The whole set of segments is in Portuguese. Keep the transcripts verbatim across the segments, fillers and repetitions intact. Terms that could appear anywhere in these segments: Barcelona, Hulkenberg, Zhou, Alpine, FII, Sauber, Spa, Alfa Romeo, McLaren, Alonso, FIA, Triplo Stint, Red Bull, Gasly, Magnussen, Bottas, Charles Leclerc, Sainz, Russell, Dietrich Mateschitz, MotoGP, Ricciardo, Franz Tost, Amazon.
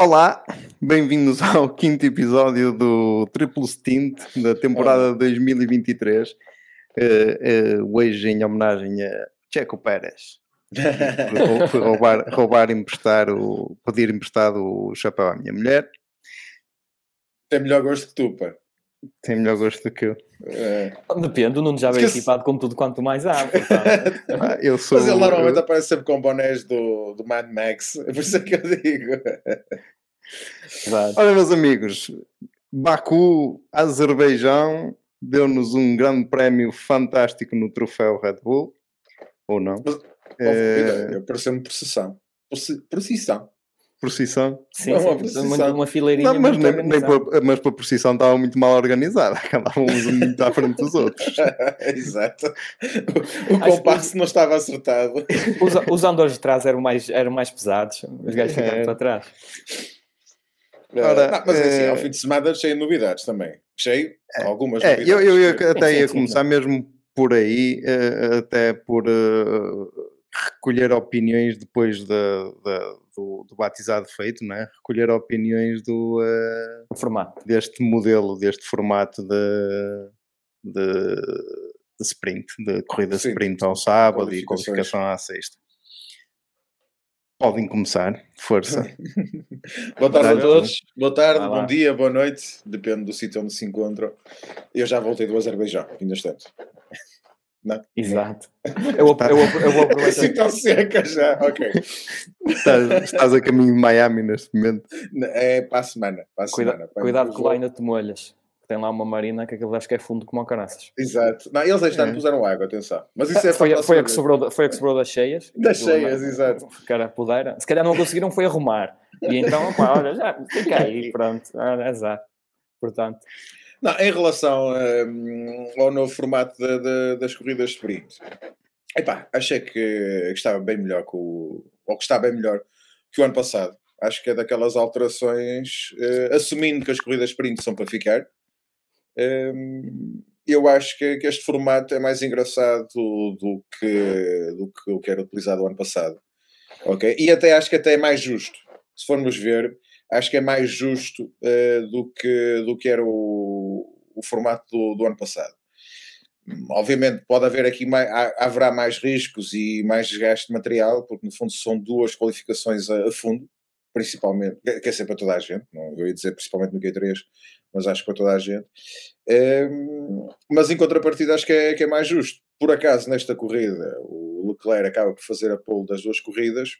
Olá, bem-vindos ao quinto episódio do Triple Stint da temporada dois mil e vinte e três, uh, uh, hoje em homenagem a Checo Pérez, foi roubar, roubar emprestar, o, pedir emprestado o chapéu à minha mulher. Tem melhor gosto que tu, pá. Tem melhor gosto do que eu. É. Depende, o Nuno já vem equipado com tudo quanto mais há. ah, eu sou... Mas ele normalmente eu... aparece sempre com bonés do, do Mad Max, é por isso que eu digo. Exato. Olha, meus amigos, Baku, Azerbaijão, deu-nos um grande prémio fantástico no troféu Red Bull, ou não? Mas, é... Eu pareceu-me procissão. Procissão. Procissão. Sim, não, sim, uma, procissão. uma fileirinha não, mas, nem, nem para, mas para a procissão estava muito mal organizada, acabavam uns muito à frente dos outros. Exato. O, o compasso que... não estava acertado. Os, os andores de trás eram mais, eram mais pesados, os gajos ficaram é. para trás. Ora, não, mas assim, é... ao fim de semana cheio de novidades também. Cheio, é, algumas é, novidades. Eu, eu, eu até ia começar mesmo por aí, até por... Uh, recolher opiniões depois da, da, do, do batizado feito, não é? Recolher opiniões do, uh, formato. deste modelo, deste formato de, de, de sprint, de corrida Sim. sprint ao sábado e qualificação à sexta. Podem começar, força. Boa tarde a todos, boa tarde, bom dia, boa noite, depende do sítio onde se encontram. Eu já voltei do Azerbaijão, ainda estamos. Não. Exato. Eu vou aproveitar. Seca já, ok. estás, estás a caminho de Miami neste momento. É para a semana. Para a Cuida, semana para cuidado que lá ainda te molhas. Tem lá uma marina que aquilo acho que é fundo como o caraças. Exato. Não, eles deixaram é. puseram água, atenção. Mas isso é foi, foi, a que sobrou, foi a que sobrou das cheias. Das cheias, exato. Ficar a pudeira. Se calhar não conseguiram, foi arrumar. E então, pá, olha, já fica aí, pronto. Ah, exato. Portanto. Não, em relação um, ao novo formato de, de, das corridas de sprint, epá, achei que estava bem melhor que o, ou que está bem melhor que o ano passado. Acho que é daquelas alterações, uh, assumindo que as corridas de sprint são para ficar, um, eu acho que, que este formato é mais engraçado do, do, que, do que o que era utilizado o ano passado. Okay? E até acho que até é mais justo, se formos ver. Acho que é mais justo uh, do, que, do que era o, o formato do, do ano passado. Obviamente pode haver aqui, mais, haverá mais riscos e mais desgaste de material, porque no fundo são duas qualificações a, a fundo, principalmente, quer dizer, para toda a gente, não, eu ia dizer principalmente no Q três, mas acho que para toda a gente. Um, mas em contrapartida acho que é, que é mais justo. Por acaso nesta corrida o Leclerc acaba por fazer a pole das duas corridas,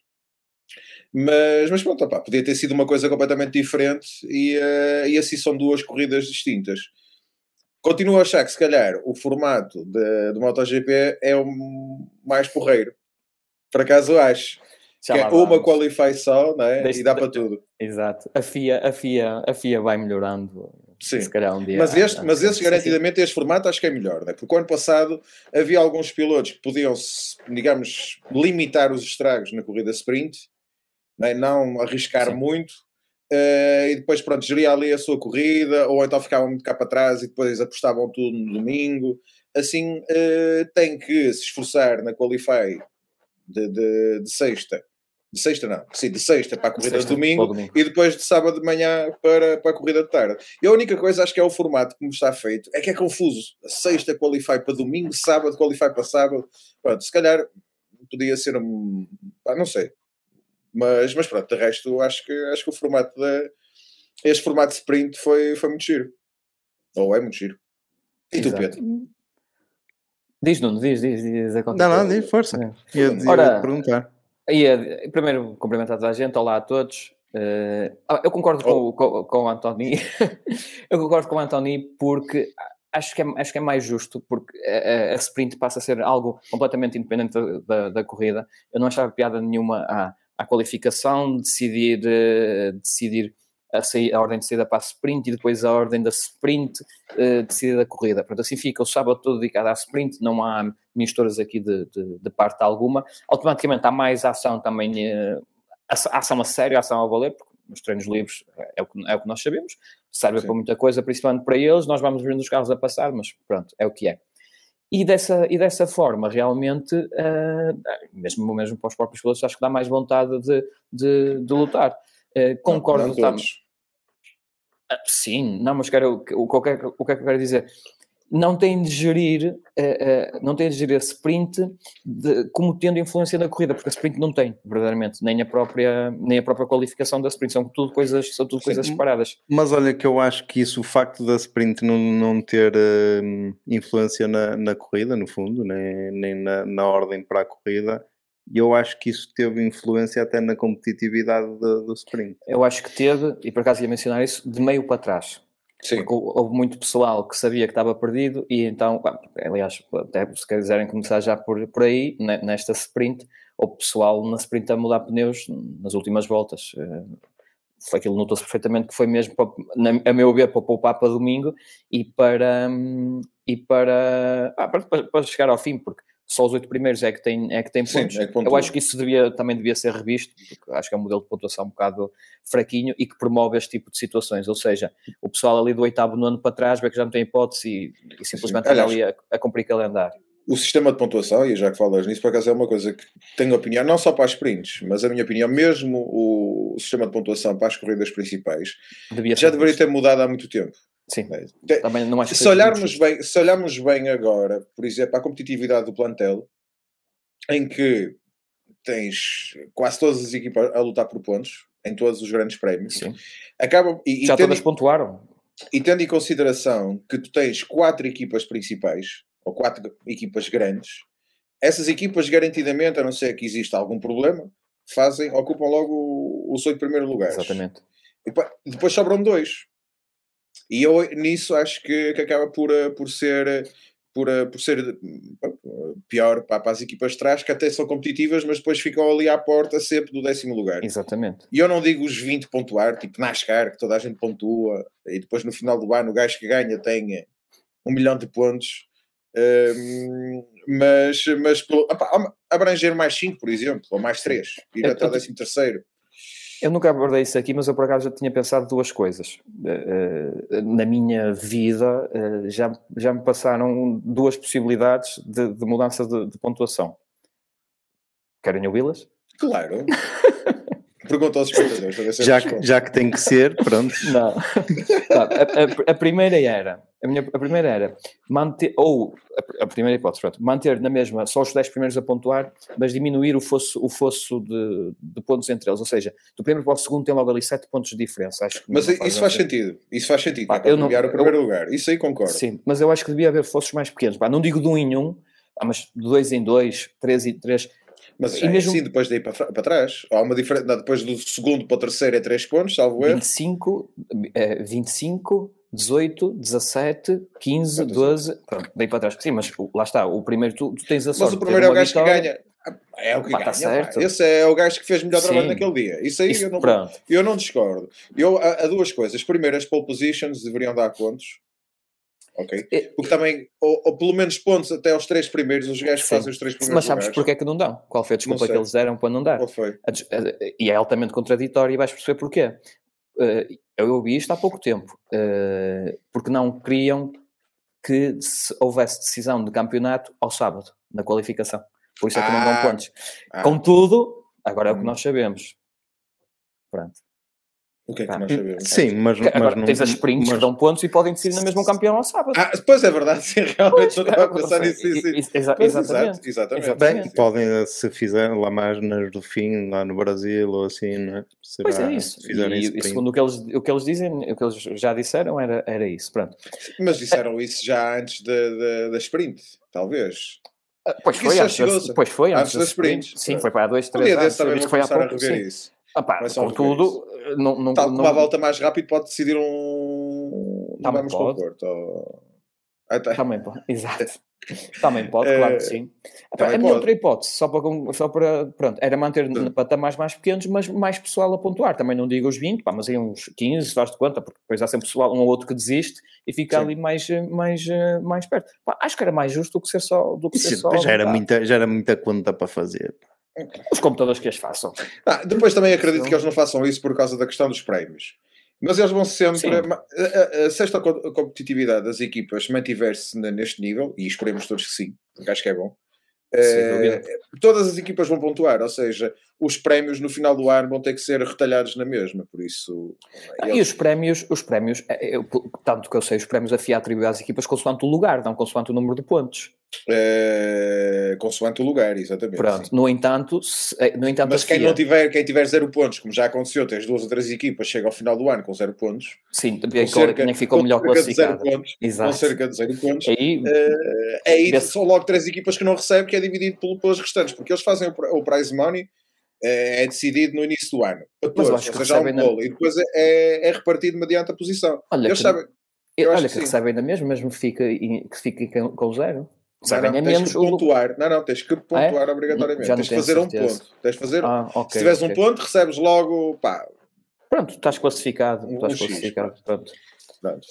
Mas, mas pronto, opá, podia ter sido uma coisa completamente diferente e, uh, e assim são duas corridas distintas. Continuo a achar que se calhar o formato de, de MotoGP é o mais porreiro, por acaso acho. Que é uma qualify só, não é? Deixe, e dá para tudo. Exato. A FIA, a FIA, a FIA vai melhorando. Sim. Se calhar um dia. Mas este, ah, mas este garantidamente, sim. este formato acho que é melhor, não é? Porque o ano passado havia alguns pilotos que podiam, digamos, limitar os estragos na corrida sprint, não, é? não arriscar sim. muito, uh, e depois, pronto, geria ali a sua corrida, ou então ficavam muito cá para trás e depois apostavam tudo no domingo. Assim, uh, tem que se esforçar na qualify de, de, de sexta. De sexta não, sim, de sexta para a corrida de, sexta, de domingo, domingo e depois de sábado de manhã para, para a corrida de tarde. E a única coisa, acho que é o formato como está feito, é que é confuso. Sexta qualify para domingo, sábado qualify para sábado. Pronto, se calhar podia ser um... Ah, não sei. Mas, mas pronto, de resto, acho que, acho que o formato da... Este formato de sprint foi, foi muito giro. Ou é muito giro. E tu, Pedro? Diz, Nuno, diz, diz. diz a conta não, não, diz, força. Eu, eu Ora, ia perguntar. E primeiro cumprimentar toda a gente, olá a todos. Uh, eu concordo oh. com, com, com o António. eu concordo com o António porque acho que é, acho que é mais justo, porque a, a sprint passa a ser algo completamente independente da, da corrida. Eu não achava piada nenhuma à, à qualificação, decidir, uh, decidir a, saída, a ordem de saída para a sprint e depois a ordem da sprint uh, decidir da corrida. Portanto, assim fica o sábado todo dedicado à sprint, não há misturas aqui de, de, de parte alguma. Automaticamente há mais ação também, uh, ação a sério, ação a valer, porque nos treinos livres é o que, é o que nós sabemos, serve Sim. para muita coisa, principalmente para eles, nós vamos vendo os carros a passar, mas pronto, é o que é. E dessa, e dessa forma, realmente, uh, mesmo, mesmo para os próprios pilotos, acho que dá mais vontade de, de, de lutar. Uh, concordo, não, não todos. Uh, sim, não, mas cara, o, o, o, que é que, o que é que eu quero dizer? Não tem de gerir, uh, uh, não tem de gerir a sprint de, como tendo influência na corrida, porque a sprint não tem, verdadeiramente, nem a própria, nem a própria qualificação da sprint, são tudo coisas, são tudo coisas separadas. Mas olha que eu acho que isso, o facto da sprint não, não ter uh, influência na, na corrida, no fundo, nem, nem na, na ordem para a corrida, eu acho que isso teve influência até na competitividade do, do sprint. Eu acho que teve, e por acaso ia mencionar isso, de meio para trás. Sim. Porque houve muito pessoal que sabia que estava perdido e então, aliás, até se quiserem começar já por, por aí, nesta sprint, houve pessoal na sprint a mudar pneus nas últimas voltas. Foi aquilo, notou-se perfeitamente que foi mesmo, para, a meu ver, para poupar para domingo e para, e para, ah, para, para chegar ao fim, porque só os oito primeiros é que tem, é que tem pontos. Sim, é que Eu acho que isso devia, também devia ser revisto, porque acho que é um modelo de pontuação um bocado fraquinho e que promove este tipo de situações. Ou seja, o pessoal ali do oitavo, nono para trás vê que já não tem hipótese e, e simplesmente anda ali a, a cumprir calendário. O sistema de pontuação, e já que falas nisso, por acaso é uma coisa que tenho opinião, não só para as sprints, mas a minha opinião, mesmo o sistema de pontuação para as corridas principais, devia já deveria ter mudado há muito tempo. Sim, de, também não acho se, olharmos bem, se olharmos bem agora, por exemplo, à competitividade do plantel, em que tens quase todas as equipas a lutar por pontos, em todos os grandes prémios, sim. Acabam, e, já e todas tendo, pontuaram. E tendo em consideração que tu tens quatro equipas principais, ou quatro equipas grandes, essas equipas garantidamente, a não ser que exista algum problema, fazem, ocupam logo os oito primeiros lugares. Exatamente. E depois sobram dois. E eu nisso acho que, que acaba por, por, ser, por, por ser pior para, para as equipas de trás, que até são competitivas, mas depois ficam ali à porta sempre do décimo lugar. Exatamente. E eu não digo os vinte pontuar, tipo NASCAR, que toda a gente pontua, e depois no final do ano o gajo que ganha tem um milhão de pontos, um, mas, mas opa, abranger mais cinco, por exemplo, ou mais três, ir até o décimo terceiro. Eu nunca abordei isso aqui, mas eu por acaso já tinha pensado duas coisas. Na minha vida já, já me passaram duas possibilidades de, de mudança de, de pontuação. Querem ouvi-las? Claro. Pergunta aos espectadores. Para ver se já, que, já que tem que ser, pronto. Não. Não, a, a, a primeira era, a, minha, a primeira era, manter, ou a, a primeira hipótese, pronto, manter na mesma só os dez primeiros a pontuar, mas diminuir o fosso, o fosso de, de pontos entre eles. Ou seja, do primeiro para o segundo tem logo ali sete pontos de diferença. Acho que mas faz isso faz sentido. Isso faz sentido. Pá, para cambiar o primeiro eu, lugar. Isso aí concordo. Sim, mas eu acho que devia haver fossos mais pequenos. Pá, não digo de um em um, mas de dois em dois, três em três... Mas e é, mesmo... sim, depois daí para, para trás. Há uma diferença. Não, depois do segundo para o terceiro é três pontos, salvo erro. vinte e cinco, dezoito, dezassete, quinze, doze. Pronto, daí para trás. Sim, mas lá está. O primeiro tu, tu tens a sorte. Mas o primeiro é o gajo que ganha. É o que ganha. Certo. Esse é o gajo que fez melhor trabalho naquele dia. Isso aí Isso, eu, não, eu não discordo. Eu, há, há duas coisas. Primeiro, as pole positions deveriam dar pontos. Okay. Porque também, ou, ou pelo menos pontos até aos três primeiros, os gajos fazem os três primeiros. Mas sabes lugares. Porque é que não dão? Qual foi a desculpa que eles deram para não dar? Qual foi? E é altamente contraditório e vais perceber porquê. Eu ouvi isto há pouco tempo. Porque não queriam que se houvesse decisão de campeonato ao sábado, na qualificação. Por isso é que ah, não dão pontos. Ah. Contudo, agora é o que nós sabemos. Pronto. O que é que nós sabemos? Sim, mas, mas agora não, tens as sprints mas... que dão pontos e podem decidir na mesma um campeão ao sábado. Ah, pois é verdade, sim, realmente não estava a pensar nisso. Exatamente. Exatamente. Bem, sim. Podem, se fizerem lá mais nas do fim, lá no Brasil ou assim, não é? Será, pois é isso. E, e segundo o que, eles, o que eles dizem, o que eles já disseram era, era isso, pronto. Mas disseram é. isso já antes da sprint, talvez. Ah, pois, foi, antes, chegou, pois foi, antes, antes da sprint. sprint. Sim, foi para há dois, três anos. Também foi a rever isso. Ah pá, contudo, não, não, tal como não... a volta mais rápido pode decidir um... Também vamos pode. Porto, ou... ah, tá. Também pode, exato. Também pode, claro que sim. Ah, pá, a minha outra hipótese, só para, só para... Pronto, era manter patamares mais pequenos, mas mais pessoal a pontuar. Também não digo os vinte, pá, mas aí uns quinze, faz de conta, porque depois há sempre pessoal, um ou outro que desiste e fica sim. ali mais, mais, mais perto. Pá, acho que era mais justo do que ser só... Do que ser só já, era muita, já era muita conta para fazer, os computadores que as façam. Ah, depois também acredito que eles não façam isso por causa da questão dos prémios. Mas eles vão sempre... A, a, a, se esta competitividade das equipas mantiver-se neste nível, e esperemos todos que sim, porque acho que é bom, sim, uh, todas as equipas vão pontuar, ou seja, os prémios no final do ano vão ter que ser retalhados na mesma, por isso... Eles... E os prémios, os prémios eu, tanto que eu sei, os prémios a F I A atribui às equipas consoante o lugar, não consoante o número de pontos. É, consoante o lugar, exatamente. Pronto, sim. no entanto... Se, no entanto Mas quem, F I A... não tiver, quem tiver zero pontos, como já aconteceu, tens duas ou três equipas, chega ao final do ano com zero pontos. Sim, também quem ficou melhor classificado. Com cerca de zero pontos. Aí, é, é aí desse... são logo três equipas que não recebem, que é dividido pelas restantes, porque eles fazem o, o prize money, é decidido no início do ano, para todos, ou seja, há um bolo, na... e depois é, é repartido mediante a posição. Olha eles que, sabem, eu olha que, que recebem ainda mesmo, mesmo fica, que fica com zero. Não, não, tens menos que pontuar, o... não, não, tens que pontuar ah, é? obrigatoriamente, tens que fazer certeza. um ponto. Tens fazer... Ah, okay, Se tiveres okay. um ponto, recebes logo, pá... Pronto, estás classificado, um estás um classificado, X, pronto. Pronto.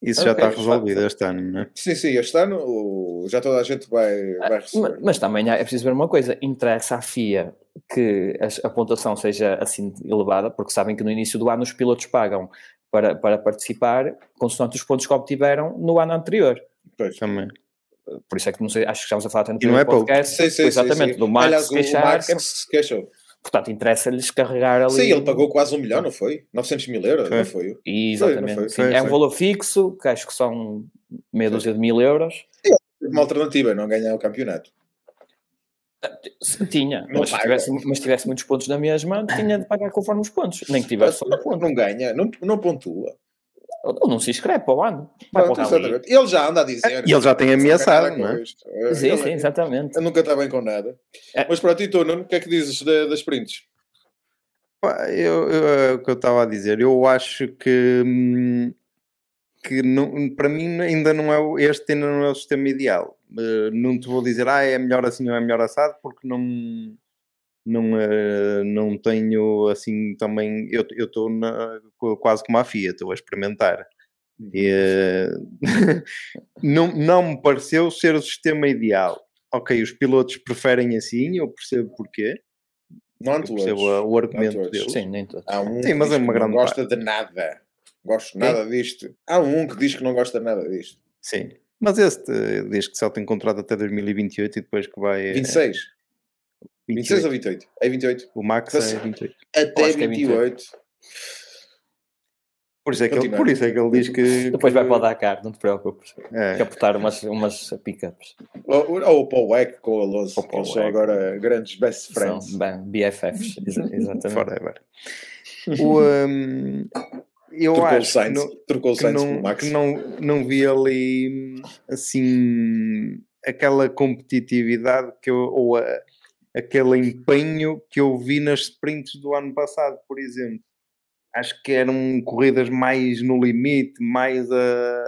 Isso okay, já está resolvido está. este ano, não é? Sim, sim, este ano já toda a gente vai, vai receber. Mas, mas também é preciso ver uma coisa, interessa à F I A que a, a pontuação seja assim elevada, porque sabem que no início do ano os pilotos pagam para, para participar, consoante os pontos que obtiveram no ano anterior. Pois, também. Por isso é que não sei, acho que estamos a falar até no primeiro podcast. Sim, sim, exatamente, sim, sim. do Max queixar-se. Portanto, interessa-lhes carregar ali... Sim, ele pagou quase um milhão, não foi? novecentos mil euros, foi. não foi? Exatamente. Foi, não foi. Sim, é um valor fixo, que acho que são meia dúzia de mil euros. Sim, uma alternativa, não ganhar o campeonato. Se tinha, mas se, tivesse, mas se tivesse muitos pontos na mesma, tinha de pagar conforme os pontos. Nem que tivesse só um ponto. Não ganha, não, não pontua. Ou não se inscreve para o ano. Ele já anda a dizer. E ele já tem ameaçado, não é? Sim, sim, exatamente. Eu nunca está bem com nada. Mas pronto, e tu, Nuno, o que é que dizes das prints? Eu, eu, o que eu estava a dizer, eu acho que, que não, para mim ainda não é, este ainda não é o sistema ideal. Não te vou dizer, ah, é melhor assim ou é melhor assado, porque não... Não, não tenho assim também. Eu estou quase como a F I A, estou a experimentar. E, não, não me pareceu ser o sistema ideal. Ok, os pilotos preferem assim, eu percebo porquê. Não eu percebo todos, o argumento não deles. Sim, nem todos. Há um Sim, mas é uma grande que não gosta parte. de nada. Gosto nada Sim. disto. Há um que diz que não gosta nada disto. Sim, mas este diz que só tem contrato até dois mil e vinte e oito e depois que vai. vinte e seis vinte e seis ou vinte e oito? É vinte e oito. O Max é vinte e oito. Até vinte e oito. É vinte e oito. Por isso é que ele, por isso é que ele diz que... Depois que... vai para o Dakar, não te preocupes. É. Capotar umas, umas pickups. Ou, ou para o W E C com o Alonso, que eles são agora grandes best friends. São, bem, B F Fs, exatamente. Forever. O... Um... Eu trocou acho o Sainz, que, no, que, não, Max. que não, não vi ali assim aquela competitividade que eu, ou a, aquele empenho que eu vi nas sprints do ano passado, por exemplo. Acho que eram corridas mais no limite, mais a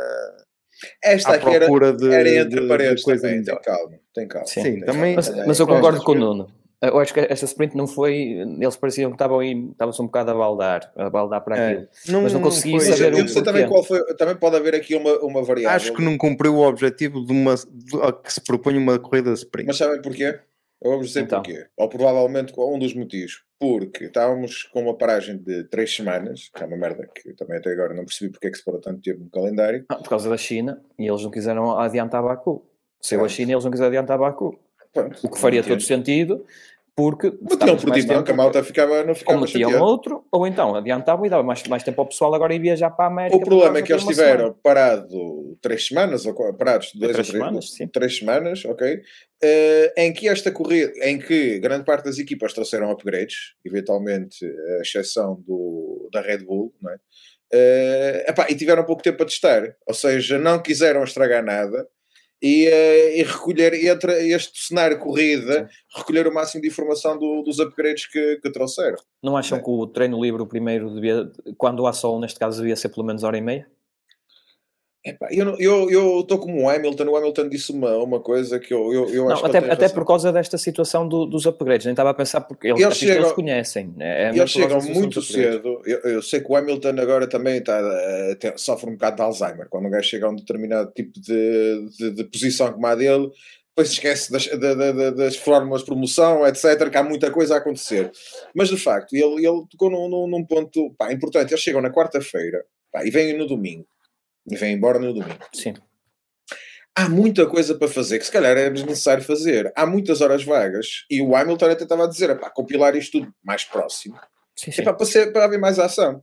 esta à procura era, de, era entre de, paredes de coisa também, melhor. Tem calma, tem calma. Sim, tem também, calma. Mas, mas eu concordo com o Nuno. Eu acho que esta sprint não foi... Eles pareciam que estavam estavam-se um bocado a baldar, a baldar para é. aquilo. Não, mas não consegui saber eu, eu o porquê. Também, qual foi, também pode haver aqui uma, uma variável. Acho que não cumpriu o objetivo de uma, de, a que se propõe uma corrida sprint. Mas sabem porquê? Eu vou dizer então. porquê. Ou provavelmente um dos motivos. Porque estávamos com uma paragem de três semanas, que é uma merda que eu também até agora não percebi porque é que se pôr tanto tempo no calendário. Ah, por causa da China. E eles não quiseram adiantar Baku. Saiu é. a China e eles não quiseram adiantar Baku. Pronto, o que faria todo sentido, porque... Metiam por dentro, que a malta ficava, não ficava ou metiam outro, ou então adiantavam e dava mais, mais tempo ao pessoal agora ir viajar para a América. O problema é que eles tiveram parado três semanas, ou parados dois três ou três semanas, sim. três semanas, ok? Uh, em que esta corrida, em que grande parte das equipas trouxeram upgrades, eventualmente a exceção do, da Red Bull, não é? Uh, epá, e tiveram pouco tempo a testar, ou seja, não quiseram estragar nada. E, e recolher, entre este cenário corrida, Sim. recolher o máximo de informação do, dos upgrades que, que trouxeram. Não acham é. que o treino livre, o primeiro, devia, quando há sol, neste caso, devia ser pelo menos hora e meia? Epá, eu estou como o Hamilton, o Hamilton disse uma, uma coisa que eu, eu, eu acho não, que... Até, até por causa desta situação do, dos upgrades, nem estava a pensar, porque eles, eles, chegam, eles conhecem. É eles chegam muito cedo, eu, eu sei que o Hamilton agora também está, tem, sofre um bocado de Alzheimer, quando um gajo chega a um determinado tipo de, de, de posição como a dele, depois esquece das, da, da, das fórmulas de promoção, etcétera, que há muita coisa a acontecer. Mas, de facto, ele, ele tocou num, num ponto pá, importante, eles chegam na quarta-feira pá, e vêm no domingo. E vem embora no domingo. Sim. há muita coisa para fazer, que se calhar é necessário fazer. Há muitas horas vagas. E o Hamilton até estava a dizer, epá, compilar isto tudo mais próximo. Sim, sim. Epá, para, ser, para haver mais ação.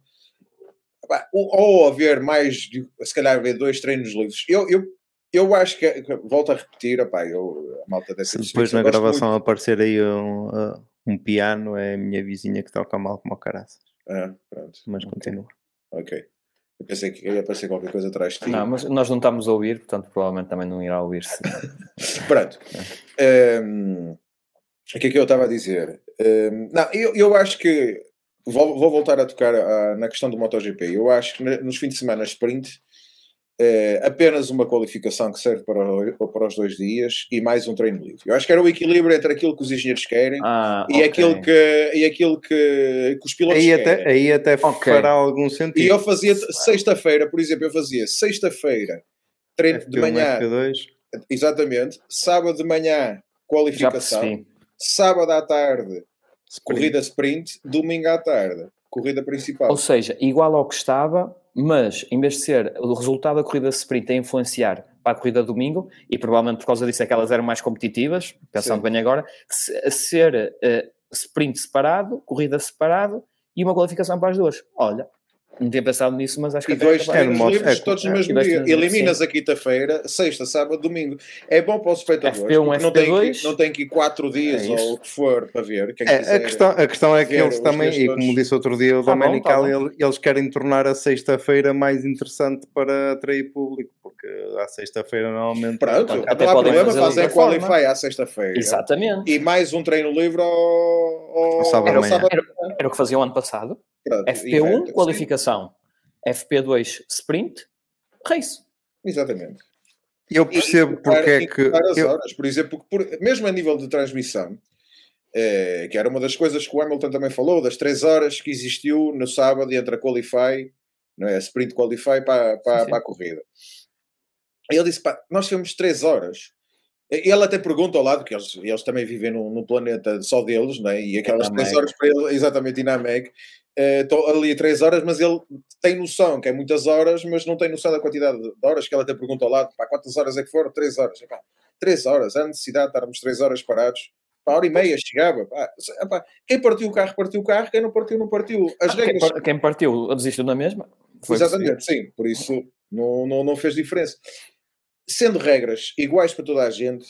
Epá, ou, ou haver mais, se calhar haver dois treinos livres. Eu... eu Eu acho que, volto a repetir, opá, eu, a malta dessa se depois na gravação muito... aparecer aí um, uh, um piano, é a minha vizinha que toca mal como o caraças. Ah, pronto. Mas okay. Continua. Ok. Eu pensei que ia aparecer qualquer coisa atrás de ti. Não, mas nós não estamos a ouvir, portanto provavelmente também não irá ouvir-se. Pronto. Um, o que é que eu estava a dizer? Um, não, eu, eu acho que, vou, vou voltar a tocar a, na questão do MotoGP, eu acho que nos fins de semana sprint... Uh, apenas uma qualificação que serve para, o, para os dois dias e mais um treino livre. Eu acho que era o equilíbrio entre aquilo que os engenheiros querem ah, e, okay. aquilo que, e aquilo que, que os pilotos aí querem. Até, aí até okay. fará algum sentido. E eu fazia sexta-feira, por exemplo, eu fazia sexta-feira, treino de manhã, F dois. Exatamente, sábado de manhã, qualificação, sábado à tarde, sprint. Corrida sprint, domingo à tarde, corrida principal. Ou seja, igual ao que estava... Mas, em vez de ser o resultado da corrida sprint a influenciar para a corrida domingo, e provavelmente por causa disso é que elas eram mais competitivas, pensando Sim. bem agora, se, ser uh, sprint separado, corrida separado e uma qualificação para as duas. Olha, não tinha pensado nisso, mas acho que... E dois treinos livres todos no mesmo dia. Eliminas a quinta-feira, sexta, sábado, domingo. É bom para os espectadores. F P um, F P dois. Não tem que ir quatro dias ou o que for para ver. Quem quiser, a questão, a questão é que eles também, e como disse outro dia o Domenical, eles querem tornar a sexta-feira mais interessante para atrair público, porque à sexta-feira normalmente... Pronto, não há problema, fazem qualify à sexta-feira. Exatamente. E mais um treino livre ao sábado. Era o que faziam ano passado. Pronto, F P um, evento, qualificação. Sim. F P dois, sprint, race. Exatamente. Eu percebo e, porque é que... As eu... horas, por exemplo, porque por, mesmo a nível de transmissão, eh, que era uma das coisas que o Hamilton também falou, das três horas que existiu no sábado entre a qualify, não é, a sprint qualify para, para, sim, sim. para a corrida. Ele disse, pá, nós tivemos três horas. Ele até pergunta ao lado, que eles, eles também vivem num, num planeta só deles, não é? E aquelas três horas para ele, exatamente, e na Meg, estou uh, ali três horas, mas ele tem noção que é muitas horas, mas não tem noção da quantidade de horas, que ele até pergunta ao lado, pá, quantas horas é que foram? Três horas. E, pá, três horas, há necessidade de estarmos três horas parados. Pá, hora e meia chegava. Pá, pá, quem partiu o carro, partiu o carro, quem não partiu, não partiu. As ah, regras... quem, quem partiu, desistiu na mesma? Foi exatamente, possível. Sim, por isso não, não, não fez diferença. Sendo regras iguais para toda a gente,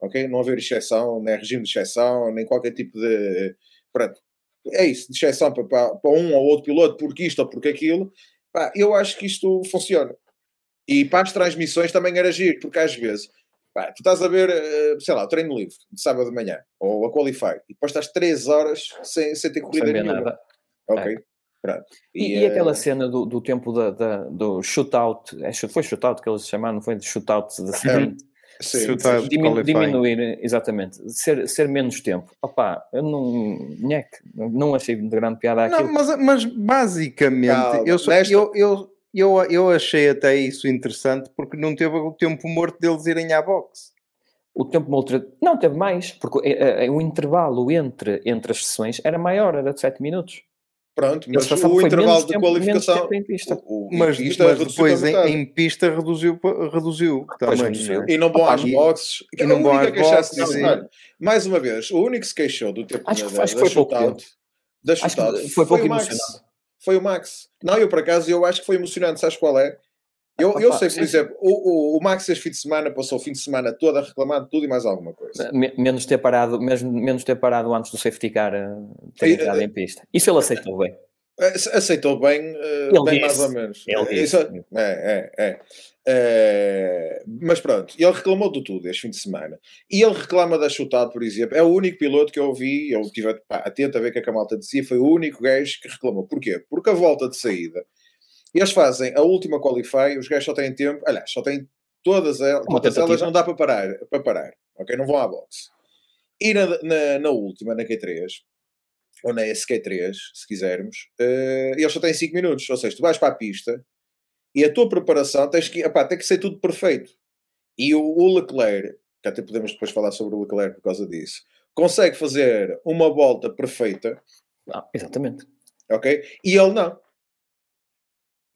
ok? Não haver exceção, nem regime de exceção, nem qualquer tipo de... Pronto, é isso, de exceção para, para, para um ou outro piloto, porque isto ou porque aquilo, pá, eu acho que isto funciona. E para as transmissões também era giro, porque às vezes, pá, tu estás a ver, sei lá, o treino livre, de sábado de manhã, ou a qualify, e depois estás três horas sem, sem ter corrida nenhuma. Nada. Ok. É. E, e, e aquela é... cena do, do tempo da, da, do shootout, foi shootout que eles chamaram, não foi de shootout de sprint? Sim, sim. Dimin, diminuir, exatamente, ser, ser menos tempo. Opa, eu não, não achei de grande piada aquilo. Não, mas, mas basicamente, ah, eu, só, nesta... eu, eu, eu, eu achei até isso interessante porque não teve o tempo morto deles irem à boxe. O tempo outra... Não, teve mais, porque uh, uh, o intervalo entre, entre as sessões era maior, era de sete minutos. Pronto, mas o intervalo de qualificação... Mas depois em pista reduziu, reduziu também. E não vão às boxes. E não vão às boxes. Mais uma vez, o único que se queixou do tempo da shootout foi o Max. Foi o Max. Não, eu por acaso, eu acho que foi emocionante. Sabes qual é? Eu, eu sei, por exemplo, o, o, o Max este fim de semana passou o fim de semana todo a reclamar de tudo e mais alguma coisa. Menos ter parado, mesmo, menos ter parado antes do safety car ter entrado em pista. Isso ele aceitou bem. Aceitou bem, ele bem disse, mais ou menos. Ele Isso, disse. É, é, é. É, mas pronto, ele reclamou de tudo este fim de semana. E ele reclama da shootout, por exemplo. É o único piloto que eu ouvi, eu estive atento a ver o que a malta dizia, foi o único gajo que reclamou. Porquê? Porque a volta de saída... Eles fazem a última qualify, os gajos só têm tempo, aliás, só têm todas, elas, todas elas, não dá para parar, para parar, ok? Não vão à boxe. E na, na, na última, na Q três, ou na S Q três, se quisermos, uh, eles só têm cinco minutos, ou seja, tu vais para a pista e a tua preparação tens que, opá, tem que ser tudo perfeito. E o, o Leclerc, que até podemos depois falar sobre o Leclerc por causa disso, consegue fazer uma volta perfeita. Ah, exatamente. Ok? E ele não.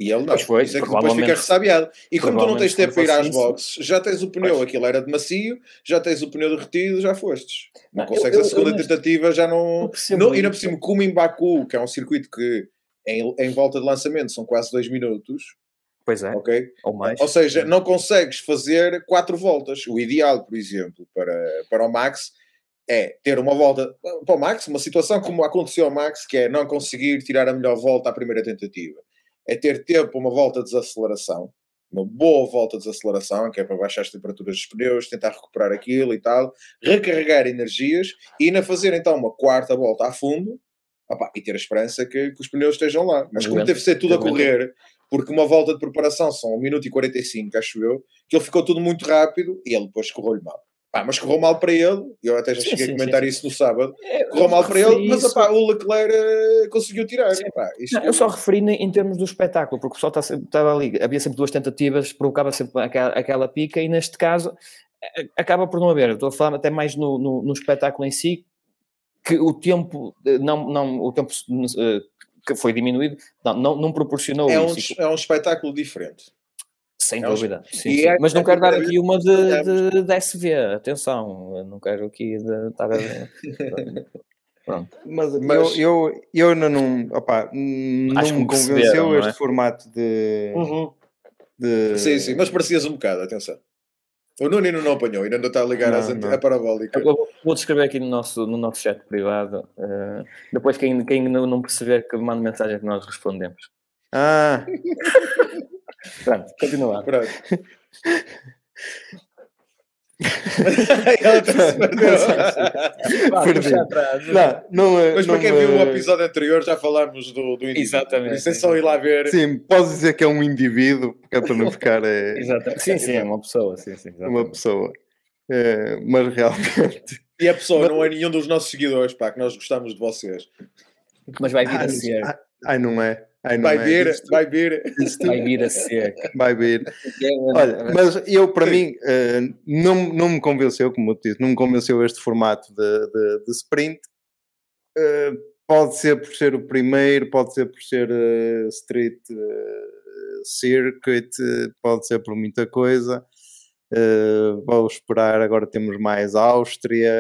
E ele não, foi, isso é que depois fica ressabiado. E como tu não tens tempo para ir às boxes, já tens o pneu, pois. Aquilo era de macio, já tens o pneu derretido, já fostes. Não, não consegues eu, eu, a segunda eu, eu, tentativa, já não... não e ainda por cima, como em Baku, que é um circuito que em, em volta de lançamento são quase dois minutos... Pois é, okay? Ou mais. Ou seja, é. Não consegues fazer quatro voltas. O ideal, por exemplo, para, para o Max... é ter uma volta para o Max, uma situação como aconteceu ao Max, que é não conseguir tirar a melhor volta à primeira tentativa. É ter tempo uma volta de desaceleração, uma boa volta de desaceleração, que é para baixar as temperaturas dos pneus, tentar recuperar aquilo e tal, recarregar energias e ainda fazer então uma quarta volta a fundo, opa, e ter a esperança que, que os pneus estejam lá. Mas como teve de ser tudo a correr, porque uma volta de preparação são um minuto e quarenta e cinco, acho eu, que ele ficou tudo muito rápido e ele depois correu-lhe mal. Pá, mas correu mal para ele, eu até já sim, cheguei sim, a comentar sim. isso no sábado, é, correu mal para ele, mas isso... pá, o Leclerc uh, conseguiu tirar. Pá, isto não, eu só referi em termos do espetáculo, porque o pessoal estava tá ali, havia sempre duas tentativas, provocava sempre aquela, aquela pica e neste caso acaba por não haver. Eu estou a falar até mais no, no, no espetáculo em si, que o tempo, não, não, o tempo uh, que foi diminuído, não, não, não proporcionou é isso. Um, tipo... É um espetáculo diferente. Sem dúvida, sim, sim. É, mas não quero dar aqui uma de, de, de S V, atenção, não quero aqui de, estar a pronto. Mas, mas eu, eu, eu não, opá, não me convenceu não é? Este formato de, uhum. de... Sim, sim, mas parecias um bocado, atenção. O Nuno não apanhou, ainda não está a ligar não, às antigas parabólicas. Vou, vou descrever aqui no nosso, no nosso chat privado, uh, depois quem, quem não perceber que manda mensagem que nós respondemos. Ah... Pronto, continuar. Pronto. Ela se perdeu. Não, não é, mas não, para quem viu o episódio anterior já falámos do, do indivíduo. Exatamente. Isso é só ir lá ver. Sim, posso dizer que é um indivíduo, porque é para não ficar. É... Exatamente. Sim, sim, é uma pessoa. Sim, sim, uma pessoa. É, mas realmente. E a pessoa mas... não é nenhum dos nossos seguidores, pá, que nós gostamos de vocês. Mas vai vir ah, a ser. Ai, ah, não é. Ai, vai, é. vir, isto, vai vir, isto, vai vir a ser. Vai vir. Olha, mas eu, para mim, uh, não, não me convenceu, como eu te disse, não me convenceu este formato de, de, de sprint. Uh, pode ser por ser o primeiro, pode ser por ser uh, street uh, circuit, pode ser por muita coisa. Uh, vou esperar, agora temos mais Áustria,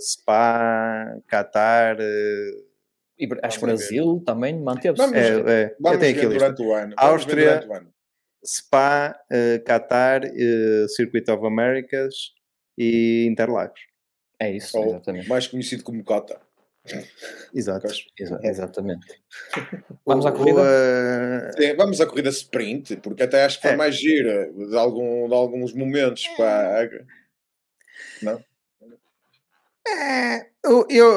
Spa, Qatar... Uh, E acho que o Brasil ver. Também manteve-se. É, é. Vamos ver durante o ano. Áustria, durante o ano. Spa, uh, Qatar, uh, Circuit of Americas e Interlagos. É isso, ou, exatamente. Mais conhecido como Qatar. Exato. Exa- exatamente. Vamos à corrida? Uh, Sim, vamos à corrida sprint, porque até acho que foi é. mais gira de, algum, de alguns momentos. Para... Não? É, eu... eu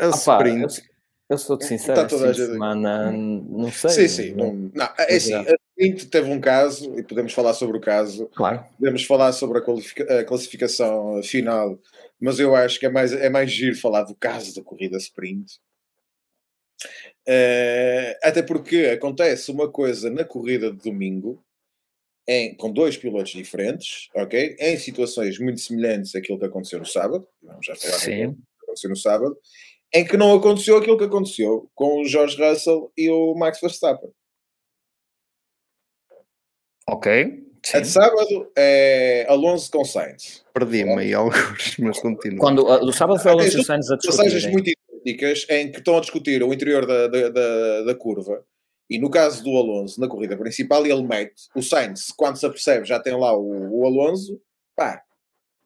a ah, sprint... Pá, eu, Eu sou-te sincero, está toda a gente... semana, não sei. Sim, sim. Não... Não, é assim, a Sprint teve um caso, e podemos falar sobre o caso. Claro. Podemos falar sobre a, qualifica... a classificação final, mas eu acho que é mais, é mais giro falar do caso da corrida Sprint. Uh, até porque acontece uma coisa na corrida de domingo, em, com dois pilotos diferentes, ok? Em situações muito semelhantes àquilo que aconteceu no sábado. Vamos já falar sim. do que aconteceu no sábado. Em que não aconteceu aquilo que aconteceu com o George Russell e o Max Verstappen. Ok. Sim. A de sábado é Alonso com Sainz. Perdi-me aí alguns, mas continuo. Quando, a, do sábado foi Alonso e Sainz a discutir. Passagens muito idênticas em que estão a discutir o interior da, da, da, da curva. E no caso do Alonso, na corrida principal, ele mete o Sainz, quando se apercebe, já tem lá o, o Alonso, pá.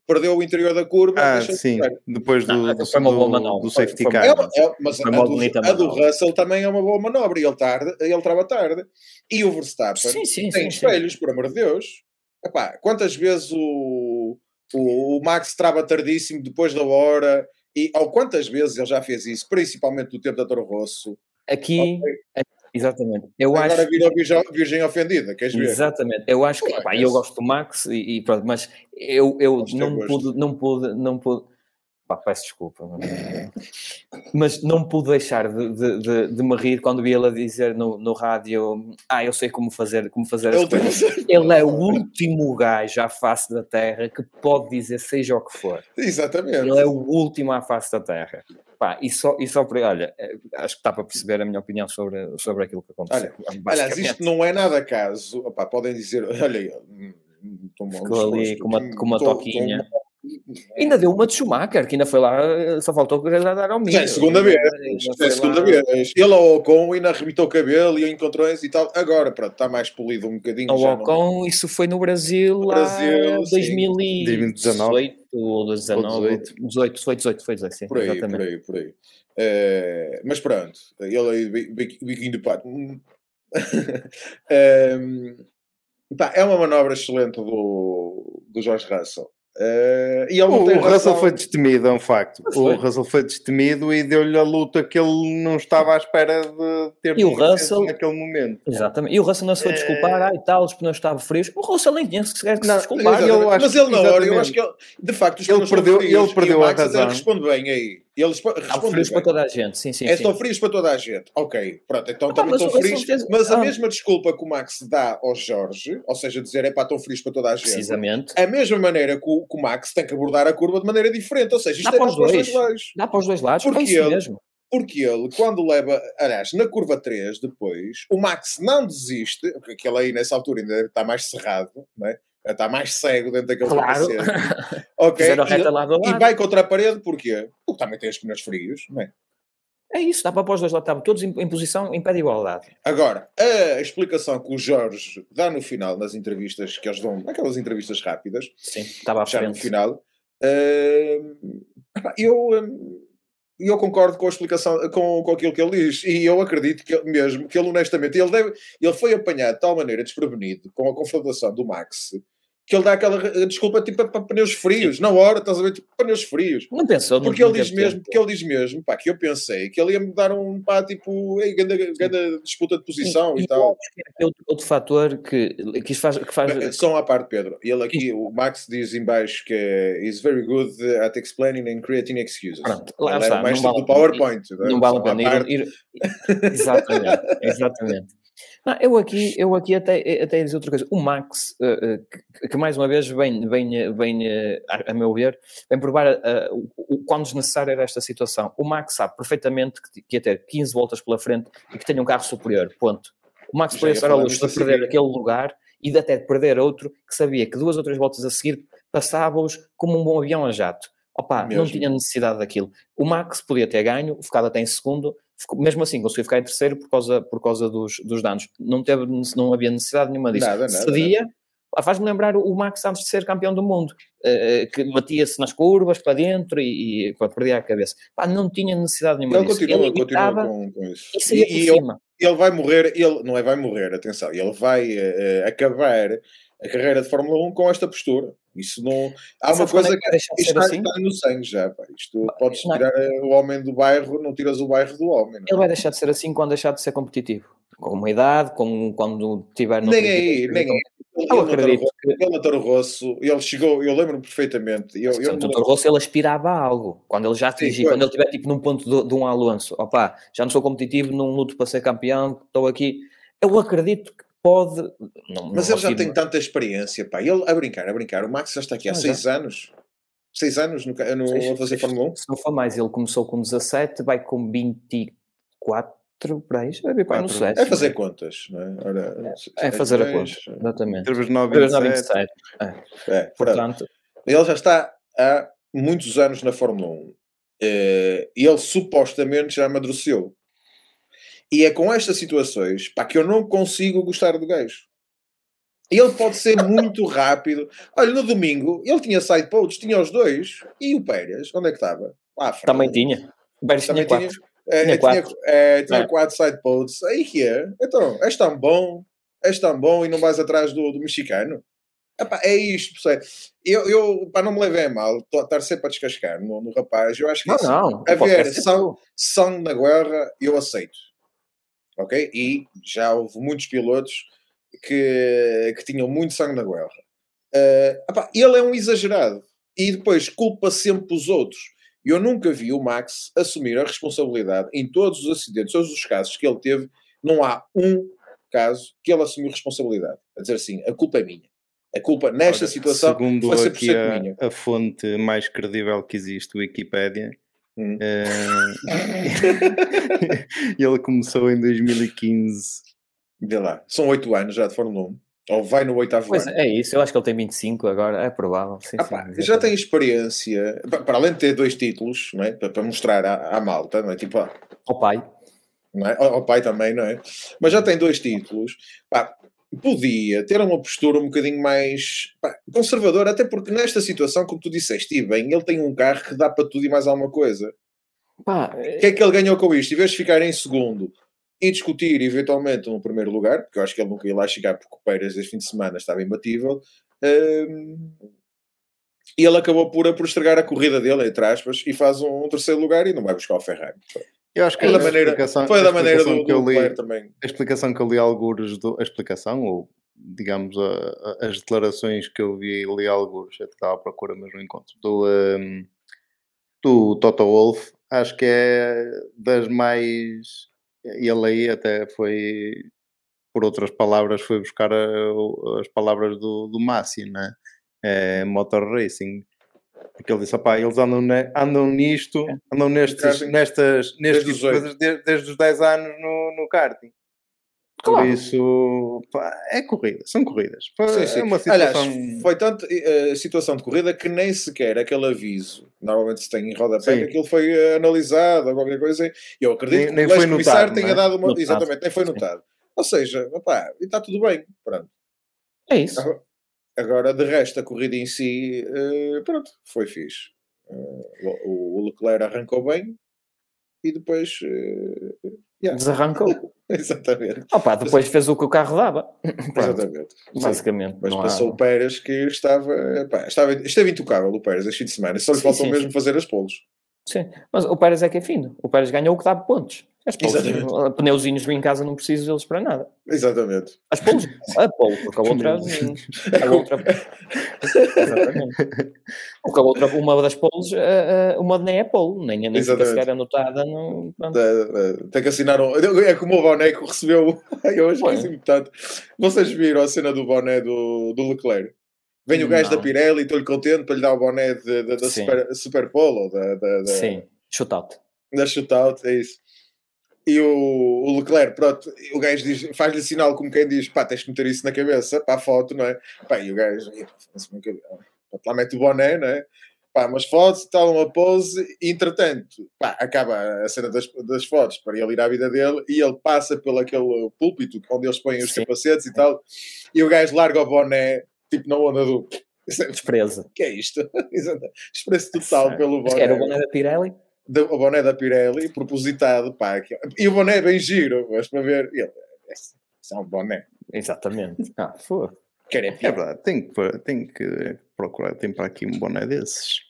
Perdeu o interior da curva. Ah, sim. De Depois do, não, do, foi uma boa do, do safety car. É, é, mas foi a, uma do, a do Russell também é uma boa manobra. E ele tarde, ele trava tarde. E o Verstappen sim, sim, tem sim, espelhos, sim. por amor de Deus. Epá, quantas vezes o, o, o Max trava tardíssimo depois da hora? E ou quantas vezes ele já fez isso? Principalmente no tempo da Toro Rosso. Aqui... Okay. Exatamente. Eu Agora acho... virou virgem ofendida, queres ver? Exatamente. Eu acho que... Pá, eu gosto do Max e, e pronto, mas eu, eu não, pude, não pude... Não pude... Pá, peço desculpa. Mas... mas não pude deixar de, de, de, de me rir quando vi ele a dizer no, no rádio, ah, eu sei como fazer, como fazer as coisas. Ele é o último gajo à face da Terra que pode dizer seja o que for. Exatamente. Ele é o último à face da Terra. Pá, e só, e só por, olha, acho que está para perceber a minha opinião sobre, sobre aquilo que aconteceu. Olha, aliás, isto não é nada caso. Opá, podem dizer, olha, ficou ali com uma, com uma tô, toquinha. Tô... Ainda deu uma de Schumacher, que ainda foi lá, só faltou que dar ao meio. Já é a segunda vez, já é a segunda vez. Ele ao Ocon ainda arrebitou o cabelo e encontrou-se e tal. Agora, pronto, está mais polido um bocadinho. Ao Ocon, não... isso foi no Brasil, no Brasil lá em dois mil e dezoito ou dezoito, dezoito, dezoito, foi dezoito, sim, por aí, exatamente. Por aí, por aí. Uh, mas pronto, ele aí, biquinho do pato. uh, tá, é uma manobra excelente do, do George Russell. Uh, e o Russell razão... foi destemido, é um facto. Mas o foi. Russell foi destemido e deu-lhe a luta que ele não estava à espera de ter e o Russell... naquele momento. Exatamente. E o Russell não se foi desculpar, é... ai tal, os pneus estavam frios. O Russell nem tinha se quer que se desculpar. Eu acho, mas ele na hora, eu acho que ele, de facto, os ele perdeu, frios, ele perdeu e o Max, a razão. Ele responde bem aí. Ele responde frios para toda a gente, sim, sim. É, sim. Estão frios para toda a gente. Ok, pronto, então ah, também estão frios. Fez... Mas ah. a mesma desculpa que o Max dá ao Jorge, ou seja, dizer é pá, estão frios para toda a gente. Precisamente. A mesma maneira que o, que o Max tem que abordar a curva de maneira diferente, ou seja, isto dá é para os dois. dois lados. Dá para os dois lados, porque é isso ele, mesmo. Porque ele, quando leva, aliás, na curva três, depois, o Max não desiste, porque aquele aí nessa altura ainda está mais cerrado, não é? Está mais cego dentro daquele claro. Ok, e, e vai contra a parede, porquê? Porque também tem os pneus frios, não é? É isso, dá para pôr os dois lá, estavam todos em, em posição em pé de igualdade. Agora, a explicação que o Jorge dá no final, nas entrevistas que eles dão, aquelas entrevistas rápidas, sim, estava à frente. Já no final, uh, eu, eu concordo com a explicação, com, com aquilo que ele diz, e eu acredito que ele, mesmo, que ele honestamente, ele, deve, ele foi apanhado de tal maneira desprevenido com a confrontação do Max, que ele dá aquela desculpa tipo para pneus frios. Sim. Na hora, estás a ver, tipo, pneus frios. Não pensou. Porque, ele diz, mesmo, porque ele diz mesmo, pá, que eu pensei que ele ia me dar um, pá, tipo, ei, ganda, ganda disputa de posição e, e tal. É outro, outro fator que, que isso faz... Que faz... Só à parte, Pedro. Ele aqui, o Max diz em baixo que is very good at explaining and creating excuses. Pronto, lá ele está. Mais do PowerPoint. Não vale a pena. Exatamente, exatamente. Não, eu aqui, eu aqui até, até ia dizer outra coisa. O Max, uh, que, que mais uma vez vem, vem, vem uh, a, a meu ver, vem provar uh, o, o quão desnecessária era esta situação. O Max sabe perfeitamente que, que ia ter quinze voltas pela frente e que tenha um carro superior, ponto. O Max podia estar a luz de perder assim, aquele lugar e de até perder outro, que sabia que duas ou três voltas a seguir passava-os como um bom avião a jato. Opa, mesmo. Não tinha necessidade daquilo. O Max podia ter ganho, ficado até em segundo, mesmo assim conseguiu ficar em terceiro por causa, por causa dos, dos danos. Não, teve, não havia necessidade nenhuma disso. Nada, nada, Cedia, nada. Faz-me lembrar o Max antes de ser campeão do mundo, que batia-se nas curvas para dentro e, e pá, perdia a cabeça. Pá, não tinha necessidade nenhuma ele disso. Continua, ele continua com, com isso. E, e, e ele, ele vai morrer, ele não é vai morrer, atenção, ele vai uh, acabar a carreira de Fórmula um com esta postura. Isso não... Há uma coisa que isto assim? Está no sangue já, pá. Isto podes tirar não. O homem do bairro, não tiras o bairro do homem. Não. Ele vai deixar de ser assim quando deixar de ser competitivo. Com uma idade, com, quando tiver... Nem aí, nem aí. Ele no Toro Rosso, ele chegou, eu lembro-me perfeitamente. No Toro Rosso ele aspirava a algo. Quando ele já atingiu, quando ele estiver tipo num ponto de, de um Alonso. Opá, já não sou competitivo, não luto para ser campeão, estou aqui. Eu acredito que pode... Não, mas não ele já tem tanta experiência, pá. Ele, a brincar, a brincar. O Max já está aqui há seis anos. seis anos no, no, seis, a fazer Fórmula um. Se não for mais, ele começou com dezassete, vai com vinte e quatro, para aí. Vai quatro. No sete, é fazer não é? Contas, não é? Ora, é, é fazer a conta, exatamente. três nove, vinte e sete. É. É, portanto, ele já está há muitos anos na Fórmula um. E ele supostamente já amadureceu. E é com estas situações, pá, que eu não consigo gostar do gajo. Ele pode ser muito rápido. Olha, no domingo, ele tinha side podes, tinha os dois. E o Pérez, onde é que estava? Lá à frente. Também tinha. O Pérez também tinha quatro. Tinha, tinha, quatro. Tinha, é, tinha quatro side podes. Aí que é. Então, és tão bom, és tão bom e não vais atrás do, do mexicano. Epá, é isto, percebe? Eu, eu pá, não me levei a mal, tô, estar sempre a descascar no, no rapaz. Eu acho que não, isso, não, a ver sangue, sangue na guerra, eu aceito. Okay? E já houve muitos pilotos que, que tinham muito sangue na guerra. Uh, apá, ele é um exagerado e depois culpa sempre os outros. E eu nunca vi o Max assumir a responsabilidade em todos os acidentes, todos os casos que ele teve, não há um caso que ele assumiu responsabilidade. A dizer assim, a culpa é minha. A culpa nesta Ora, situação segundo aqui a, a fonte mais credível que existe, o Wikipédia, hum. uh, ele começou em dois mil e quinze. Vê lá, são oito anos já de Fórmula um. Ou vai no oitavo pois ano. É isso, eu acho que ele tem vinte e cinco agora, é provável. Sim, ah, sim, pá, já tem experiência, para além de ter dois títulos, não é? Para mostrar à, à malta, não é? Tipo, ah, ao pai. Não é? Ao pai também, não é? Mas já tem dois títulos, pá, podia ter uma postura um bocadinho mais pá, conservadora, até porque nesta situação, como tu disseste, e bem, ele tem um carro que dá para tudo e mais alguma coisa. Pá, o que é que ele ganhou com isto? Em vez de ficar em segundo e discutir eventualmente no primeiro lugar, porque eu acho que ele nunca ia lá chegar porque o Pérez este fim de semana estava imbatível, hum, e ele acabou por, por estragar a corrida dele, entre aspas, e faz um, um terceiro lugar e não vai buscar o Ferrari. Eu acho que foi da maneira, foi da maneira do, que eu li, do também. A explicação que eu li algures, do, a explicação, ou digamos a, a, as declarações que eu vi e li algures, é que estava à procura mesmo no encontro, do, um, do Toto Wolff, acho que é das mais... Ele aí até foi, por outras palavras, foi buscar a, as palavras do, do Massi, né? É, Motor Racing. Porque ele disse, opá, eles andam, ne, andam nisto, andam nestes, nestas, nestes coisas desde, desde os dez anos no, no karting. Claro. Por isso, pá, é corrida, são corridas. Sim, sim. É uma situação... Aliás, foi tanto a uh, situação de corrida que nem sequer aquele aviso, normalmente se tem em rodapé, aquilo foi uh, analisado, alguma coisa. Eu acredito nem, que o comissário tenha dado uma... Notado. Exatamente, nem foi notado. Sim. Ou seja, opá, e está tudo bem, pronto. É isso. Agora, de resto, a corrida em si, uh, pronto, foi fixe. Uh, o, o Leclerc arrancou bem e depois... Uh, Yeah. Desarrancou. Exatamente. Opa, depois fez o que o carro dava. Exatamente. Basicamente. Mas passou há... o Pérez que estava, pá, estava... Esteve intocável o Pérez este fim de semana. Só lhe sim, faltou sim, mesmo sim. fazer as polos. Sim. Mas o Pérez é que é fino. O Pérez ganhou o que dá pontos. As polos. Pneuzinhos em casa não preciso deles para nada. Exatamente. As polos. A polo. Porque a outra... a outra... Exatamente. Porque a outra... Uma das polos, uma nem é polo. Nem, nem sequer é anotada. No... Tem que assinar um... É como o Boné que recebeu... Eu hoje esqueci-me tanto. Vocês viram a cena do Boné do, do Leclerc? Vem o gajo da Pirelli e estou-lhe contente para lhe dar o Boné de, de, da super, super Polo. Da, da, da... Sim. Shootout. Da Shootout, é isso. E o Leclerc, pronto, o gajo diz, faz-lhe sinal como quem diz, pá, tens de meter isso na cabeça, para a foto, não é? Pá, e o gajo, lá mete o boné, não é? Pá, umas fotos, tal, uma pose, e entretanto, pá, acaba a cena das, das fotos para ele ir à vida dele, e ele passa pelo aquele púlpito onde eles põem os Sim. capacetes e tal, e o gajo larga o boné, tipo na onda do... Desprezo. O que é isto? Desprezo total pelo boné. Era o boné da Pirelli? Do, o boné da Pirelli, propositado, pá, aqui, e o boné é bem giro, mas para ver, ele, é um boné. Exatamente. Ah, foi. É verdade, tenho que, tenho que procurar, tem para aqui um boné desses.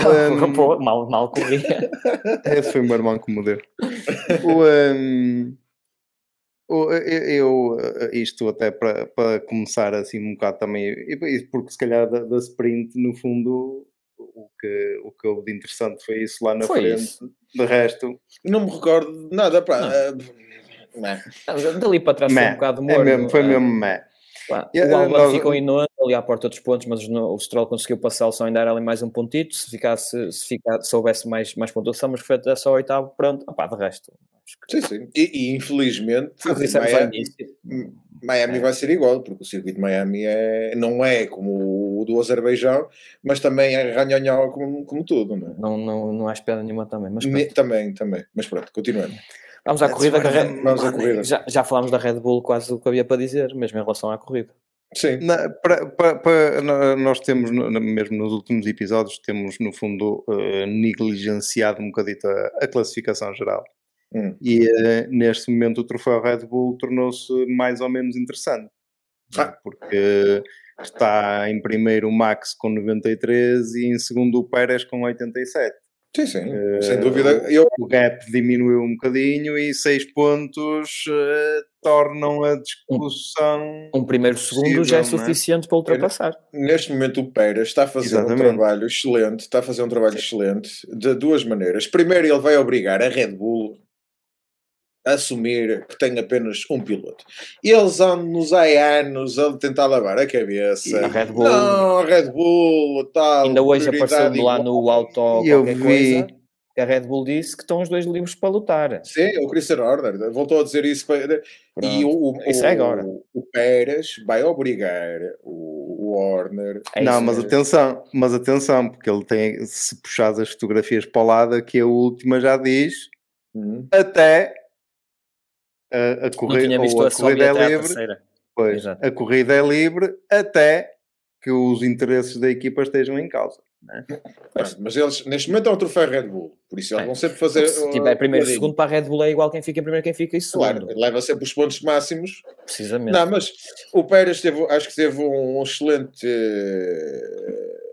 Um, mal, mal corria. Esse foi o meu irmão que me deu. O, um, o, eu, isto até para, para começar assim um bocado também, porque se calhar da, da sprint, no fundo... O que, o que houve de interessante foi isso lá na foi frente. Isso. De resto, não me recordo de nada. Pá. Uh, Dali para trás foi um bocado morno. É mesmo, foi mesmo meh. O Alba nós... ficou em nono ali à porta dos pontos, mas no, o Stroll conseguiu passar só ainda era ali mais um pontito. Se ficasse, se ficasse, soubesse mais, mais pontuação, mas foi até só oitavo. Pronto, opá, de resto. Sim, sim. E, e infelizmente Miami, Miami é. vai ser igual, porque o circuito de Miami é, não é como o do Azerbaijão, mas também é ranhonhó como, como tudo, não é? Não, não, não há espera nenhuma também, mas pronto. Também, também, mas pronto, continuando. Vamos à corrida, que a Red... Vamos à corrida. Já, já falámos da Red Bull quase o que havia para dizer, mesmo em relação à corrida. Sim. Na, pra, pra, pra, nós temos, mesmo nos últimos episódios, temos no fundo uh, negligenciado um bocadito a, a classificação geral. Hum. E uh, neste momento o troféu Red Bull tornou-se mais ou menos interessante, ah. porque está em primeiro o Max com noventa e três e em segundo o Pérez com oitenta e sete. Sim, sim, uh, sem dúvida. Eu... O gap diminuiu um bocadinho e seis pontos uh, tornam a discussão... Um, um primeiro segundo já é suficiente é? para ultrapassar. Neste momento o Pérez está a fazer Exatamente. um trabalho excelente, está a fazer um trabalho sim. excelente de duas maneiras. Primeiro, ele vai obrigar a Red Bull a assumir que tem apenas um piloto. Eles andam-nos há anos a tentar lavar a cabeça. E a Red Bull... Não, a Red Bull, tal... Ainda hoje apareceu-me lá no auto qualquer coisa. A Red Bull disse que estão os dois livres para lutar. Sim, o Christian Horner voltou a dizer isso. Para... E o, o, isso é agora. O, o Pérez vai obrigar o, o Horner... É Não, mas atenção, mas atenção, porque ele tem, se puxares as fotografias para o lado, aqui a última já diz, hum. até... A, a, corrida, ou a, a corrida é livre, pois, a corrida é livre até que os interesses da equipa estejam em causa, né? Mas, mas eles neste momento é o troféu Red Bull, por isso eles é. vão sempre fazer se tiver uh, primeiro e segundo para a Red Bull é igual quem fica em primeiro quem fica em segundo, claro, leva sempre os pontos máximos, precisamente. Não, mas o Pérez teve, acho que teve um excelente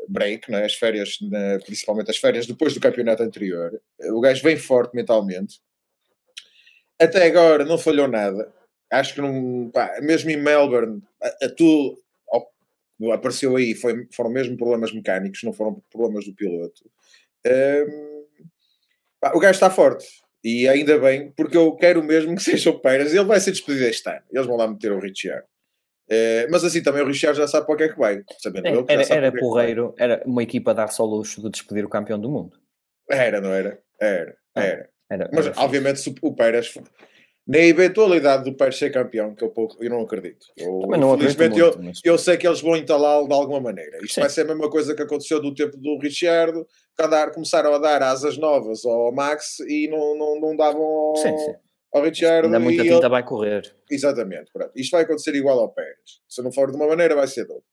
break, não é? As férias, na, principalmente as férias depois do campeonato anterior, o gajo vem forte mentalmente. Até agora não falhou nada. Acho que não, pá, mesmo em Melbourne, a, a tu, oh, apareceu aí, foi, foram mesmo problemas mecânicos, não foram problemas do piloto. Um, pá, o gajo está forte. E ainda bem, porque eu quero mesmo que seja o Pérez. Ele vai ser despedido este ano. Eles vão lá meter o Ricciardo. Uh, mas assim também o Ricciardo já sabe para o que é que vai. Sabendo era, eu, que já sabe era para porreiro, que é que era uma equipa a dar-se ao luxo de despedir o campeão do mundo. Era, não era? Era, era. Ah. Era, era mas fácil. Obviamente o Pérez, na eventualidade do Pérez ser campeão, que eu, pouco, eu não acredito, eu, não felizmente acredito muito, eu, eu sei que eles vão entalá-lo de alguma maneira. Isto Sim. vai ser a mesma coisa que aconteceu do tempo do Ricciardo, que andar, começaram a dar asas novas ao Max e não, não, não davam ao, sim, sim. ao Ricciardo. Ainda muita tinta ele... vai correr. Exatamente, pronto. Isto vai acontecer igual ao Pérez, se não for de uma maneira vai ser de outra.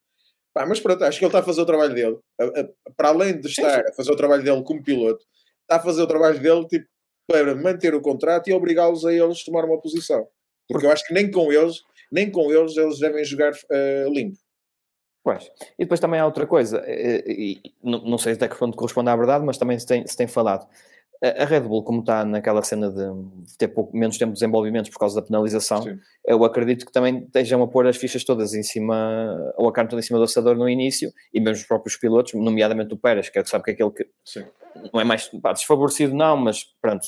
Pá, mas pronto, acho que ele está a fazer o trabalho dele, para além de estar sim, sim. a fazer o trabalho dele como piloto, está a fazer o trabalho dele tipo para manter o contrato e obrigá-los a eles tomar uma posição. Porque eu acho que nem com eles, nem com eles, eles devem jogar uh, limpo. Pois. E depois também há outra coisa, e, e, não, não sei até que ponto corresponde à verdade, mas também se tem, se tem falado. A Red Bull, como está naquela cena de ter pouco, menos tempo de desenvolvimento por causa da penalização, Sim. eu acredito que também estejam a pôr as fichas todas em cima, ou a carne toda em cima do assador no início, e mesmo os próprios pilotos, nomeadamente o Pérez, que é que sabe que é aquele que Sim. não é mais pá, desfavorecido não, mas pronto,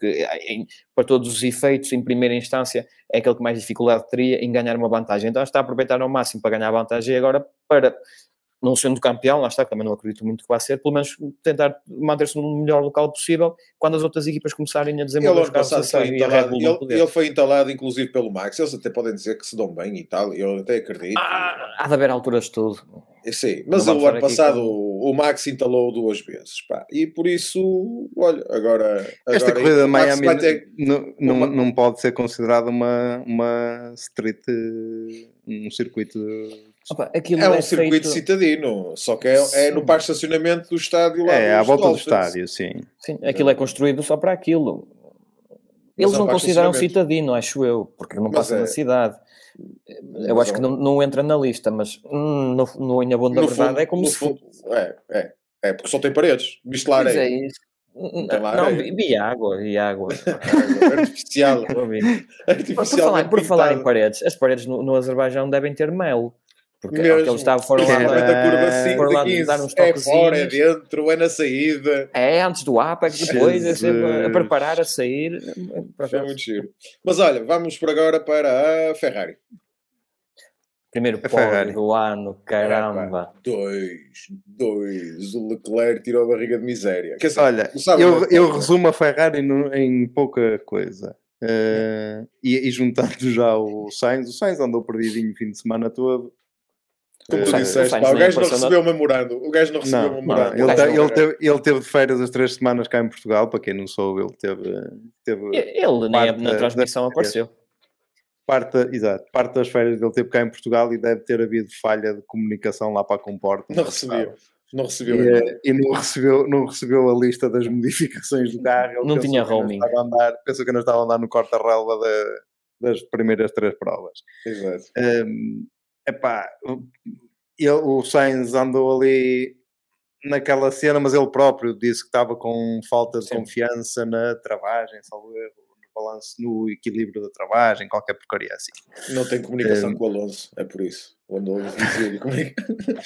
que, em, para todos os efeitos, em primeira instância, é aquele que mais dificuldade teria em ganhar uma vantagem. Então está a aproveitar ao máximo para ganhar a vantagem e agora para... não sendo campeão, lá está, também não acredito muito que vá ser, pelo menos tentar manter-se no melhor local possível, quando as outras equipas começarem a desenvolver os carros a sério e a Red Bull não poder. Ele foi entalado, inclusive, pelo Max, eles até podem dizer que se dão bem e tal, eu até acredito. Ah, há de haver alturas de tudo. Sim, mas o ano passado com... o Max entalou duas vezes, pá, e por isso, olha, agora... Esta agora, corrida de Miami ter... não, não, uma... não pode ser considerada uma, uma street, um circuito... Opa, é um é circuito feito... citadino, só que é, é no parque de estacionamento do estádio lá. É, à volta do estádio, sim. Sim, aquilo é, é construído só para aquilo. Eles mas não consideram citadino, acho eu, porque não mas passa é. na cidade. Eu mas acho é. que não, não entra na lista, mas hum, no, no em abono da no verdade fundo, é como se fundo, fundo. É, é, é, porque só tem paredes, visto lá areia. É isso. Não, não vi água, vi água. Artificial. Por falar, por falar em paredes, as paredes no, no Azerbaijão devem ter mel. Porque eles estavam, foram lá, é, foram lá dar uns toques. É fora, é dentro, é na saída. É, antes do Apex, depois, é sempre a preparar, a sair. É muito giro. Mas olha, vamos por agora para a Ferrari. Primeiro pódio do ano, caramba. É, dois, dois, o Leclerc tirou a barriga de miséria. Quer dizer, olha, eu, eu resumo a Ferrari no, em pouca coisa. Uh, e, e juntando já o Sainz, o Sainz andou perdidinho o fim de semana todo. Como tu disseste, pá, o gajo não recebeu o memorando. O gajo não recebeu o memorando. Ele, te, ele, teve, ele teve de férias as três semanas cá em Portugal, para quem não soube, ele teve... teve ele parte, na transmissão da, apareceu. Parte, exato. Parte das férias dele teve cá em Portugal e deve ter havido falha de comunicação lá para a Comporta. Não, não recebeu. Não recebeu e, e não recebeu, não recebeu a lista das modificações do carro. Ele não tinha roaming. Pensou que não estava a andar no corta-relva da, das primeiras três provas. Exato. Um, Epá, ele, o Sainz andou ali naquela cena, mas ele próprio disse que estava com falta de Sim. confiança na travagem, salvo erro, no balanço, no equilíbrio da travagem, qualquer porcaria assim. Não tem comunicação um... com o Alonso, é por isso. O Alonso dizia-lhe comigo.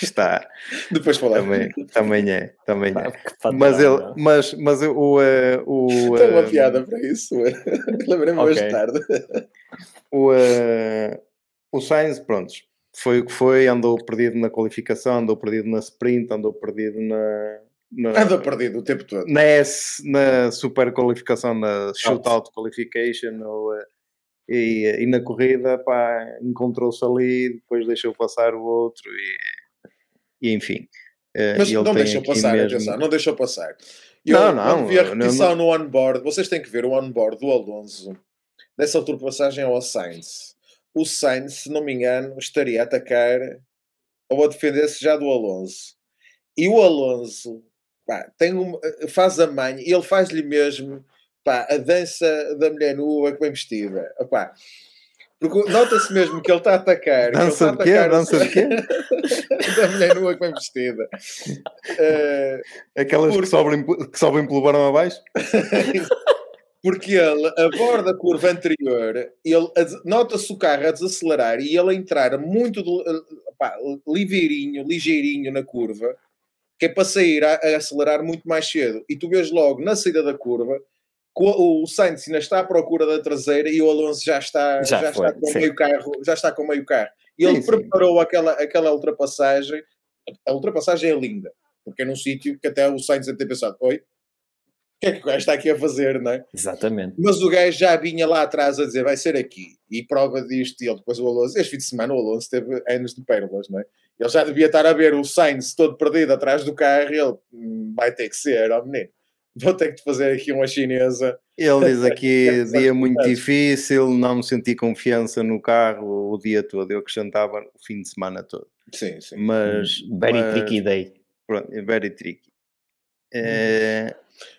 Está. Depois falar. Também, também é, também é. Mas ele, mas, mas o... o, o tem uma piada para isso. Lembrei-me hoje de tarde. O, o Sainz, prontos. Foi o que foi, andou perdido na qualificação, andou perdido na sprint, andou perdido na... na andou perdido o tempo todo. Na, S, na super qualificação, na shootout qualification ou, e, e na corrida, pá, encontrou-se ali, depois deixou passar o outro e, e enfim. Mas não deixou passar, mesmo... atenção, não deixou passar. Eu, não, não. Eu vi a repetição no on-board, vocês têm que ver o on-board do Alonso, dessa ultrapassagem ao Sainz. O Sainz, se não me engano, estaria a atacar ou a defender-se já do Alonso. E o Alonso pá, tem um, faz a manha e ele faz-lhe mesmo pá, a dança da mulher nua que bem vestida. Opá. Porque nota-se mesmo que ele está a atacar. Dança de quê? Dança de quê? Da mulher nua que bem vestida. Uh, Aquelas porque... que, sobem, que sobem pelo barão abaixo? Porque ele aborda a curva anterior, ele nota-se o carro a desacelerar e ele a entrar muito pá, liveirinho, ligeirinho na curva, que é para sair a, a acelerar muito mais cedo. E tu vês logo na saída da curva que o, o Sainz ainda está à procura da traseira e o Alonso já está, já já foi, está com meio carro, já está com meio carro. E ele sim, preparou sim. Aquela, aquela ultrapassagem. A ultrapassagem é linda, porque é num sítio que até o Sainz deve ter pensado, oi? O que é que o gajo está aqui a fazer, não é? Exatamente. Mas o gajo já vinha lá atrás a dizer, vai ser aqui. E prova disto, e ele depois o Alonso, este fim de semana o Alonso teve anos de pérolas, não é? Ele já devia estar a ver o Sainz todo perdido atrás do carro, ele vai ter que ser, ó menino. Vou ter que fazer aqui uma chinesa. Ele diz aqui, dia muito difícil, não me senti confiança no carro o dia todo. Eu acrescentava o fim de semana todo. Sim, sim. Mas... Very mas, tricky day. Pronto, very tricky. É...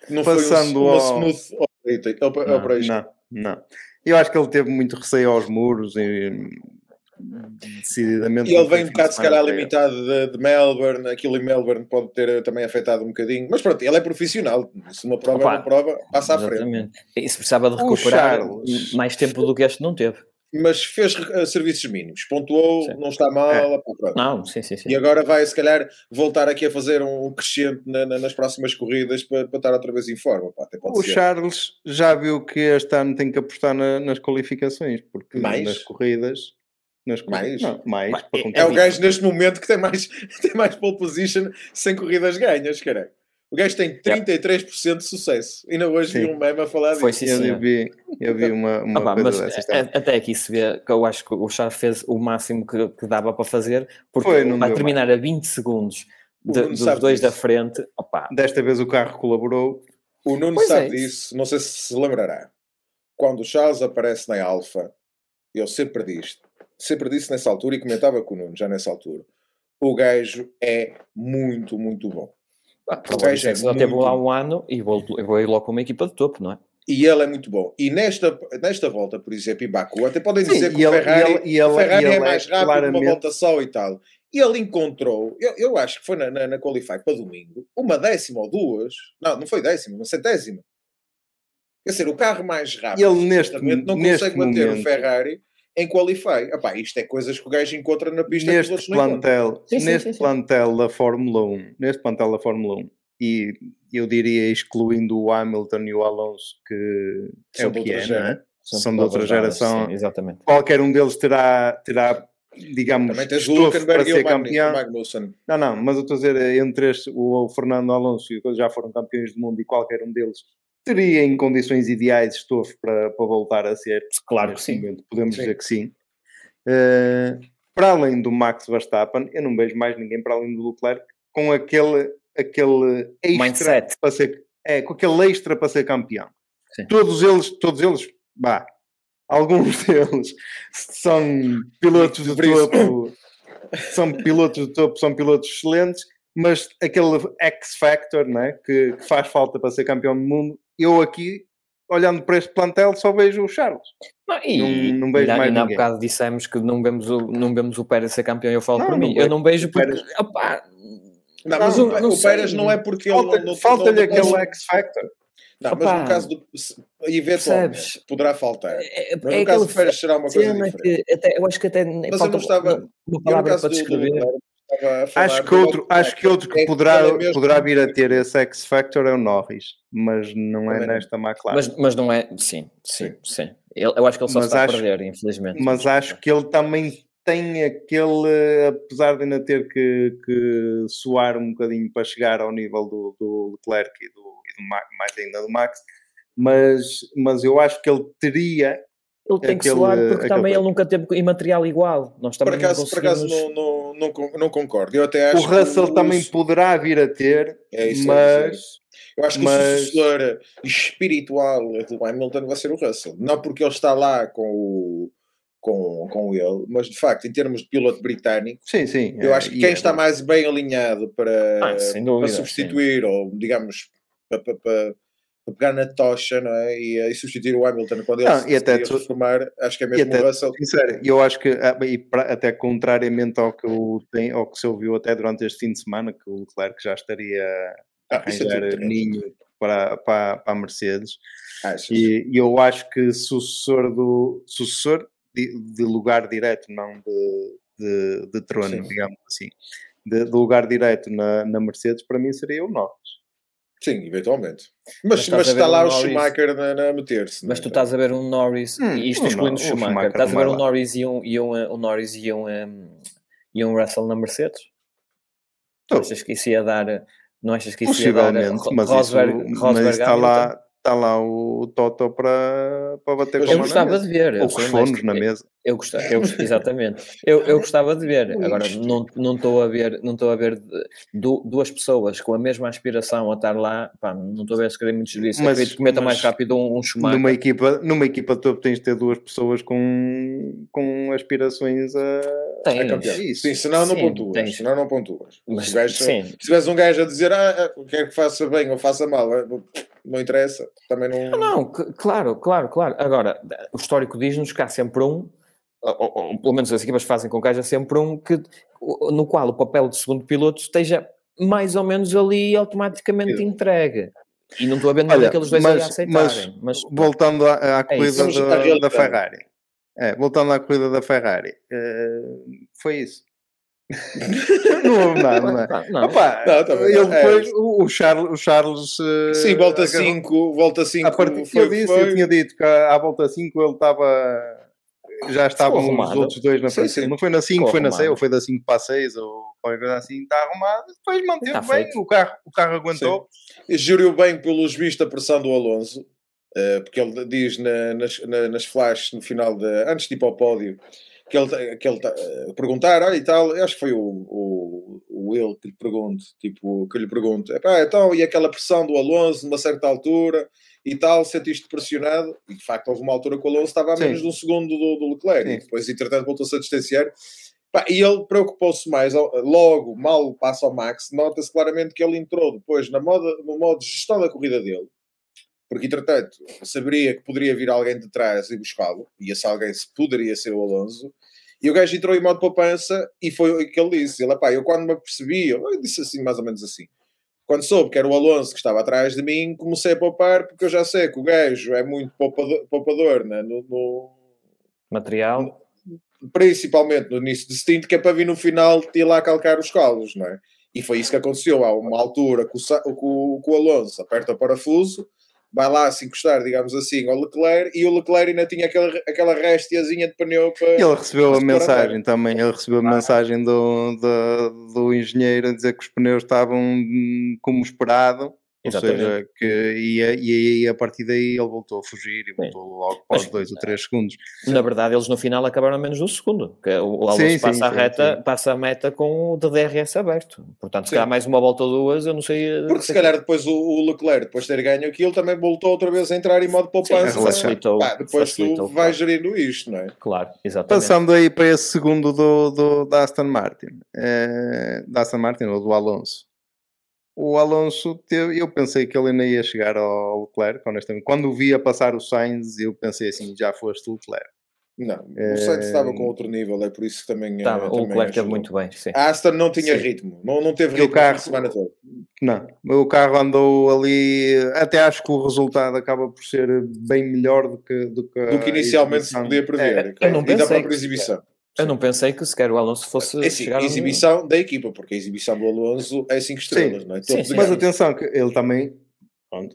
Não passando foi um, ao... uma smooth operation. Não, não, não. Eu acho que ele teve muito receio aos muros e decididamente... E ele vem um bocado, se calhar, limitado de, de Melbourne. Aquilo em Melbourne pode ter também afetado um bocadinho. Mas pronto, ele é profissional. Se uma prova Opa, é uma prova, passa à frente. E se precisava de recuperar mais tempo do que este não teve. Mas fez uh, serviços mínimos, pontuou, sim. Não está mal, é. Pronto. Não, sim, sim, sim. E agora vai, se calhar, voltar aqui a fazer um crescente na, na, nas próximas corridas para, para estar outra vez em forma. Pá, o ser. Charles já viu que este ano tem que apostar na, nas qualificações, porque mais? nas corridas... Nas corridas mais? Não, mais mas, para é, é o gajo neste momento que tem mais, tem mais pole position sem corridas ganhas, caralho. O gajo tem trinta e três por cento de sucesso. Ainda hoje sim. Vi um meme a falar disso. Foi sim, eu, eu, vi, eu vi uma, uma Opa, coisa mas dessa. A, até aqui se vê que eu acho que o Charles fez o máximo que, que dava para fazer, porque foi, vai terminar mais. A vinte segundos de, dos dois disso. Da frente. Opa. Desta vez o carro colaborou. O Nuno pois sabe é. Disso, não sei se se lembrará. Quando o Charles aparece na Alfa, eu sempre disse, sempre disse nessa altura e comentava com o Nuno já nessa altura, o gajo é muito, muito bom. Ah, é só teve lá um ano e vou, vou ir logo com uma equipa de topo, não é? E ele é muito bom. E nesta, nesta volta, por exemplo, em Baku, até podem dizer sim, que o ele, Ferrari, ele, ele, o Ferrari é mais rápido claramente... uma volta só e tal. E ele encontrou, eu, eu acho que foi na, na, na Qualify para domingo, uma décima ou duas, não, não foi décima, uma centésima. Quer dizer, o carro mais rápido ele neste, não neste consegue momento. Manter o Ferrari em Qualify. Epá, isto é coisas que o gajo encontra na pista. Neste plantel, sim, neste sim, sim, plantel sim. da Fórmula um, neste plantel da Fórmula um, e eu diria excluindo o Hamilton e o Alonso, que são é o que é, não é? São, são de outra geração. Sim, exatamente. Qualquer um deles terá, terá digamos, estofo para ser campeão. Magnussen. Não, não, mas eu estou a dizer, entre este, o, o Fernando Alonso e o que já foram campeões do mundo e qualquer um deles teria em condições ideais estofo para, para voltar a ser. Claro que sim. Podemos sim. dizer que sim. Uh, para além do Max Verstappen, eu não vejo mais ninguém para além do Leclerc com aquele, aquele extra mindset. Para ser, é, com aquele extra para ser campeão. Sim. Todos eles, todos eles, bah, alguns deles são pilotos de topo, são pilotos de topo, são pilotos excelentes, mas aquele X-Factor, né, que, que faz falta para ser campeão do mundo, eu aqui, olhando para este plantel, só vejo o Charles. Não, e não, não vejo e, mais e ninguém. Há bocado dissemos que não vemos o, não vemos o Pérez ser campeão, eu falo não, por não mim. Vejo. Eu não vejo porque, opá, Não, não, mas o, não o Pérez não é porque falta, ele não... não falta-lhe aquele X-Factor. Não, opa, mas no caso do... eventualmente poderá faltar. É, mas no é caso do Pérez será uma coisa diferente. Que até, eu acho que até... Mas eu não estava... Uma palavra para descrever... Do... Acho que, outro, acho que outro que poderá, poderá vir a ter esse X-Factor é o Norris, mas não é nesta McLaren. Mas, mas não é, sim, sim, sim. Eu acho que ele só mas está acho, a perder, infelizmente. Mas acho que ele também tem aquele, apesar de ainda ter que, que suar um bocadinho para chegar ao nível do, do Leclerc e, do, e do, mais ainda do Max, mas, mas eu acho que ele teria... Ele tem aquele, que soar, porque também ele nunca teve imaterial igual. Nós por acaso, não, por acaso não, não, não, não concordo. Eu até acho o Russell que o também uso... poderá vir a ter, é isso, mas... É eu acho que mas... o sucessor espiritual do Hamilton vai ser o Russell. Não porque ele está lá com o... Com, com ele, mas de facto em termos de piloto britânico, sim, sim, eu é, acho que quem é, está é. mais bem alinhado para, ah, dúvida, para substituir, sim. ou digamos, para... para pegar na tocha, não é? E, e substituir o Hamilton quando ele não, se transformar, tu... acho que é mesmo até, o Russell. Sincero, eu acho que, e pra, até contrariamente ao que, o, tem, ao que se ouviu até durante este fim de semana, que o Leclerc já estaria a ah, arranjar é ninho para, para, para a Mercedes, ah, e, e eu acho que sucessor do sucessor de, de lugar direto, não de, de, de trono, sim. digamos assim, de, de lugar direto na, na Mercedes, para mim seria o Norris. Sim, eventualmente. Mas, mas, mas está um lá Norris, o Schumacher a meter-se. Mas é? Tu estás a ver um Norris, hum, e isto excluindo o Schumacher, Schumacher, estás a ver um Norris e um, e um, um Norris e um, um, e um Russell na Mercedes? Não achas que isso ia dar... Não achas que isso ia dar... Mas Rosberg, isso, Rosberg mas está, lá, está lá o Toto para, para bater com a mão na mesa. Eu gostava de ver. Ou com os fones na mesa. Eu gostava, eu, exatamente. Eu, eu gostava de ver. Agora, não, não estou a ver, não estou a ver duas pessoas com a mesma aspiração a estar lá. Pá, não estou a ver se querem muito serviço. Mas acredito que meta mais rápido um, um Schumacher. Numa equipa, numa equipa top tens de ter duas pessoas com, com aspirações a, a campear. Isso. Sim, senão não pontuas. Senão não pontuas. Mas, gajo, se tivesse um gajo a dizer, ah, quero que faça bem ou faça mal, não interessa. Também não... Não, não, claro, claro, claro. Agora, o histórico diz-nos que há sempre um... Ou, ou, ou pelo menos as equipas fazem com que haja sempre um que, no qual o papel de segundo piloto esteja mais ou menos ali automaticamente entregue. E não estou a ver nada daqueles dois mas, a aceitarem. Mas, mas voltando à, à corrida é da, da Ferrari, é, voltando à corrida da Ferrari, uh, foi isso. Não houve nada, não é? Não, não. Opa, não, ele depois, é. o, Charles, o Charles... Sim, volta cinco, volta cinco. Eu disse, foi. eu tinha dito que à, à volta cinco ele estava... Já estavam os outros dois na frente. Não foi na cinco, foi na seis, ou foi da cinco para a seis, ou qualquer coisa assim, está arrumado. Depois manteve tá bem, o carro, o carro aguentou. Sim. Geriu bem, pelos vistos, a pressão do Alonso, porque ele diz na, nas, nas flashes, no final, de, antes de ir para o pódio, que ele, que ele perguntaram, ah, e tal, acho que foi o, o, o Will que lhe pergunta, tipo, que lhe pergunta, ah, então, e aquela pressão do Alonso, numa certa altura... e tal, sentiste pressionado, e de facto houve uma altura que o Alonso estava a menos Sim. de um segundo do, do Leclerc, Sim. e depois entretanto voltou-se a distanciar, pá, e ele preocupou-se mais, logo, mal passa ao Max, nota-se claramente que ele entrou depois na moda, no modo de gestão da corrida dele, porque entretanto saberia que poderia vir alguém de trás e buscá-lo, e esse alguém se poderia ser o Alonso, e o gajo entrou em modo poupança, e foi o que ele disse, ele, pá, eu quando me apercebi, eu disse assim, mais ou menos assim, quando soube que era o Alonso que estava atrás de mim, comecei a poupar, porque eu já sei que o gajo é muito poupador, poupador né? no, no... Material? No, principalmente no início de stint, que é para vir no final e lá calcar os calos, não é? E foi isso que aconteceu. Há uma altura que o, o, o Alonso aperta o parafuso, vai lá se encostar, digamos assim, ao Leclerc, e o Leclerc ainda tinha aquela, aquela restiazinha de pneu para... Ele recebeu a mensagem também, ele recebeu a mensagem do, do, do engenheiro a dizer que os pneus estavam como esperado, Exatamente. ou seja, que ia, ia, ia, a partir daí ele voltou a fugir e voltou sim. logo após dois ou três segundos. Na verdade eles no final acabaram a menos do segundo, que o Alonso sim, passa, sim, a reta, sim. passa a meta com o D R S aberto, portanto se há mais uma volta ou duas eu não sei... Porque se calhar depois o Leclerc, depois de ter ganho aquilo, também voltou outra vez a entrar em modo poupança, ah, depois tu vais gerindo isto, não é? Claro, exatamente. Passando aí para esse segundo do, do, da Aston Martin, é, da Aston Martin ou do Alonso. O Alonso, teve, eu pensei que ele ainda ia chegar ao Leclerc, honestamente. Quando o via passar o Sainz, eu pensei assim, já foste o Leclerc. Não, o Sainz estava com outro nível, é por isso que também... Estava, o Leclerc esteve muito bem, sim. A Aston não tinha sim. ritmo, não, não teve ritmo a semana toda. Não, o carro andou ali, até acho que o resultado acaba por ser bem melhor do que... Do que, do que inicialmente se podia prever, é, e da própria exibição. Que... Eu não pensei que sequer o Alonso fosse é, sim, chegar a exibição da equipa, porque a exibição do Alonso é cinco estrelas, sim. não é? Sim, sim, mas atenção, que ele também pronto,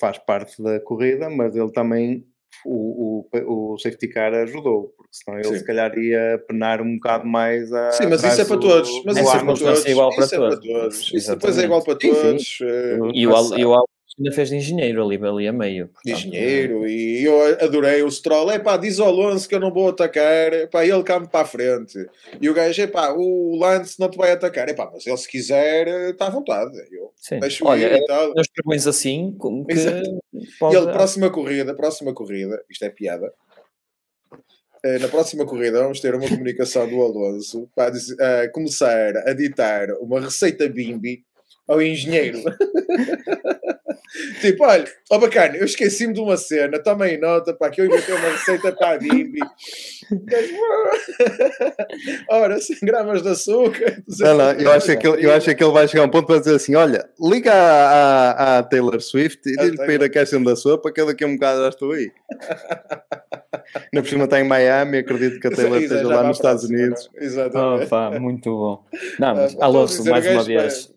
faz parte da corrida, mas ele também... O, o, o safety car ajudou, porque senão ele Sim. se calhar ia penar um bocado mais a. Sim, mas isso é para todos. Mas isso é para todos. É igual isso para todos. É para todos. Isso depois é igual para sim, todos. Sim. E o Alonso ainda fez de engenheiro ali, ali a meio. Portanto, de engenheiro, e eu adorei o Stroll. É pá, diz ao Alonso que eu não vou atacar. É pá, ele cai-me para a frente. E o gajo, é pá, o Lance não te vai atacar. É pá, mas ele se quiser, está à vontade. Eu Sim. deixo Olha, ir e tal. Nós temos assim como que. Pode... E ele, próxima corrida, próxima corrida, isto é piada. Na próxima corrida vamos ter uma comunicação do Alonso para dizer, a começar a ditar uma receita bimbi ao engenheiro. Tipo, olha, ó oh bacana, eu esqueci-me de uma cena, toma aí nota, pá, que eu inventei uma receita para a bimbi. Ora, cem gramas de açúcar. Não, não, eu, acho que ele, eu acho que ele vai chegar a um ponto para dizer assim, olha, liga à, à, à Taylor Swift e diz-lhe para ir a caixa da sopa, que eu daqui a um bocado já estou aí. Na próxima está em Miami, acredito que a Taylor Exato, esteja lá nos Estados Unidos. Exatamente. Opa, muito bom. Não, mas, Alonso, mais uma vez...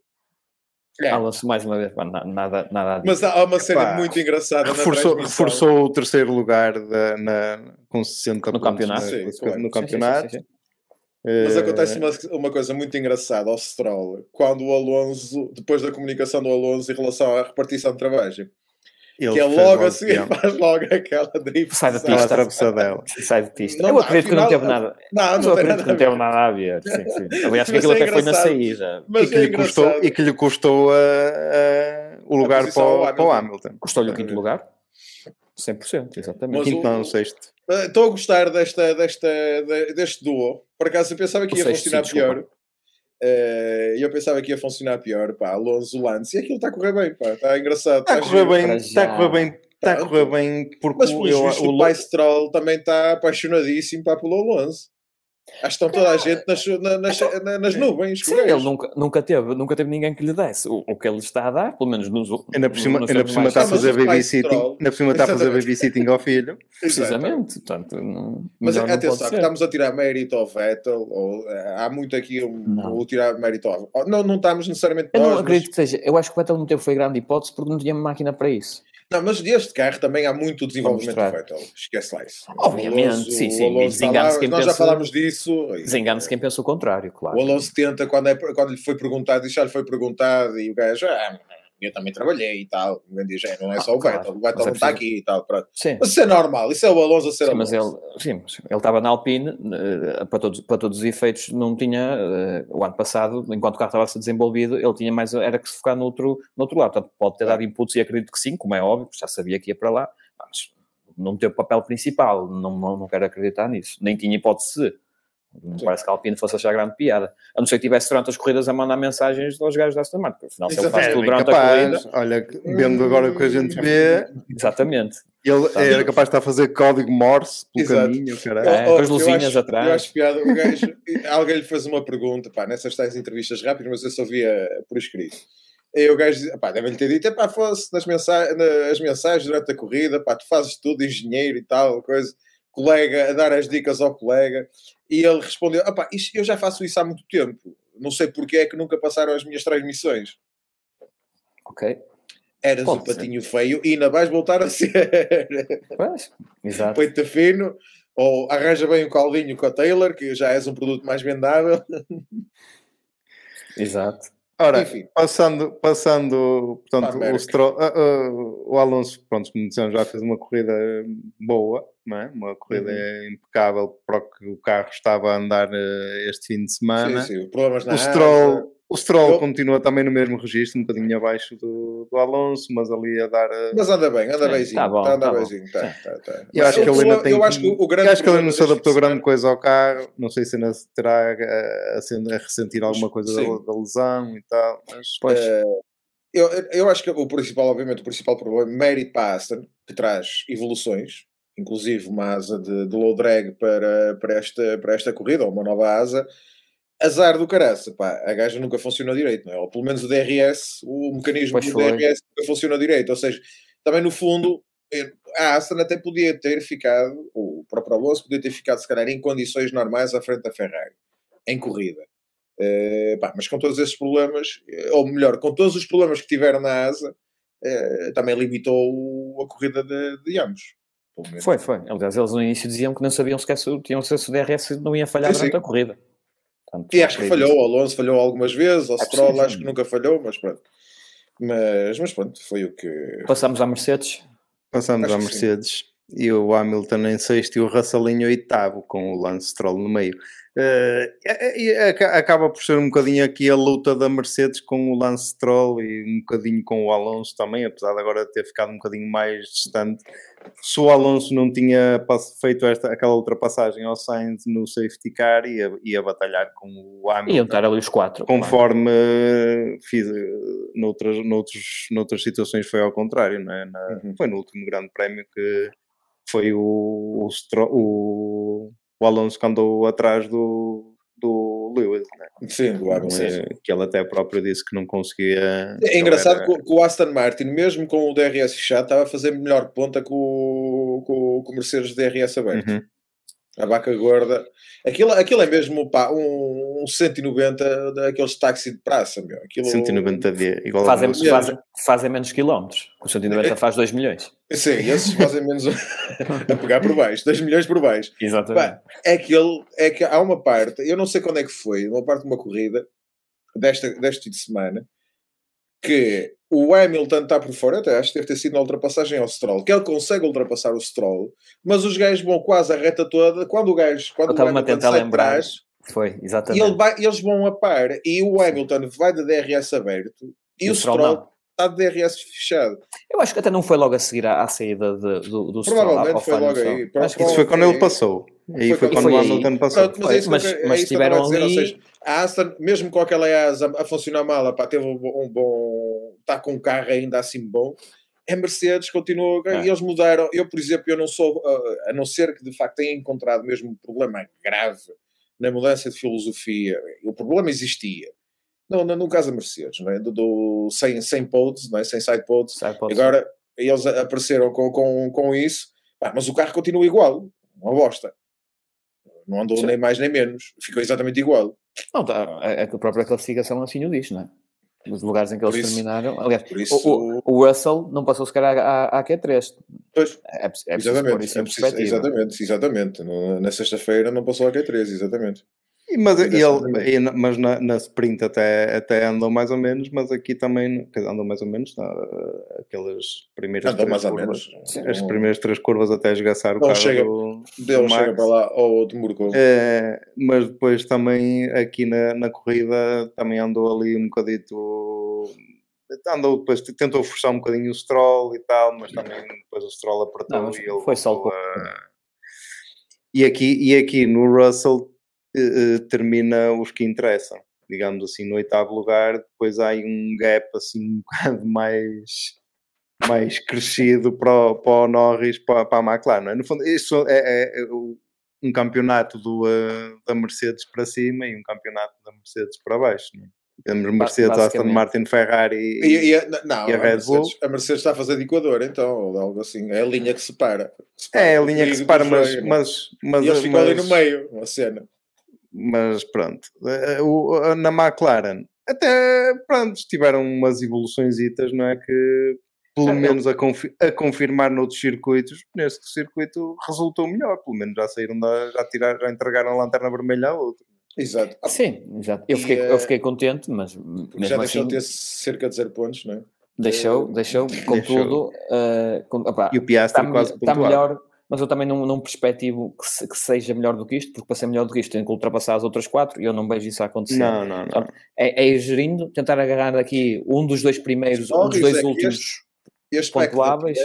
É. Alonso, mais uma vez, nada, nada a dizer. Mas há uma cena Epá, muito engraçada. Reforçou, na reforçou o terceiro lugar de, na, com sessenta no pontos campeonato. Na, sim, claro. No campeonato. Sim, sim, sim, sim. É... Mas acontece uma, uma coisa muito engraçada ao Stroll, quando o Alonso, depois da comunicação do Alonso em relação à repartição de trabalho, Ele que é logo a seguir, tempo. Faz logo aquela drift. Sai da pista. Atravessadela. Sai da pista. Não, eu acredito que não teve nada. Não, não, não, não teve nada a ver. Sim, sim. Aliás, que aquilo é até foi na saída. E, é que custou, e que lhe custou uh, uh, o lugar para o Hamilton. Hamilton. Custou-lhe o quinto lugar? cem por cento, exatamente. Mas quinto, não, o sexto. Estou a gostar desta, desta, deste duo. Por acaso, eu pensava que ia funcionar pior. Uh, eu pensava que ia funcionar pior, pá, Alonso, Lance, e aquilo está a correr bem, pá, está engraçado, está, está, a, correr bem, está a correr bem, está a correr bem, porque mas, eu, visto, o, o pai Stroll também está apaixonadíssimo, pá, pelo Alonso. Acho que estão toda a gente nas, nas, nas, nas nuvens. Sim, ele nunca, nunca, teve, nunca teve ninguém que lhe desse o, o que ele está a dar, pelo menos nos últimos. Ainda por cima está a fazer babysitting ao filho. Precisamente. Portanto, não, mas atenção, que estamos a tirar mérito ao Vettel, ou, há muito aqui o um, um tirar mérito ao Vettel. Não, não estamos necessariamente nós. Eu não acredito mas... que seja. Eu acho que o Vettel não teve foi grande hipótese porque não tinha máquina para isso. Não, mas deste carro também há muito desenvolvimento do Vettel. Esquece lá isso. Obviamente, Alonso, sim, sim. Desengane-se quem pensa... Nós já falámos disso. Desengane-se quem pensa o contrário, claro. O Alonso tenta, quando, é, quando lhe foi perguntado, e já lhe foi perguntado, e o gajo, ah, eu também trabalhei e tal. O gajo diz, não é só o Vettel, o Vettel não está aqui e tal. Pronto. Sim. Mas isso é normal, isso é o Alonso a ser Alonso. Sim, mas ele, sim, ele estava na Alpine, para todos, para todos os efeitos, não tinha, o ano passado, enquanto o carro estava a ser desenvolvido, ele tinha mais, era que se focar no outro, no outro lado. Portanto, pode ter dado inputs e acredito que sim, como é óbvio, já sabia que ia para lá, mas não teve o papel principal, não, não, não quero acreditar nisso. Nem tinha hipótese. Não parece que a Alpine fosse achar grande piada. A não ser que estivesse durante as corridas a mandar mensagens aos gajos da Aston Martin, porque afinal se ele faz tudo durante capaz, a corrida... Olha, vendo agora o que a gente vê... Exatamente. Ele exatamente. Era capaz de estar a fazer código Morse pelo Exato. Caminho, caralho. É, com as luzinhas acho, atrás. Eu acho piada. O gajo, alguém lhe fez uma pergunta, pá, nessas tais entrevistas rápidas, mas eu só via por escrito. E o gajo dizia, pá, devem-lhe ter dito, é pá, fosse nas mensagens, nas mensagens durante a corrida, pá, tu fazes tudo, engenheiro e tal, coisa... colega, a dar as dicas ao colega, e ele respondeu, opá, eu já faço isso há muito tempo, não sei porque é que nunca passaram as minhas transmissões. Ok. Eras Pode um ser. Patinho feio e ainda vais voltar a ser. Pois, exato. Peito fino, ou arranja bem o caldinho com a Taylor, que já és um produto mais vendável. Exato. Ora, Enfim. passando, passando portanto, o, Stroll, uh, uh, o Alonso, pronto, como dissemos, já fez uma corrida boa, não é? Uma corrida uhum. impecável para o que o carro estava a andar uh, este fim de semana. Sim, sim, problemas na o Stroll, área. O Stroll Eu... continua também no mesmo registro, um bocadinho abaixo do, do Alonso, mas ali a dar... Uh... Mas anda bem, anda bemzinho, está tá a andar tá bemzinho, está, está, está. Eu acho que ele ainda tem... Eu acho que o grande acho que ele não se adaptou grande coisa ao carro, não sei se ainda se terá a, a, a ressentir alguma coisa da, da lesão e tal, mas... Pois... Uh, eu, eu acho que o principal, obviamente, o principal problema, Mary Paston, que traz evoluções, inclusive uma asa de, de low drag para, para, esta, para esta corrida, ou uma nova asa. Azar do caraça, pá, a gaja nunca funcionou direito, não é? Ou pelo menos o D R S, o mecanismo do D R S nunca funcionou direito, ou seja, também no fundo a Aston até podia ter ficado, o próprio Alonso podia ter ficado se calhar em condições normais à frente da Ferrari, em corrida. Uh, pá, mas com todos esses problemas, ou melhor, com todos os problemas que tiveram na asa, uh, também limitou a corrida de, de ambos. Foi, foi. Aliás, eles no início diziam que não sabiam sequer se o D R S não ia falhar sim, durante sim. a corrida. Portanto, e acho que falhou, o Alonso falhou algumas vezes, o é Stroll possível. Acho que nunca falhou, mas pronto. Mas, mas pronto, foi o que... Passámos à Mercedes. Passámos à Mercedes. Sim. E o Hamilton em sexto e o Russell em oitavo, com o Lance Stroll no meio. Uh, e, e, acaba por ser um bocadinho aqui a luta da Mercedes com o Lance Stroll e um bocadinho com o Alonso também, apesar de agora ter ficado um bocadinho mais distante. Se o Alonso não tinha feito esta, aquela ultrapassagem ao Sainz no safety car, ia, ia batalhar com o Hamilton. Iam estar ali os quatro. Conforme claro. fiz, noutras, noutros, noutras situações foi ao contrário, não é? Na, uhum. Foi no último grande prémio que foi o, o, o, o Alonso que andou atrás do, do Lewis, não é? Sim, do Hamilton. É, que ele até próprio disse que não conseguia... É engraçado que era... o Aston Martin, mesmo com o D R S fechado, estava a fazer melhor ponta com o, com o Mercedes D R S aberto. Uhum. A vaca gorda. Aquilo, aquilo é mesmo, pá, um, um cento e noventa daqueles táxi de praça, meu. Aquilo... cento e noventa D, igual fazem, a fazem, fazem menos quilómetros. O cento e noventa é, faz dois milhões. Sim, esses fazem menos a pegar por baixo. dois milhões por baixo. Exatamente. Pá, aquilo, é que há uma parte, eu não sei quando é que foi, uma parte de uma corrida, desta, deste fim de semana, que o Hamilton está por fora, até acho que deve ter sido na ultrapassagem ao Stroll, que ele consegue ultrapassar o Stroll, mas os gajos vão quase a reta toda, quando o gajo quando o Hamilton sai de trás, foi, exatamente. Ele vai, eles vão a par, e o Hamilton vai de D R S aberto, e, e o Stroll, Stroll está de D R S fechado. Eu acho que até não foi logo a seguir à, à saída de, do, do Stroll. Provavelmente foi logo aí. Para acho para que isso foi quando ele passou. Aí foi, foi quando o Hamilton passou. Pronto, mas é isso, mas, é mas tiveram dizer, ali... Seja, a Aston, mesmo com aquela asa a funcionar mal, pá, teve um bom... Um bom está com um carro ainda assim bom. A Mercedes continuou... É. E eles mudaram. Eu, por exemplo, eu não sou... A não ser que, de facto, tenha encontrado mesmo um problema grave na mudança de filosofia. O problema existia. Não, não, no caso da Mercedes, não é? do, do, sem, sem pods, não é? Sem side pods. Side pods. Agora, eles apareceram com, com, com isso. Pá, mas o carro continua igual. Uma bosta. Não andou Sim. nem mais nem menos. Ficou exatamente igual. Não, tá, a, a própria classificação assim o diz, não é? Os lugares em que por eles isso, terminaram. Aliás, isso, o, o Russell não passou sequer à Q três. Pois, é, é exatamente. É preciso, exatamente, exatamente. No, na sexta-feira não passou à Q três, exatamente. E, mas ele, e, mas na, na sprint até, até andou mais ou menos, mas aqui também andou mais ou menos. Não, aquelas primeiras andou três mais curvas. Ou menos. As primeiras três curvas até esgaçar o carro chega, do, Deus do Max. Chega para lá ou de Murco. É, mas depois também aqui na, na corrida também andou ali um bocadito... Andou depois, tentou forçar um bocadinho o Stroll e tal, mas também depois o Stroll apertou não, e ele... Foi só o... A... E, aqui, e aqui no Russell... termina os que interessam, digamos assim, no oitavo lugar. Depois há aí um gap assim um bocado mais mais crescido para o, para o Norris, para, para a McLaren, não é? No fundo, isto é, é, é um campeonato do, uh, da Mercedes para cima e um campeonato da Mercedes para baixo, não é? Temos Mercedes, Aston Martin, Ferrari e, e, e, a, não, e a Red Bull. A Mercedes está a fazer de Equador, então, algo assim. É a linha que separa. separa é a linha que separa, mas... Freio, mas, mas e eles ficam ali no meio, uma cena. Mas pronto, na McLaren, até pronto, tiveram umas evoluçõezitas, não é? Que pelo menos a, confi- a confirmar noutros circuitos, neste circuito resultou melhor, pelo menos já saíram, da, já, tiraram, já entregaram a lanterna vermelha a outro. Exato. Sim, exato. Eu fiquei, e, eu fiquei contente, mas mesmo já deixou assim, ter cerca de zero pontos, não é? Deixou, deixou, contudo, uh, com, opa, e o Piastri está quase pontuado. Está melhor. Mas eu também não, não perspectivo que, se, que seja melhor do que isto, porque para ser melhor do que isto tem que ultrapassar as outras quatro e eu não vejo isso a acontecer. Não, não, não. Portanto, é, é ir gerindo, tentar agarrar aqui um dos dois primeiros, um dos dois é últimos este, este pontuáveis.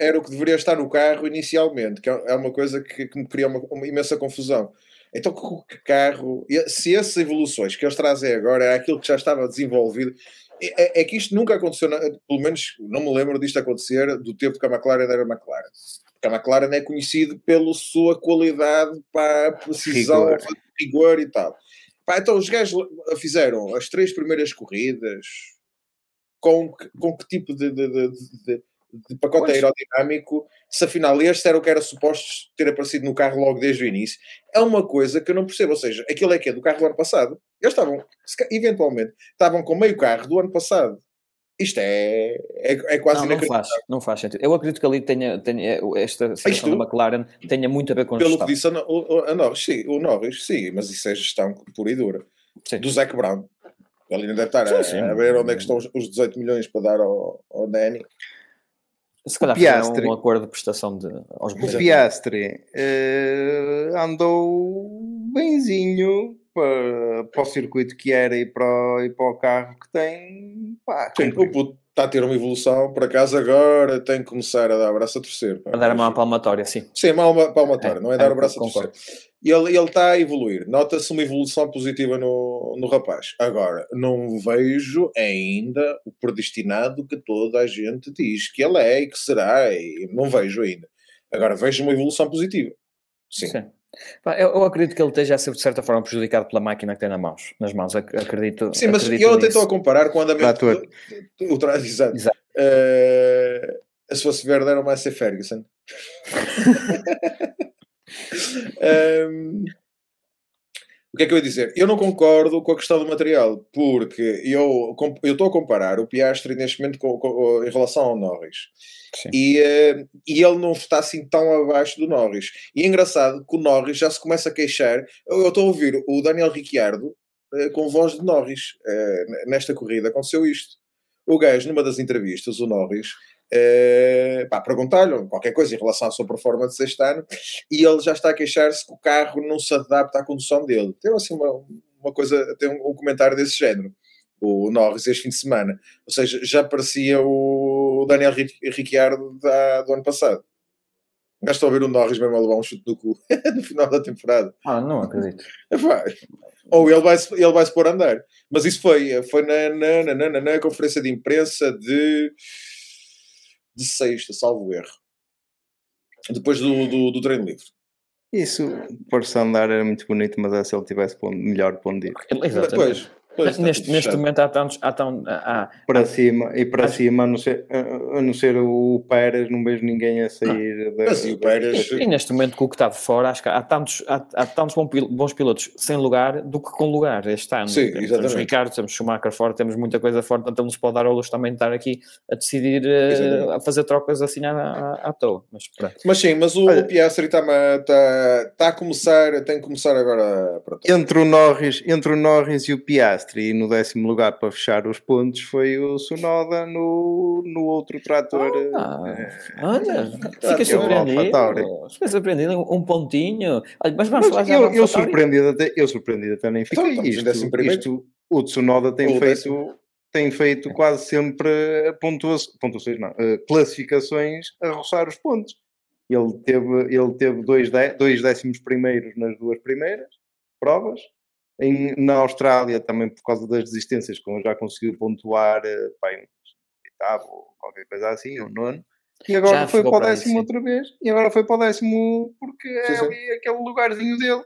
Era o que deveria estar no carro inicialmente, que é uma coisa que, que me cria uma, uma imensa confusão. Então, que carro... Se essas evoluções que eles trazem agora é aquilo que já estava desenvolvido... É, é que isto nunca aconteceu, pelo menos não me lembro disto acontecer do tempo que a McLaren era McLaren. Porque a McLaren é conhecida pela sua qualidade, para precisão, rigor. rigor e tal. Pá, então os gajos fizeram as três primeiras corridas com que, com que tipo de, de, de, de, de pacote aerodinâmico, se afinal este era o que era suposto ter aparecido no carro logo desde o início. É uma coisa que eu não percebo, ou seja, aquilo é que é do carro do ano passado. Eles estavam, eventualmente, estavam com meio carro do ano passado. Isto é, é, é quase não, não faz, não faz sentido. Eu acredito que ali tenha, tenha esta situação da McLaren tenha muito a ver com o Pelo que disse a, o, a Norris, sim, o Norris, sim, mas isso é gestão pura e dura. Sim. Do Zac Brown. Ele ainda deve estar sim, a, sim. a ver onde é que estão os, os dezoito milhões para dar ao, ao Danny. Se calhar Piastri, um acordo de prestação de, aos boleiros. O Piastri uh, andou benzinho para, para o circuito que era e para, e para o carro que tem. Pá, sim, o puto está a ter uma evolução, por acaso agora tem que começar a dar o braço a torcer. Pá. A dar uma palmatória, sim. Sim, uma palmatória, é, não é, é dar o braço concordo. a torcer. E ele, ele está a evoluir. Nota-se uma evolução positiva no, no rapaz. Agora, não vejo ainda o predestinado que toda a gente diz que ele é e que será. E não vejo ainda. Agora, vejo uma evolução positiva. Sim. Sim. Eu, eu acredito que ele esteja a ser, de certa forma, prejudicado pela máquina que tem na mãos, nas mãos. Acredito. Sim, mas acredito eu até estou a comparar com o andamento do o traje. Exato. Exato. Uh, se fosse Verde, era o Max Ferguson. Um, o que é que eu ia dizer? Eu não concordo com a questão do material, porque eu eu estou a comparar o Piastri neste momento com, com, em relação ao Norris e, uh, e ele não está assim tão abaixo do Norris, e é engraçado que o Norris já se começa a queixar. Eu estou a ouvir o Daniel Ricciardo uh, com voz de Norris. Uh, nesta corrida aconteceu isto, o gajo numa das entrevistas, o Norris Uh, pá, perguntar-lhe qualquer coisa em relação à sua performance este ano, e ele já está a queixar-se que o carro não se adapta à condução dele. Tem assim uma, uma coisa, tem um, um comentário desse género, o Norris este fim de semana. Ou seja, já parecia o Daniel Ricciardo da, do ano passado. Gasto a ouvir o Norris mesmo a levar um chute no cu no final da temporada. Ah, não acredito. Vai. Ou ele vai-se ele vai pôr a andar. Mas isso foi, foi na, na, na, na, na conferência de imprensa de de sexta, salvo erro, depois do, do, do treino livre. Isso, por-se andar era muito bonito, mas é se ele tivesse ponto, melhor ponto. Depois, depois neste, neste momento há tantos... Há tão, há, para há, cima, e para há, cima, a não ser, a, a não ser o Pérez, não vejo ninguém a sair... Ah, da, assim, o Pérez... E neste momento, com o que está de fora, acho que há tantos, há, há tantos bons pilotos sem lugar do que com lugar este ano. Sim, temos, temos Ricardo, temos Schumacher fora, temos muita coisa fora, portanto ele nos pode dar ao luxo também de estar aqui a decidir, exatamente, a fazer trocas assim à, à, à toa. Mas, mas sim, mas o, olha, o Piastri está tá, tá a começar, tem que começar agora... Entre o Norris, entre o Norris e o Piastri, e no décimo lugar para fechar os pontos foi o Tsunoda no, no outro trator. Ah, olha, fica surpreendido. Fica surpreendido, um pontinho. Mas vamos falar eu, eu surpreendido até, eu surpreendido até nem fiquei. Então, isto, isto, o Tsunoda tem o feito... Décimo. Tem feito quase sempre pontuações, pontuações não, classificações a roçar os pontos. Ele teve, ele teve dois, de, dois décimos primeiros nas duas primeiras provas. Em, na Austrália, também por causa das desistências, como já conseguiu pontuar bem, oitavo ou qualquer coisa assim, ou nono, e agora já foi para o décimo isso. outra vez, e agora foi para o décimo porque sim, é sim. ali aquele lugarzinho dele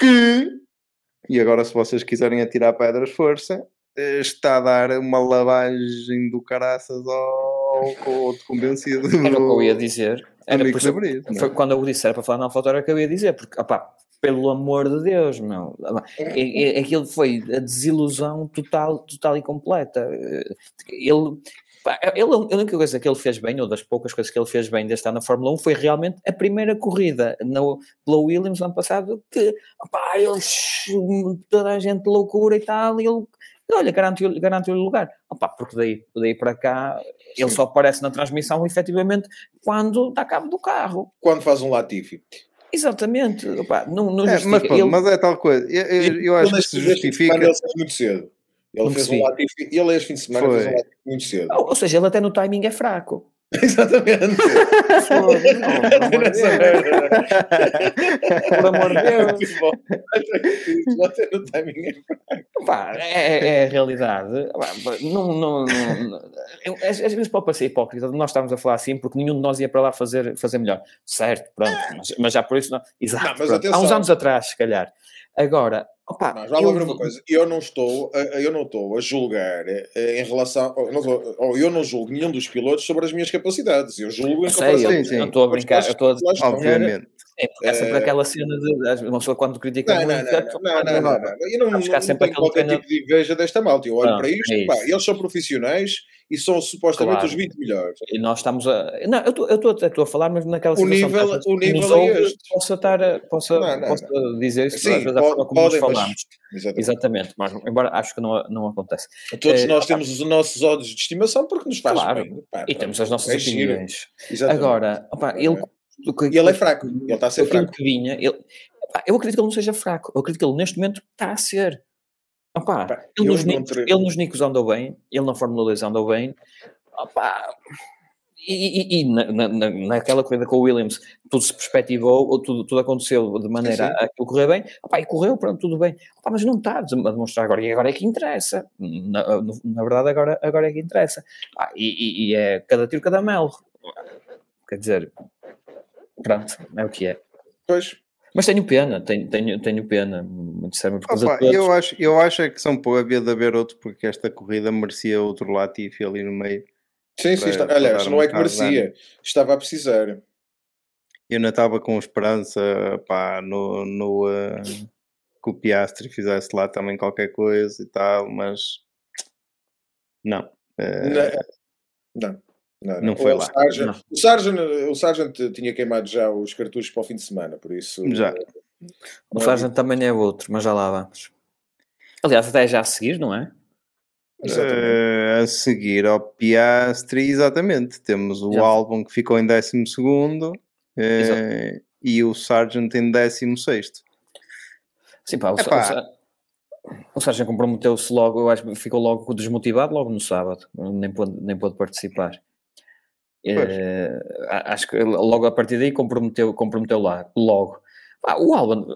que, e agora se vocês quiserem atirar pedras força, está a dar uma lavagem do caraças ao, ao outro convencido. Era o que eu ia dizer. Era por isso, foi quando eu disse, era para falar na AlphaTauri que eu ia dizer, porque, opá, pelo amor de Deus, meu. É, é, aquilo foi a desilusão total, total e completa. Ele, pá, ele, a única coisa que ele fez bem, ou das poucas coisas que ele fez bem deste ano na Fórmula um, foi realmente a primeira corrida no, pela Williams ano passado, que, opá, ele, toda a gente loucura e tal, e ele... Olha, garantiu-lhe garantiu o lugar. Opa, porque daí, daí para cá ele só aparece na transmissão efetivamente quando dá cabo do carro. Quando faz um Latifi. Exatamente. Opa, não, não é, mas, pô, ele... mas é tal coisa. Eu, eu, eu acho que se justifica. Ele fez muito cedo. Ele fez um Latifi. Ele este fim de semana fez um Latifi muito cedo. Ou, ou seja, ele até no timing é fraco. Exatamente. Pô, não, por amor de Deus. Por amor de Deus. Bota no timing. Pá, é, é a realidade. Não, não, não. Eu, às vezes pode parecer hipócrita, nós estávamos a falar assim, porque nenhum de nós ia para lá fazer, fazer melhor. Certo, pronto. Mas, mas já por isso não. Exato. Não, há uns anos atrás, se calhar. Agora, opa, não, já eu... uma coisa. Eu não estou, eu não estou a julgar em relação, eu não julgo nenhum dos pilotos sobre as minhas capacidades. Eu julgo em relação. Sei, eu, sim, não estou a brincar, eu estou a dizer, obviamente. É, é sempre uh... aquela cena de uma pessoa quando critica não, muito, não, não, não, não, não, não. Eu não, não, não tenho qualquer treino... tipo de inveja desta malta. Eu olho não, para isto, é pá, eles são profissionais e são supostamente claro. Os vinte melhores. E nós estamos a... Não, eu estou a falar, mas naquela o situação... Nível, que, o nível nos ouve, é este. Posso, estar a, posso, não, não, posso não. dizer isso, sim, às vezes pode, como podem, nós falamos. Mas, exatamente. exatamente, mas embora acho que não, não acontece. Todos é, nós tá, temos os nossos ódios de estimação porque nos faz claro, bem. Pá, e pá, temos as nossas é opiniões. Agora, opa, ele... Que, e ele é fraco, ele está a ser fraco. Que vinha, ele, eu acredito que ele não seja fraco, eu acredito que ele neste momento está a ser. Opa, opa, ele, nos Nicos, ele nos Nicos andou bem, ele na Fórmula dois andou bem, opa, e, e, e na, na, naquela corrida com o Williams tudo se perspectivou, tudo, tudo aconteceu de maneira sim. a que correr bem, opa, e correu, pronto, tudo bem, opa, mas não está a demonstrar agora, e agora é que interessa, na, na verdade agora, agora é que interessa, ah, e, e, e é cada tiro cada mel, quer dizer... Pronto, é o que é. Pois. Mas tenho pena, tenho, tenho, tenho pena, muito sério. Opa, eu, acho, eu acho que são pouco, havia de haver outro, porque esta corrida merecia outro Latifi ali no meio. Sim, para, sim, está, aliás, não um é que merecia, estava a precisar. Eu não estava com esperança, pá, no, no, uh, que o Piastri fizesse lá também qualquer coisa e tal, mas não. Uh, não. não. Não, não, não foi o lá. Sargeant, não. O, Sargeant, o Sargeant tinha queimado já os cartuchos para o fim de semana, por isso... Já. O Sargeant é... também é outro, mas já lá vamos. Aliás, até já a seguir, não é? Uh, a seguir ao Piastri, exatamente. Temos o Albon que ficou em décimo segundo uh, e o Sargeant em décimo sexto. Sim, pá, o, o Sargeant comprometeu-se logo, eu acho que ficou logo desmotivado logo no sábado, nem pôde, nem pôde participar. É, acho que logo a partir daí comprometeu, comprometeu lá, logo ah, o Albon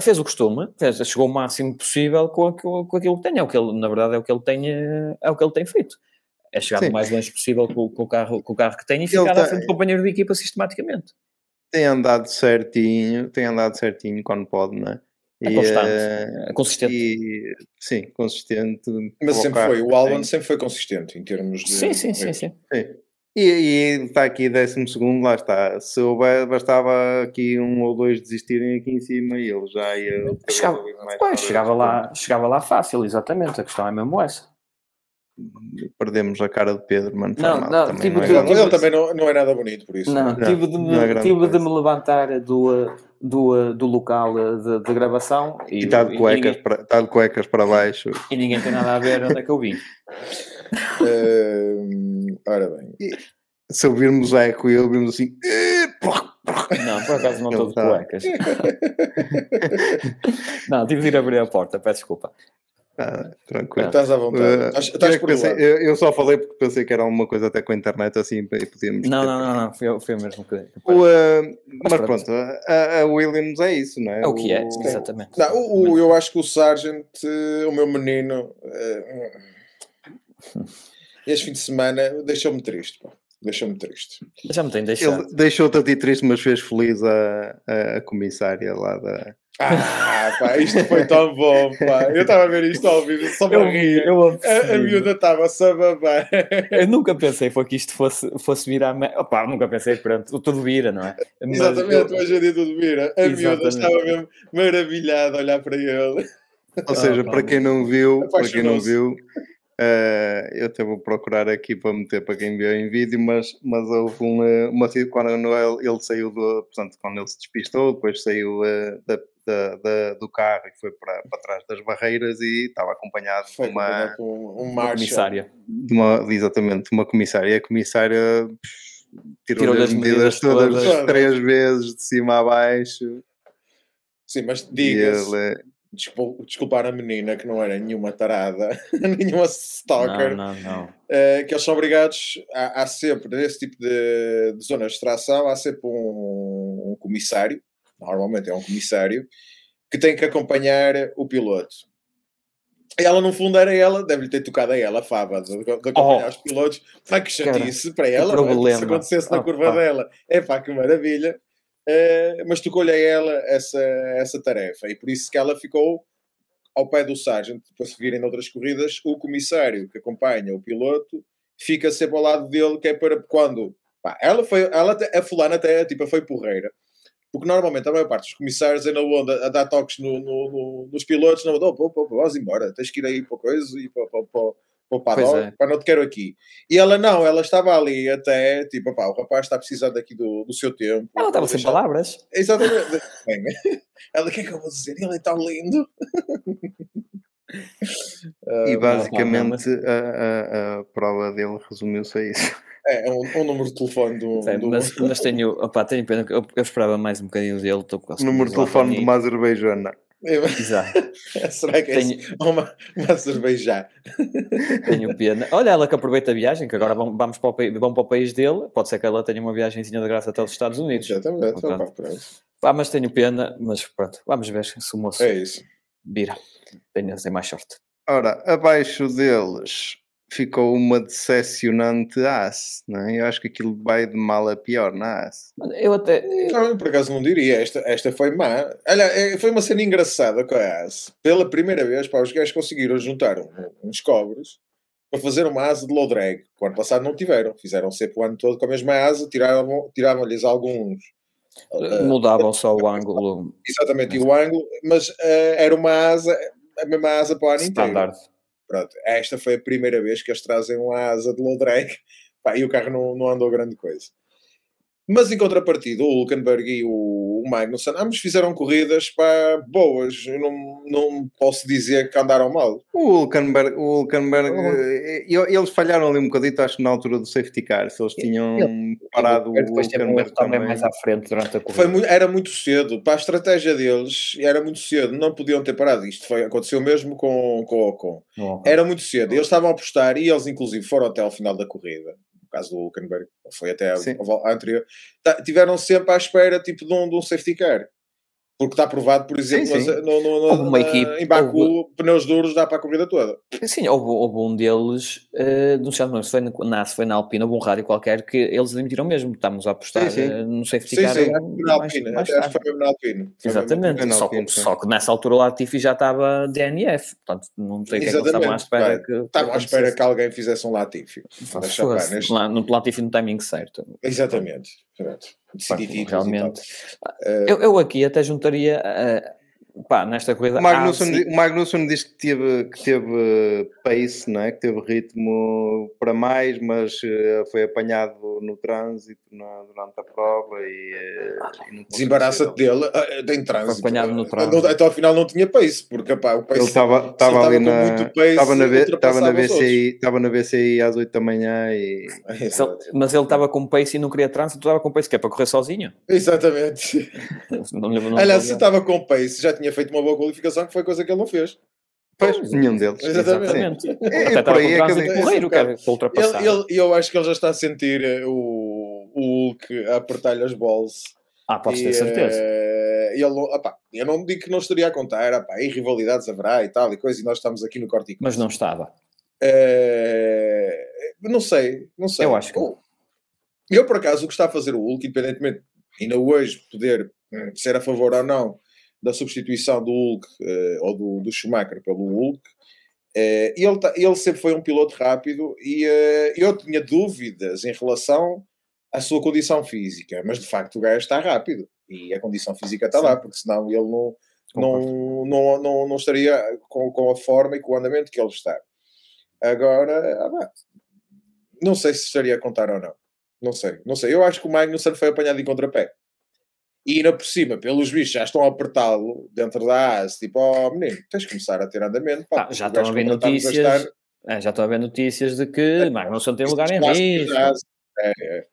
fez o costume, fez, chegou o máximo possível com, com, com aquilo que tem, é o que ele, na verdade é o que ele tem, é o que ele tem feito, é chegar o mais longe possível com, com, o carro, com o carro que tem e ele ficar tá, à frente do companheiro de equipa sistematicamente. Tem andado certinho, tem andado certinho quando pode, não é? É constante, e, é consistente. E, sim, consistente. Mas sempre foi, o Albon sempre foi consistente em termos de... Sim, sim, sim, sim. sim. E, e está aqui décimo segundo, lá está. Se houver, bastava aqui um ou dois desistirem aqui em cima e ele já ia... Chegava, pois, chegava, lá, chegava lá fácil, exatamente. A questão é mesmo essa. Perdemos a cara de Pedro, mano. Não, não, também tipo não é de, grande... Ele também não, não é nada bonito, por isso. Não, não, tive de me, é tive de me levantar do, do, do local de, de gravação. E está de, tá de cuecas para baixo. E ninguém tem nada a ver onde é que eu vim. Uh, ora bem, e se ouvirmos eco e ouvirmos assim, não, por acaso não estou de cuecas. Não, tive de ir abrir a porta, peço desculpa. Ah, tranquilo, estás à vontade. Uh, estás eu, pensei, eu, eu só falei porque pensei que era alguma coisa até com a internet assim e podíamos. Não, não, não, não, foi eu, foi eu mesmo que. O, uh, mas, mas pronto, a, a Williams é isso, não é? É o que é, o, exatamente. Não, o, o, eu acho que o Sargeant, o meu menino. Uh, Este fim de semana deixou-me triste, pô. Deixou-me triste. Já me tem deixado. Ele deixou-te a ti triste, mas fez feliz a, a, a comissária lá da... Ah, pá, isto foi tão bom, pá. Eu estava a ver isto ao vivo, só para eu rir. A, a miúda estava-se a babar. Eu nunca pensei foi que isto fosse, fosse virar... Me... Opá, nunca pensei, pronto, tudo vira, não é? Mas exatamente, eu... hoje em dia tudo vira. A exatamente. Miúda estava mesmo maravilhada a olhar para ele. Ou seja, ah, para quem não viu, para quem não viu... Uh, eu até vou procurar aqui para meter para quem viu em vídeo, mas, mas houve uma, uma quando ele, ele saiu do, portanto, quando ele se despistou, depois saiu uh, da, da, da, do carro e foi para, para trás das barreiras e estava acompanhado foi de uma, um, um uma comissária de uma, exatamente, de uma comissária, e a comissária tirou-lhe as medidas todas, todas três vezes de cima a baixo. Sim, mas diga-se, desculpar a menina, que não era nenhuma tarada, nenhuma stalker, não, não, não. Uh, que eles são obrigados, há, há sempre, nesse tipo de, de zonas de tração, há sempre um, um comissário, normalmente é um comissário, que tem que acompanhar o piloto. Ela, no fundo, era ela, deve-lhe ter tocado a ela, a fava, de acompanhar oh, os pilotos. Mas que chatice para ela, mas, se acontecesse oh, na curva oh. dela. É pá, que maravilha. Uh, mas tocou-lhe a ela essa, essa tarefa. E por isso que ela ficou ao pé do Sargeant, depois de virem noutras corridas, o comissário que acompanha o piloto fica sempre ao lado dele, que é para quando... Pá, ela foi... Ela, a fulana até, tipo, foi porreira. Porque normalmente a maior parte dos comissários é na onda a dar toques no, no, no, nos pilotos, não, oh, pô, pô, pô, vamos embora, tens que ir aí para coisa e para o paddock, para não te quero aqui. E ela não, ela estava ali até, tipo, pá, o rapaz está precisando aqui do, do seu tempo. Ela estava sem palavras. Exatamente. Ela, o que é que eu vou dizer? Ele é tão lindo. E basicamente a, a, a prova dele resumiu-se a isso. É, um, um número de telefone do... Sei, do... Mas, mas tenho, opa, tenho pena, eu, eu esperava mais um bocadinho dele. O número de telefone de uma azerbaijana. É, mas... Exato. Será que tenho... é uma, uma azerbaijá? Tenho pena. Olha, ela que aproveita a viagem, que agora vamos, vamos, para o, vamos para o país dele. Pode ser que ela tenha uma viagemzinha de graça até os Estados Unidos. Exatamente. Pá, mas tenho pena, mas pronto, vamos ver se o moço é isso. Vira. Tenho sem mais sorte. Ora, abaixo deles... Ficou uma decepcionante A S, não é? Eu acho que aquilo vai de mal a pior na A S. Eu até... Não, por acaso não diria. Esta, esta foi má. Olha, foi uma cena engraçada com a A S. Pela primeira vez, pá, os gajos conseguiram juntar um, uns cobres para fazer uma asa de low drag. O ano passado não tiveram. Fizeram sempre o ano todo com a mesma asa, tiravam, tiravam-lhes alguns... Mudavam uh, só o ângulo. Exatamente, mas... e o ângulo. Mas uh, era uma asa, a mesma asa para o ano Standard. Inteiro. Pronto, esta foi a primeira vez que eles trazem uma asa de low drag, pá, e o carro não, não andou grande coisa. Mas em contrapartida, o Hulkenberg e o, o Magnussen, ambos fizeram corridas, pá, boas. Eu não, não posso dizer que andaram mal. O Hulkenberg, o Hulkenberg oh. eles falharam ali um bocadinho, acho que na altura do safety car, se eles tinham ele, parado ele, o Hulkenberg também mais à frente durante a corrida. Foi, era muito cedo, para a estratégia deles, era muito cedo, não podiam ter parado isto. Foi, aconteceu mesmo com, com o Ocon. Oh. Era muito cedo, eles estavam a apostar e eles inclusive foram até ao final da corrida. No caso do Hulkenberg, foi até a, a anterior, tá, tiveram sempre à espera tipo, de, um, de um safety car. Porque está provado, por exemplo, sim, sim. No, no, no, na, equipe, em Baku, houve... pneus duros dá para a corrida toda. Sim, houve, houve um deles, uh, não sei se foi na foi na Alpine, houve um rádio qualquer, que eles admitiram mesmo, estamos a apostar sim, sim. no safety sim, car. Sim, sim, na Alpine, acho que foi na Alpine. Exatamente, na Alpine, só, só que nessa altura o Latifi já estava D N F, portanto não sei o que é que eles estavam à espera. Claro. Que, estavam à espera que alguém fizesse um Latifi. Não, fosse, neste... lá, no Latifi no timing certo. Exatamente, pronto. Decidido, realmente eu, eu aqui até juntaria uh, pá, nesta corrida o Magnussen, o Magnussen diz que teve, que teve pace, não é? Que teve ritmo para mais, mas uh, foi apanhado no trânsito na, durante a prova e, uh, e desembaraça-te dele uh, tem trânsito, apanhado no trânsito. Até ao final não tinha pace porque pá, o pace ele estava ali na estava na, na, na B C I às oito da manhã e... mas ele estava com pace e não queria trânsito, estava com pace que é para correr sozinho. Exatamente. Aliás, se estava com pace já tinha feito uma boa qualificação, que foi coisa que ele não fez. Pois, nenhum deles. Exatamente. Exatamente. É, até estava é que... de correr, o cara para ultrapassar. Ele, ele, eu acho que ele já está a sentir o, o Hulk a apertar-lhe as bolas. Ah, podes e, ter certeza. Uh, ele, opá, eu não digo que não estaria a contar, opá, e rivalidades haverá e tal e coisa, e nós estamos aqui no corte. Mas não estava. Uh, não sei, não sei. Eu acho que não. Eu, por acaso, o que está a fazer o Hulk, independentemente, ainda hoje, poder hum, ser a favor ou não da substituição do Hulk uh, ou do, do Schumacher pelo Hulk, uh, ele, tá, ele sempre foi um piloto rápido e uh, eu tinha dúvidas em relação à sua condição física, mas de facto o gajo está rápido e a condição física está lá, porque senão ele não, não, não, não, não estaria com, com a forma e com o andamento que ele está. Agora, ah, bah, não sei se estaria a contar ou não. Não sei, não sei. Eu acho que o Magnussen foi apanhado em contrapé. E ainda por cima, pelos bichos, já estão a apertá-lo dentro da asa, tipo, ó, oh, menino, tens de começar a ter andamento. Pá, ah, já estão a ver notícias. A estar... é, já estão a ver notícias de que é, Magnussen tem lugar em risco. É, é. É,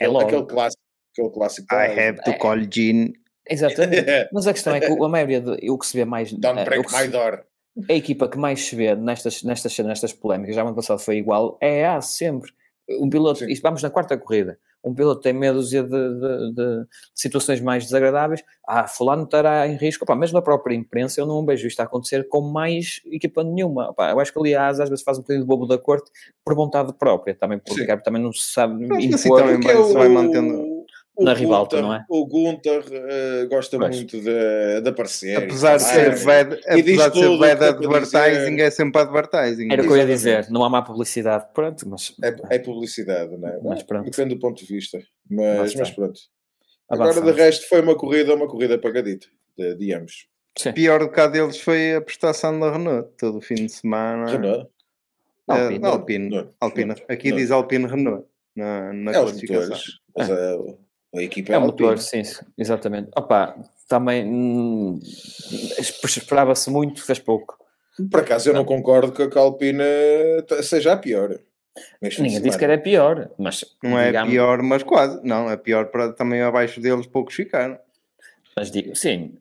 é logo. Aquele clássico. Aquele clássico I have to call Gene Exatamente. Mas a questão é que a maioria, de, o que se vê mais... Don't break my door. A equipa que mais se vê nestas, nestas, nestas polémicas, já no ano passado foi igual, é a sempre. Um piloto, isto, vamos na quarta corrida, um piloto tem meia dúzia de, de, de situações mais desagradáveis, ah, fulano estará em risco, opa, mesmo na própria imprensa eu não vejo isto a acontecer com mais equipa nenhuma. Opa, eu acho que aliás às vezes faz um bocadinho de bobo da corte por vontade própria, também porque cara, também não se sabe impor. Assim, também vai, eu... se vai mantendo... O na Gunter, ribalta, não é? O Gunter uh, gosta pois. muito de, de aparecer. Apesar de ser bad, apesar de ser bad advertising, é sempre advertising. Era o que eu ia dizer, não há má publicidade, pronto, mas... É, é publicidade, não é? Mas pronto. Depende do ponto de vista, mas, mas, mas pronto. Avançamos. Agora, de resto, foi uma corrida, uma corrida pagadita, de, de ambos. Sim. Pior do que a deles foi a prestação da Renault, todo o fim de semana. Renault? Alpine. Uh, Alpine. Não, Alpine. Não, Aqui não. diz Alpine Renault, na, na é classificação. Os motores, a equipa é, é um motor, sim, exatamente. Opa, também hum, esperava-se muito, fez pouco. Por acaso eu não, não concordo que a Alpine seja a pior. Ninguém disse que era pior, mas não é digamos, pior, mas quase. Não, é pior para também abaixo deles poucos ficaram. Mas digo, sim.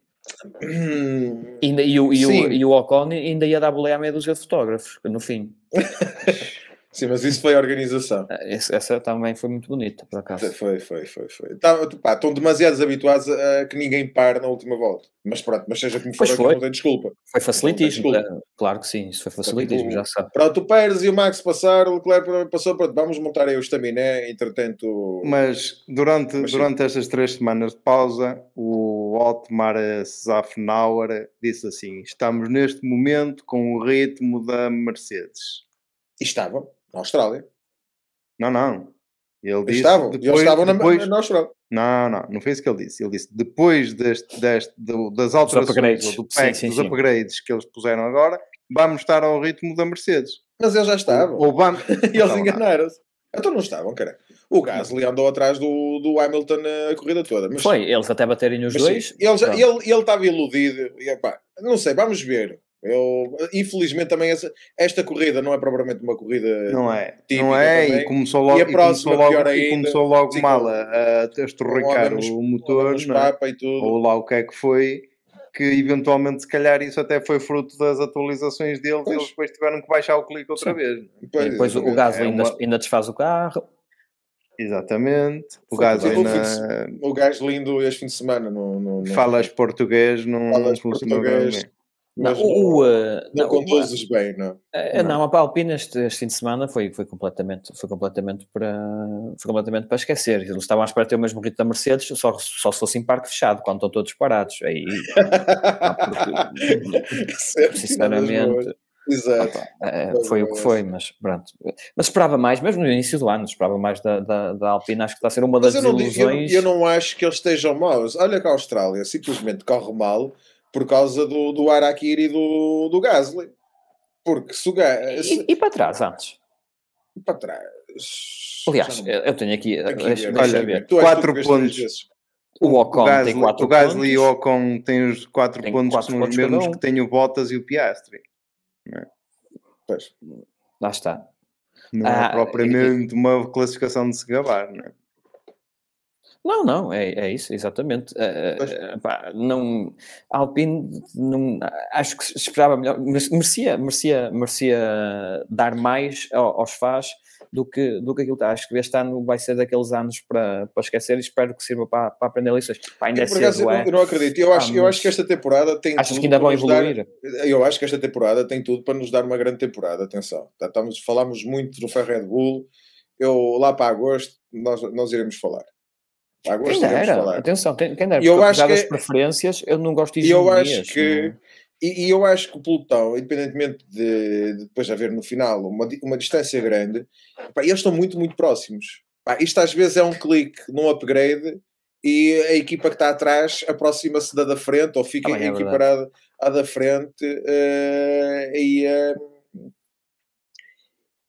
Hum, e, e, e, sim. O, e o Ocon ainda ia dar boleia à meia dúzia de fotógrafos, no fim. Sim, mas isso foi a organização. Essa, essa também foi muito bonita, por acaso. Foi, foi, foi. foi. Tá, pá, estão demasiados habituados a que ninguém pare na última volta. Mas pronto, mas seja como for, não tem desculpa. Foi facilitismo, desculpa. Claro que sim, isso foi facilitismo, então, já sabe. Pronto, o Pérez e o Max passaram, o Leclerc passou, pronto, vamos montar aí o estaminé, entretanto... Mas durante, mas, durante estas três semanas de pausa, o Otmar Safnauer disse assim, estamos neste momento com o ritmo da Mercedes. E estavam. Na Austrália? Não, não. Ele disse... Estavam. Depois, eles estavam na, depois, na Austrália. Não, não. Não foi isso que ele disse. Ele disse, depois deste, deste, do, das alterações, upgrades. Do pack, sim, sim, dos sim. upgrades que eles puseram agora, vamos estar ao ritmo da Mercedes. Mas eles já estavam. Ou vamos... eles enganaram-se. Então não estavam, cara. O Gasly andou atrás do, do Hamilton a corrida toda. Mas, foi. Eles até baterem os dois. Sim, ele, já, ele, ele estava iludido. E, pá, não sei, vamos ver. Eu, infelizmente também essa, esta corrida não é propriamente uma corrida não é, não é também. E começou logo, e a próxima, e começou logo, ainda, e começou logo sim, mal a, a estorricar o, o motor é? E tudo. Ou lá o que é que foi que eventualmente se calhar isso até foi fruto das atualizações deles pois. Eles depois tiveram que baixar o clique outra sim. vez pois, e depois exatamente. O Gasly é ainda, uma... ainda desfaz o carro exatamente o Gasly ainda... o Gasly lindo este fim de semana no, no, no... falas português não falas português Não, não, o, não, não conduzes o, bem, não? Não, não. A Alpine este, este fim de semana foi, foi, completamente, foi, completamente para, foi completamente para esquecer. Eles estavam à espera de ter o mesmo ritmo da Mercedes, só, só se fosse em parque fechado, quando estão todos parados. Aí, não, porque, certo, sinceramente, exato. Opa, foi o que foi, mas pronto. Mas esperava mais, mesmo no início do ano, esperava mais da, da, da Alpine. Acho que está a ser uma mas das ilusões. Eu, eu, eu não acho que eles estejam maus. Olha que a Austrália simplesmente corre mal. Por causa do, do Araquiri e do, do Gasly. Porque se o Gasly... Se... E, e para trás, antes? E para trás... Aliás, não... eu tenho aqui... quatro pontos. O Ocon tem quatro pontos. O Gasly e o Ocon têm os quatro pontos que são os mesmos que têm o Bottas e o Piastri. É. Pois. Lá está. Não ah, é propriamente e... uma classificação de se gabar, não é? Não, não, é, é isso, exatamente. Uh, pá, não, a Alpine, não, acho que esperava melhor, merecia, merecia, merecia dar mais aos fãs do que, do que aquilo que acho que este ano vai ser daqueles anos para, para esquecer e espero que sirva para, para aprender lições. Pá, ainda é cedo, é? Eu não acredito, eu acho, eu acho que esta temporada tem Achas tudo que ainda vão evoluir? Dar, eu acho que esta temporada tem tudo para nos dar uma grande temporada, atenção. Estamos, falámos muito do Red Bull, eu lá para agosto nós, nós iremos falar. Quem era? Atenção, quem era? Eu acho que, das preferências, eu não gosto de eu acho que e, e eu acho que o pelotão, independentemente de, de depois haver no final uma, uma distância grande, pá, eles estão muito, muito próximos. Pá, isto às vezes é um clique num upgrade e a equipa que está atrás aproxima-se da da frente ou fica é equiparada à da frente uh, e, uh,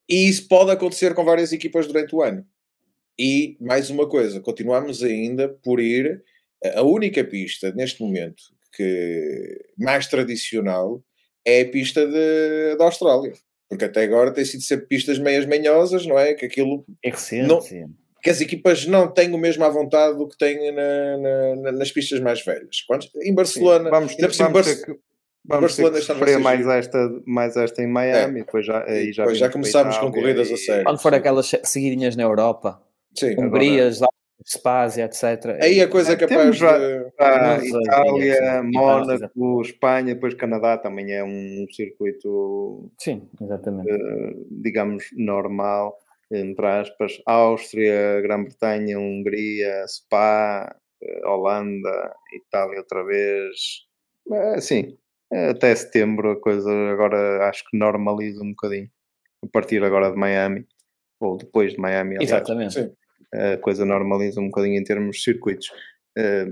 e isso pode acontecer com várias equipas durante o ano. E, mais uma coisa, continuamos ainda por ir a única pista, neste momento, que mais tradicional é a pista de, da Austrália. Porque até agora tem sido sempre pistas meias manhosas, não é? Que aquilo... É recente. Não, que as equipas não têm o mesmo à vontade do que têm na, na, nas pistas mais velhas. Quando, em Barcelona... Sim, vamos ter, vamos Barce... ter que, vamos ter que sofrer mais esta, mais esta em Miami, é. Depois já, aí já, depois já começámos com corridas e... a sério. Quando for aquelas seguidinhas na Europa, sim, Hungrias, agora... Spa, etcétera. Aí a coisa é, é capaz de... A, a Itália, Mónaco, Espanha, depois Canadá também é um circuito... Sim, exatamente. Uh, digamos, normal, entre aspas. Áustria, Grã-Bretanha, Hungria, Spa, uh, Holanda, Itália outra vez. Uh, sim, uh, até setembro a coisa agora acho que normaliza um bocadinho. A partir agora de Miami, ou depois de Miami, aliás. Exatamente. Sim. A coisa normaliza um bocadinho em termos de circuitos, uh,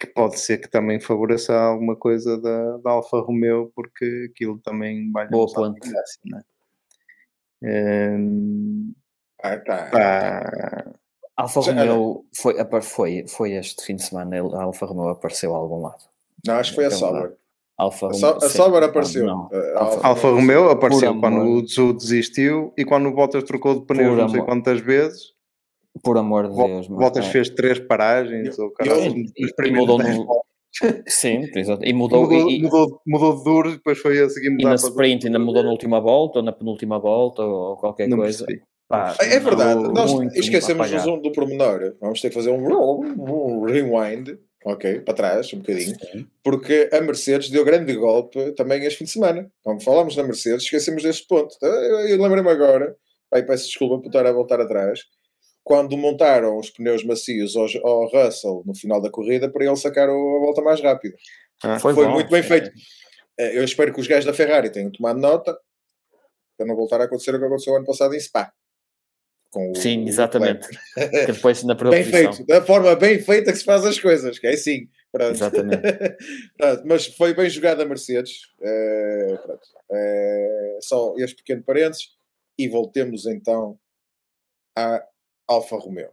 que pode ser que também favoreça alguma coisa da, da Alfa Romeo, porque aquilo também vai... Boa planta. Assim, né? uh, ah, tá. Tá. Alfa Romeo foi, foi, foi este fim de semana, a Alfa Romeo apareceu a algum lado. Não, acho que foi a Sauber. Alfa a Sauber apareceu. Não, não. Alfa, Alfa Romeo apareceu quando o Zhou desistiu e quando o Bottas trocou de pneus não sei quantas vezes. Por amor de Deus, Bottas fez três paragens eu, ou caralho, e, mudou no... Sim, e mudou, mudou, e, mudou, mudou de duro, depois foi a seguir mudar. E na sprint ainda mudou na última volta ou na penúltima volta ou qualquer não coisa. Pá, é verdade, nós muito, esquecemos o zoom do pormenor. Vamos ter que fazer um, um rewind, ok, para trás um bocadinho, sim. Porque a Mercedes deu grande golpe também este fim de semana. Quando falámos da Mercedes, esquecemos deste ponto. Eu, eu lembrei-me agora, aí peço desculpa por estar a voltar atrás. Quando montaram os pneus macios ao, ao Russell no final da corrida para ele sacar a volta mais rápida. Ah, foi foi bom, muito bem é. feito. Eu espero que os gajos da Ferrari tenham tomado nota para não voltar a acontecer o que aconteceu ano passado em Spa. Com o, sim, exatamente. Que depois na bem feito, da forma bem feita que se faz as coisas, que é assim. Pronto. Exatamente. Pronto, mas foi bem jogada a Mercedes. É, pronto. É, só este pequeno parênteses e voltemos então a Alfa Romeo.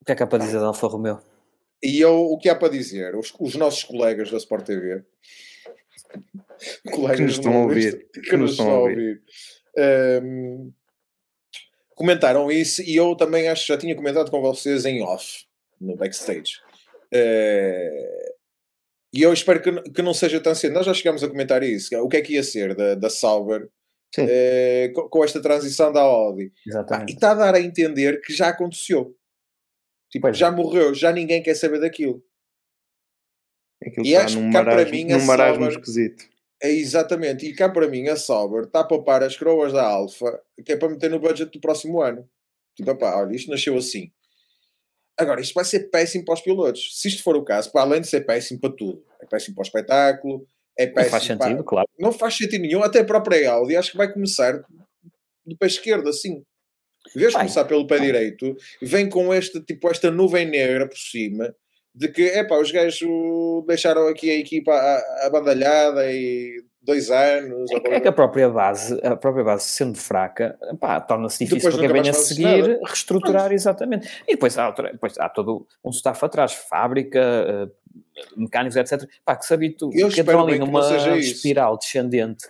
O que é que há para dizer da Alfa Romeo? E eu, o que há para dizer? Os, os nossos colegas da Sport T V colegas que nos estão a ouvir, que, que nos estão a ouvir. Um, comentaram isso e eu também acho que já tinha comentado com vocês em off, no backstage. Uh, e eu espero que, que não seja tão cedo. Nós já chegámos a comentar isso. O que é que ia ser da, da Sauber? Uh, com, com esta transição da Audi. Ah, e está a dar a entender que já aconteceu, tipo, já morreu, já ninguém quer saber daquilo. Aquilo e acho que cá marasmo, para mim a Sauber esquisito. É exatamente, e cá para mim a Sauber está a poupar as coroas da Alfa, que é para meter no budget do próximo ano. Tipo, opá, olha, isto nasceu assim. Agora, isto vai ser péssimo para os pilotos, se isto for o caso, para além de ser péssimo para tudo, é péssimo para o espetáculo. É péssimo, não faz sentido, pá. Claro. Não faz sentido nenhum, até a própria Audi acho que vai começar do pé esquerdo, assim. Vês começar pelo pé direito, vem com este, tipo, esta nuvem negra por cima, de que, é pá, os gajos deixaram aqui a equipa abandalhada e dois anos... É, é que a própria base, a própria base sendo fraca, pá, torna-se difícil para quem vem a seguir nada. Reestruturar, exatamente. E depois há, outra, depois há todo um staff atrás, fábrica... mecânicos, etcétera. Pá, que sabe tu, eu que entram ali numa espiral descendente.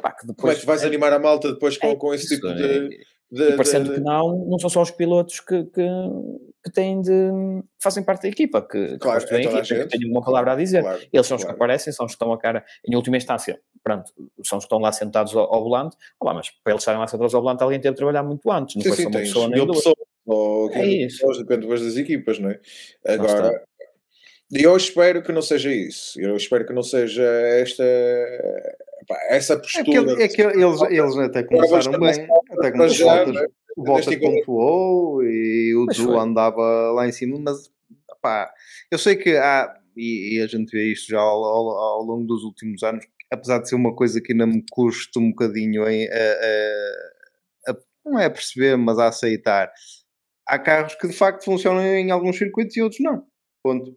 Pá, que depois... Como é que vais animar a malta depois com, é, com esse tipo de... de parecendo de... que não, não são só os pilotos que, que, que têm de... fazem parte da equipa, que, claro, que, é equipa, que têm uma palavra a dizer. Claro, eles são os claro. que aparecem, são os que estão a cara, em última instância, pronto, são os que estão lá sentados ao, ao volante. Olá, mas para eles estarem lá sentados ao volante, alguém teve de trabalhar muito antes. Não sim, foi sim, só uma tens, pessoa nem duas. Ou é isso. Depende das equipas, não é? Agora... E eu espero que não seja isso. Eu espero que não seja esta... Pá, essa postura... É que, é que eles, eles até começaram bem. Até começaram bem. O Bottas pontuou e o Zhou andava lá em cima. Mas, pá, eu sei que há... E, e a gente vê isto já ao, ao, ao longo dos últimos anos. Apesar de ser uma coisa que ainda me custa um bocadinho em... A, a, a, não é a perceber, mas a aceitar. Há carros que, de facto, funcionam em alguns circuitos e outros não. Ponto.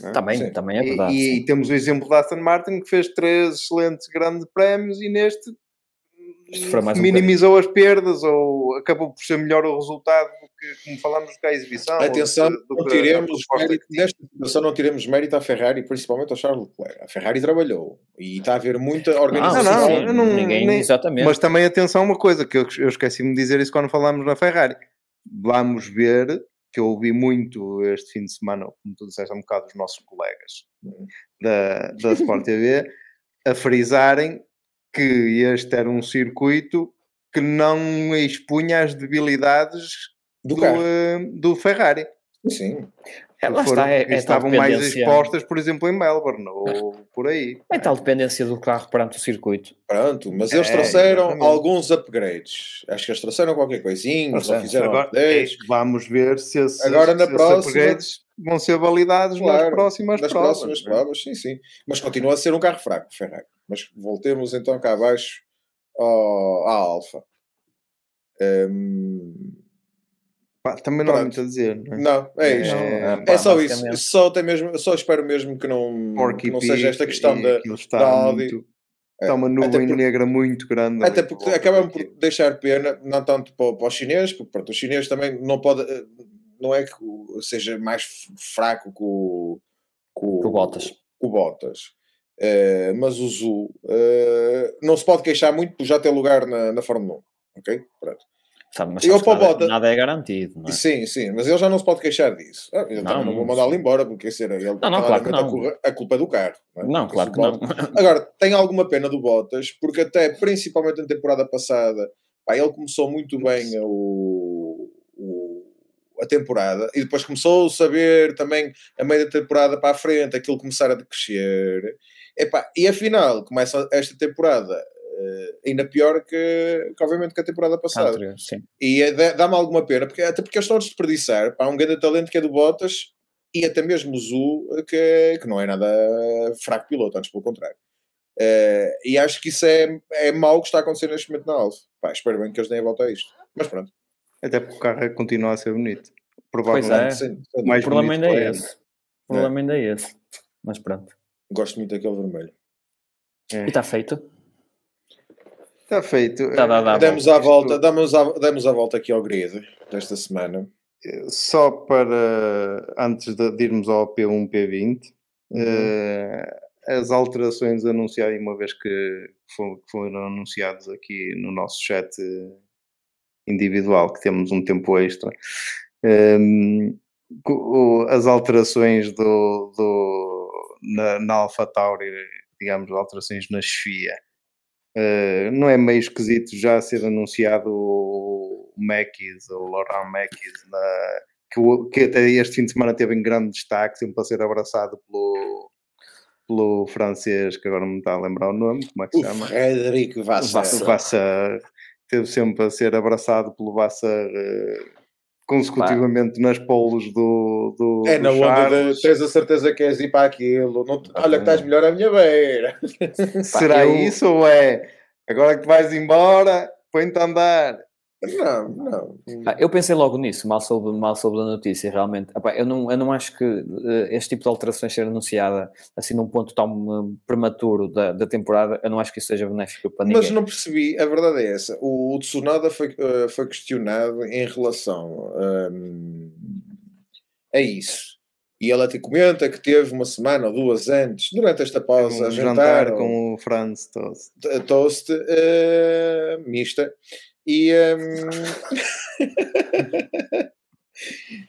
Não, também, sim. também é verdade. E, e temos o exemplo da Aston Martin, que fez três excelentes grandes prémios e neste um minimizou as perdas ou acabou por ser melhor o resultado do que, como falámos, da exibição. Atenção, do, do não tiremos mérito, nesta situação não tiremos mérito à Ferrari, principalmente ao Charles Leclerc. A Ferrari trabalhou e está a haver muita organização. Não, não, sim, não ninguém, nem, exatamente. Mas também atenção a uma coisa, que eu, eu esqueci-me de dizer isso quando falámos na Ferrari. vamos ver, que eu ouvi muito este fim de semana, como tu disseste há um bocado, os nossos colegas da, da Sport T V, a frisarem que este era um circuito que não expunha as debilidades do, do, do Ferrari. Sim. É, lá foram, está, é, é estavam mais expostas, por exemplo, em Melbourne ou por aí. É, é tal dependência do carro perante o circuito. Pronto, mas eles é, trouxeram exatamente. alguns upgrades. Acho que eles trouxeram qualquer coisinha, só fizeram agora, é, vamos ver se esses, agora, se na esses próxima, upgrades vão ser validados claro, nas próximas nas provas. Próximas provas, sim, sim. Mas continua a ser um carro fraco, Ferrari. Mas voltemos então cá abaixo ao, à Alfa. Um... Pá, também não Pronto. há muito a dizer, não é? Não, é isto. É, é, pá, é só isso. Só, tem mesmo, só espero mesmo que não, que não seja esta questão da, está da Audi. Muito, é. Está uma nuvem por, negra muito grande. Até porque acabam por deixar pena, não tanto para, para os chineses, porque pronto, os chineses também não pode... Não é que seja mais fraco que o... Que o, o Bottas. O Bottas. É, mas o Zul é, não se pode queixar muito por já ter lugar na, na Fórmula um. Ok? Pronto. Sabe, mas eu para nada, Bota... nada é garantido, não é? Sim, sim, mas ele já não se pode queixar disso. Eu não, também não vou mandá-lo embora, porque esse era ele não, não, claro que não. a culpa do carro. Não, é? não claro que não. Agora, tem alguma pena do Bottas, porque até, principalmente na temporada passada, pá, ele começou muito bem o, o, a temporada, e depois começou a saber também, a meio da temporada para a frente, aquilo começar a decrescer. Epá, e afinal, começa esta temporada... Uh, ainda pior que, que obviamente que a temporada passada Anterior, e é, dá-me alguma pena, porque, até porque eles estão a desperdiçar pá, um grande talento que é do Bottas e até mesmo o Zul que, que não é nada fraco piloto, antes pelo contrário, uh, e acho que isso é, é mau que está a acontecer neste momento na Alfa. Pá, espero bem que eles deem a volta a isto, mas pronto, até porque o carro continua a ser bonito, provavelmente é. É o mais problema bonito ainda é esse, o problema é. ainda é esse, mas pronto, gosto muito daquele vermelho é. e está feito. Está feito. Tá, tá, tá, demos, à volta, damos, à, damos à volta aqui ao grid desta semana. Só para, antes de, de irmos ao P um, P vinte, uhum. eh, as alterações anunciadas, uma vez que foram, foram anunciadas aqui no nosso chat individual, que temos um tempo extra, eh, as alterações do, do, na, na AlphaTauri, digamos, alterações na F I A. Uh, não é meio esquisito já ser anunciado o Mackis, o Laurent Mackis, na, que, o, que até este fim de semana teve em grande destaque, sempre a ser abraçado pelo, pelo francês, que agora não me está a lembrar o nome, como é que se chama? Frederic Vasseur. Vasseur. Teve sempre a ser abraçado pelo Vasseur uh, consecutivamente bah. nas polos do, do É do na Charles. Onda de tens a certeza que és ir para aquilo. Não te, ah, olha que estás melhor à minha beira. Será eu... isso ou é? Agora que tu vais embora, põe-te a andar. Não, não. Ah, eu pensei logo nisso, mal soube, mal soube da notícia, realmente. Apá, eu, não, eu não acho que uh, este tipo de alterações ser anunciada assim num ponto tão uh, prematuro da, da temporada, eu não acho que isso seja benéfico para ninguém. Mas não percebi, a verdade é essa. O, o Tsunoda foi, uh, foi questionado em relação um, a isso. E ele até comenta que teve uma semana ou duas antes, durante esta pausa, um a jantar, jantar com o Franz Toast. Toast, uh, mista. E, um...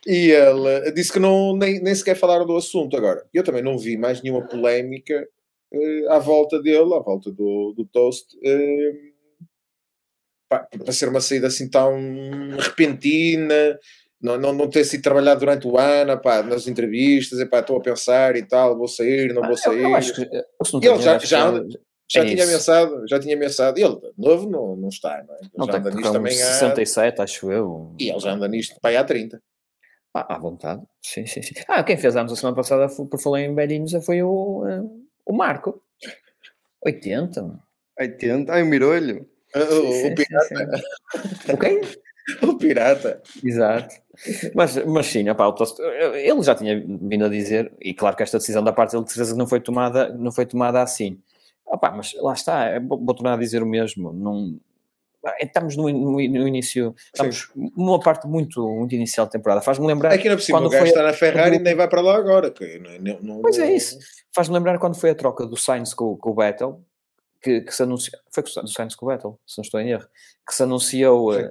e ele disse que não, nem, nem sequer falaram do assunto. Agora, eu também não vi mais nenhuma polémica uh, à volta dele, à volta do, do Toast, uh, pá, para ser uma saída assim tão repentina, não, não, não ter sido trabalhado durante o ano, pá, nas entrevistas, e, pá, estou a pensar e tal, vou sair, não ah, vou sair. Eu acho que, eu não e ele já... já Já, é tinha ameaçado, já tinha ameaçado, ele de novo não, não está, não é? Ele não já anda nisto também há... sessenta e sete, acho eu. E ele já anda nisto para aí há trinta. Ah, à vontade, sim, sim, sim. Ah, quem fez anos a semana passada, por falar em velhinhos, foi o, o Marco. oitenta. oitenta, ai, o Mirolho. O, sim, o Pirata. O quem? O Pirata. Exato. Mas, mas sim, opa, ele já tinha vindo a dizer, e claro que esta decisão da parte dele de certeza não foi tomada, não foi tomada assim. Opa, mas lá está, vou tornar a dizer o mesmo, não, estamos no, no, no início, estamos Sim. numa parte muito, muito inicial da temporada, faz-me lembrar... Aqui não é possível, o gajo foi... está na Ferrari e nem vai para lá agora. Que não, não, pois é isso, faz-me lembrar quando foi a troca do Sainz com, com o Vettel, que, que se anunciou, foi do Sainz com o Vettel, se não estou em erro, que se anunciou uh,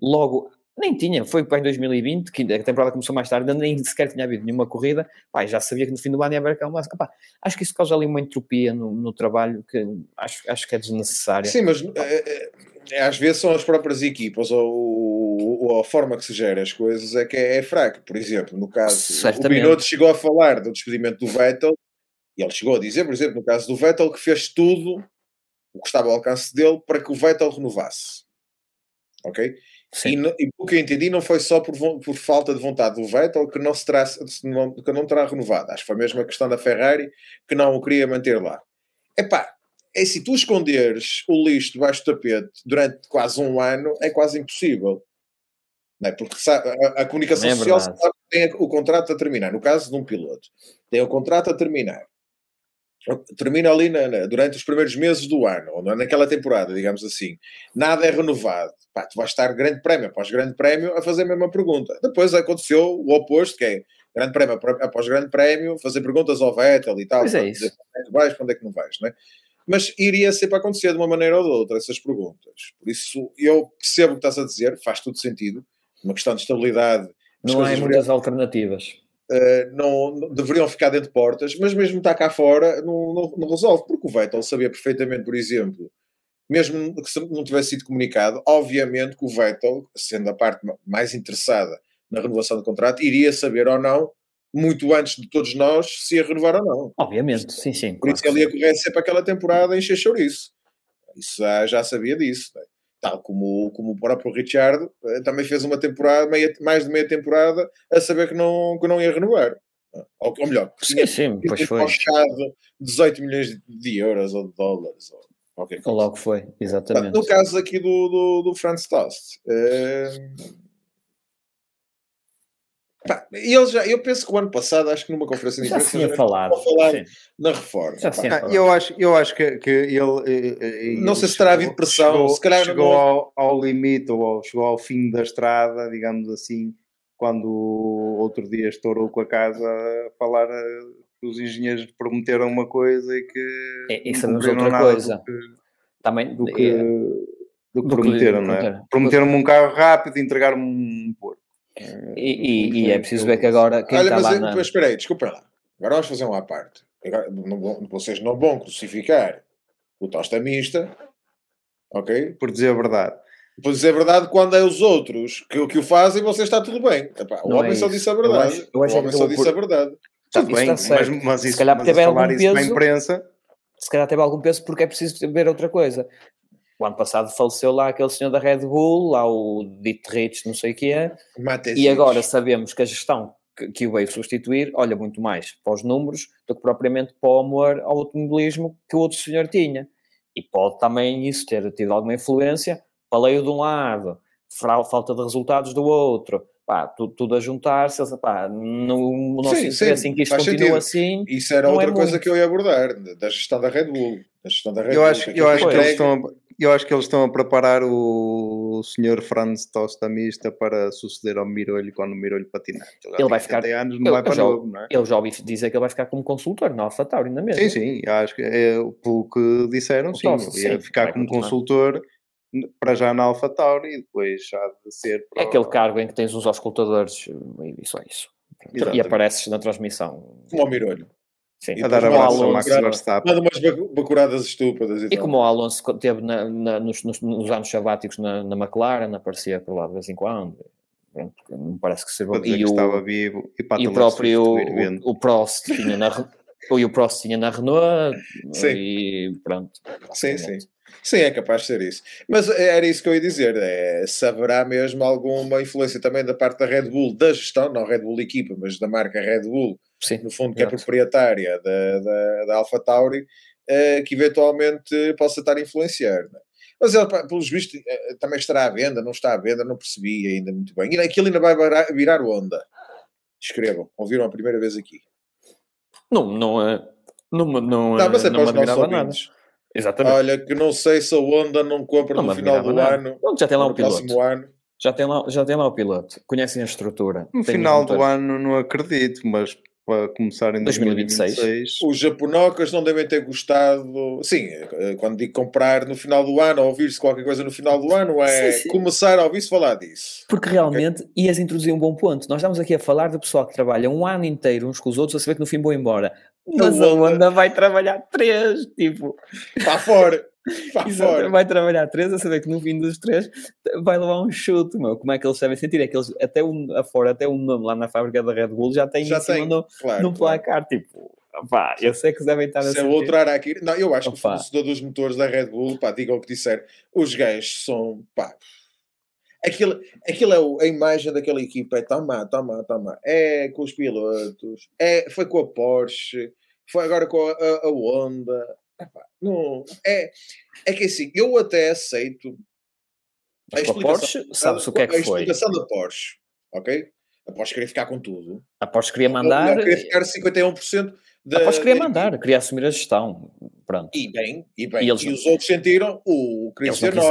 logo nem tinha, foi para em dois mil e vinte, que a temporada começou mais tarde, nem sequer tinha havido nenhuma corrida, pá, já sabia que no fim do ano ia haver aquela massa. Pá, acho que isso causa ali uma entropia no, no trabalho que acho, acho que é desnecessária. Sim, mas é, é, às vezes são as próprias equipas ou, ou a forma que se gera as coisas é que é, é fraca. Por exemplo, no caso, certamente. O Binotto chegou a falar do despedimento do Vettel, e ele chegou a dizer, por exemplo, no caso do Vettel, que fez tudo o que estava ao alcance dele para que o Vettel renovasse. Ok? E, e pelo que eu entendi, não foi só por, por falta de vontade do Vettel que não, se terá, que não terá renovado. Acho que foi mesmo a questão da Ferrari que não o queria manter lá. Epá, é se tu esconderes o lixo debaixo do tapete durante quase um ano, é quase impossível. Não é? Porque sabe, a, a comunicação é social sabe que tem o contrato a terminar. No caso de um piloto, tem o contrato a terminar. Termina ali na, na, durante os primeiros meses do ano, ou naquela temporada, digamos assim, nada é renovado. Pá, tu vais estar grande prémio após grande prémio a fazer a mesma pergunta. Depois aconteceu o oposto, que é grande prémio após grande prémio, fazer perguntas ao Vettel e tal. Pois é isso. Onde é que vais, para onde é que não vais, não é? Mas iria sempre acontecer de uma maneira ou de outra essas perguntas. Por isso, eu percebo o que estás a dizer, faz todo sentido. Uma questão de estabilidade. Não há muitas alternativas. Uh, não, não, deveriam ficar dentro de portas, mas mesmo estar cá fora não, não, não resolve, porque o Vettel sabia perfeitamente, por exemplo, mesmo que se não tivesse sido comunicado, obviamente que o Vettel, sendo a parte mais interessada na renovação do contrato, iria saber ou não, muito antes de todos nós, se ia renovar ou não. Obviamente, sim, sim. Por claro isso que ele ia correr sempre aquela temporada em encher chouriço. Isso já, já sabia disso, né? Tal como, como o próprio Ricciardo também fez uma temporada, meia, mais de meia temporada, a saber que não, que não ia renovar. Ou, ou melhor, que sim, sim, pois foi. dezoito milhões de euros ou de dólares. Ou qualquer coisa. Logo foi, exatamente. No caso aqui do, do, do Franz Tost, é... Pá, ele já, eu penso que o ano passado, acho que numa conferência de imprensa, já falado, falar sim. na reforma. Já ah, eu, acho, eu acho que, que ele, ele... Não sei ele se terá havido pressão. Chegou, se calhar chegou não... ao, ao limite, ou chegou ao fim da estrada, digamos assim, quando outro dia estourou com a casa a falar que os engenheiros prometeram uma coisa e que... É, isso é outra coisa. Que, Também... Do que, é, do que do prometeram, que, não é? Prometeram-me um carro rápido e entregaram-me um porco. E, e, e é preciso ver que agora quem Olha, está mas, lá na... mas espera aí, desculpa lá, agora vamos fazer uma à parte. Agora, não vão, vocês não vão crucificar o Tosta Mista, ok? Por dizer a verdade, por dizer a verdade, quando é os outros que, que o fazem, você está tudo bem. Epá, o não homem é só isso. disse a verdade, acho, o homem só por... disse a verdade, tá, tudo bem, mas, mas isso, se calhar mas teve algum falar peso, isso na imprensa, se calhar teve algum peso, porque é preciso ver outra coisa. O ano passado faleceu lá aquele senhor da Red Bull, lá o Dietrich, não sei o que é. Mateus. E agora sabemos que a gestão que, que o veio substituir olha muito mais para os números do que propriamente para o amor ao automobilismo que o outro senhor tinha. E pode também isso ter tido alguma influência. Paleio de um lado, falta de resultados do outro. Pá, tudo, tudo a juntar-se, pá, no, no nosso sim, interesse sim, em que isto continua assim... Isso era outra é coisa muito. que eu ia abordar, da gestão da Red Bull. Da gestão da Red eu Bull, acho, eu acho que eles estão a, eu acho que eles estão a preparar o, o senhor Franz Tosta Mista para suceder ao Mirolho, quando o Mirolho patinar. Ele, ele vai ficar... anos, não ele, vai para já, novo, não é? Ele já ouvi dizer que ele vai ficar como consultor na AlphaTauri, ainda mesmo. Sim, sim, acho que é, pelo que disseram, sim, ele sim, ia ficar como continuar. consultor... para já na AlphaTauri e depois já de ser... Para... É aquele cargo em que tens uns auscultadores e só isso. Exatamente. E apareces na transmissão. Como ao Mirolho. Sim. E a dar a Alonso ao Max Verstappen. Nada umas bacuradas estúpidas. E, e como o Alonso teve na, na, nos, nos anos sabáticos na, na McLaren, aparecia por lá de vez em quando. Não parece que seja... E, estava vivo, e, e próprio, o próprio o Prost tinha na... E o Prost tinha na Renault sim. e pronto. Sim, sim. Sim, é capaz de ser isso. Mas era isso que eu ia dizer. É, se haverá mesmo alguma influência também da parte da Red Bull, da gestão, não Red Bull equipa, mas da marca Red Bull, sim, no fundo, que é proprietária da, da, da AlphaTauri, é, que eventualmente possa estar a influenciar. Não é? Mas ele, pelos vistos, também estará à venda, não está à venda, não percebi ainda muito bem. E aquilo ainda vai virar onda. Escrevam, ouviram a primeira vez aqui. Não, não é. Não, não, não, mas é não para os nossos ouvintes. Exatamente. Olha, que não sei se a Honda não compra não no final do nada. ano. Já tem lá um piloto. Ano. Já, tem lá, já tem lá o piloto. Conhecem a estrutura. No tem final do ano, não acredito, mas vai começar em dois mil e vinte e seis. dois mil e vinte e seis. Os japonocas não devem ter gostado. Sim, quando digo comprar no final do ano, ou ouvir-se qualquer coisa no final do ano, é sim, sim. começar a ouvir-se falar disso. Porque realmente okay. ias introduzir um bom ponto. Nós estamos aqui a falar do pessoal que trabalha um ano inteiro uns com os outros, a saber que no fim vão embora. Mas a Honda vai trabalhar três, tipo... Está fora. Exato, vai trabalhar três, a saber que no fim dos três vai levar um chute, meu. Como é que eles devem sentir? É que eles, até um, afora, até um nome lá na fábrica da Red Bull já tem já em cima tem, no, claro, no placar, claro. Tipo... Pá, eu sei que devem estar a ser outro Araquiri. Não, eu acho Opa. que o fornecedor dos motores da Red Bull, pá, digam o que disser, os gajos são, pá... Aquilo, aquilo é o, a imagem daquela equipa, é tão má, tão má, tão má. É com os pilotos, é, foi com a Porsche, foi agora com a, a, a Honda... Epá, não, é, é que assim, eu até aceito a, a Porsche, sabes o que é que foi? A explicação da Porsche, ok? A Porsche queria ficar com tudo. A Porsche queria mandar... Ela queria ficar cinquenta e um por cento da... A Porsche queria mandar, queria assumir a gestão, pronto. E bem, e bem. E, eles... e os outros sentiram, o Cristiano,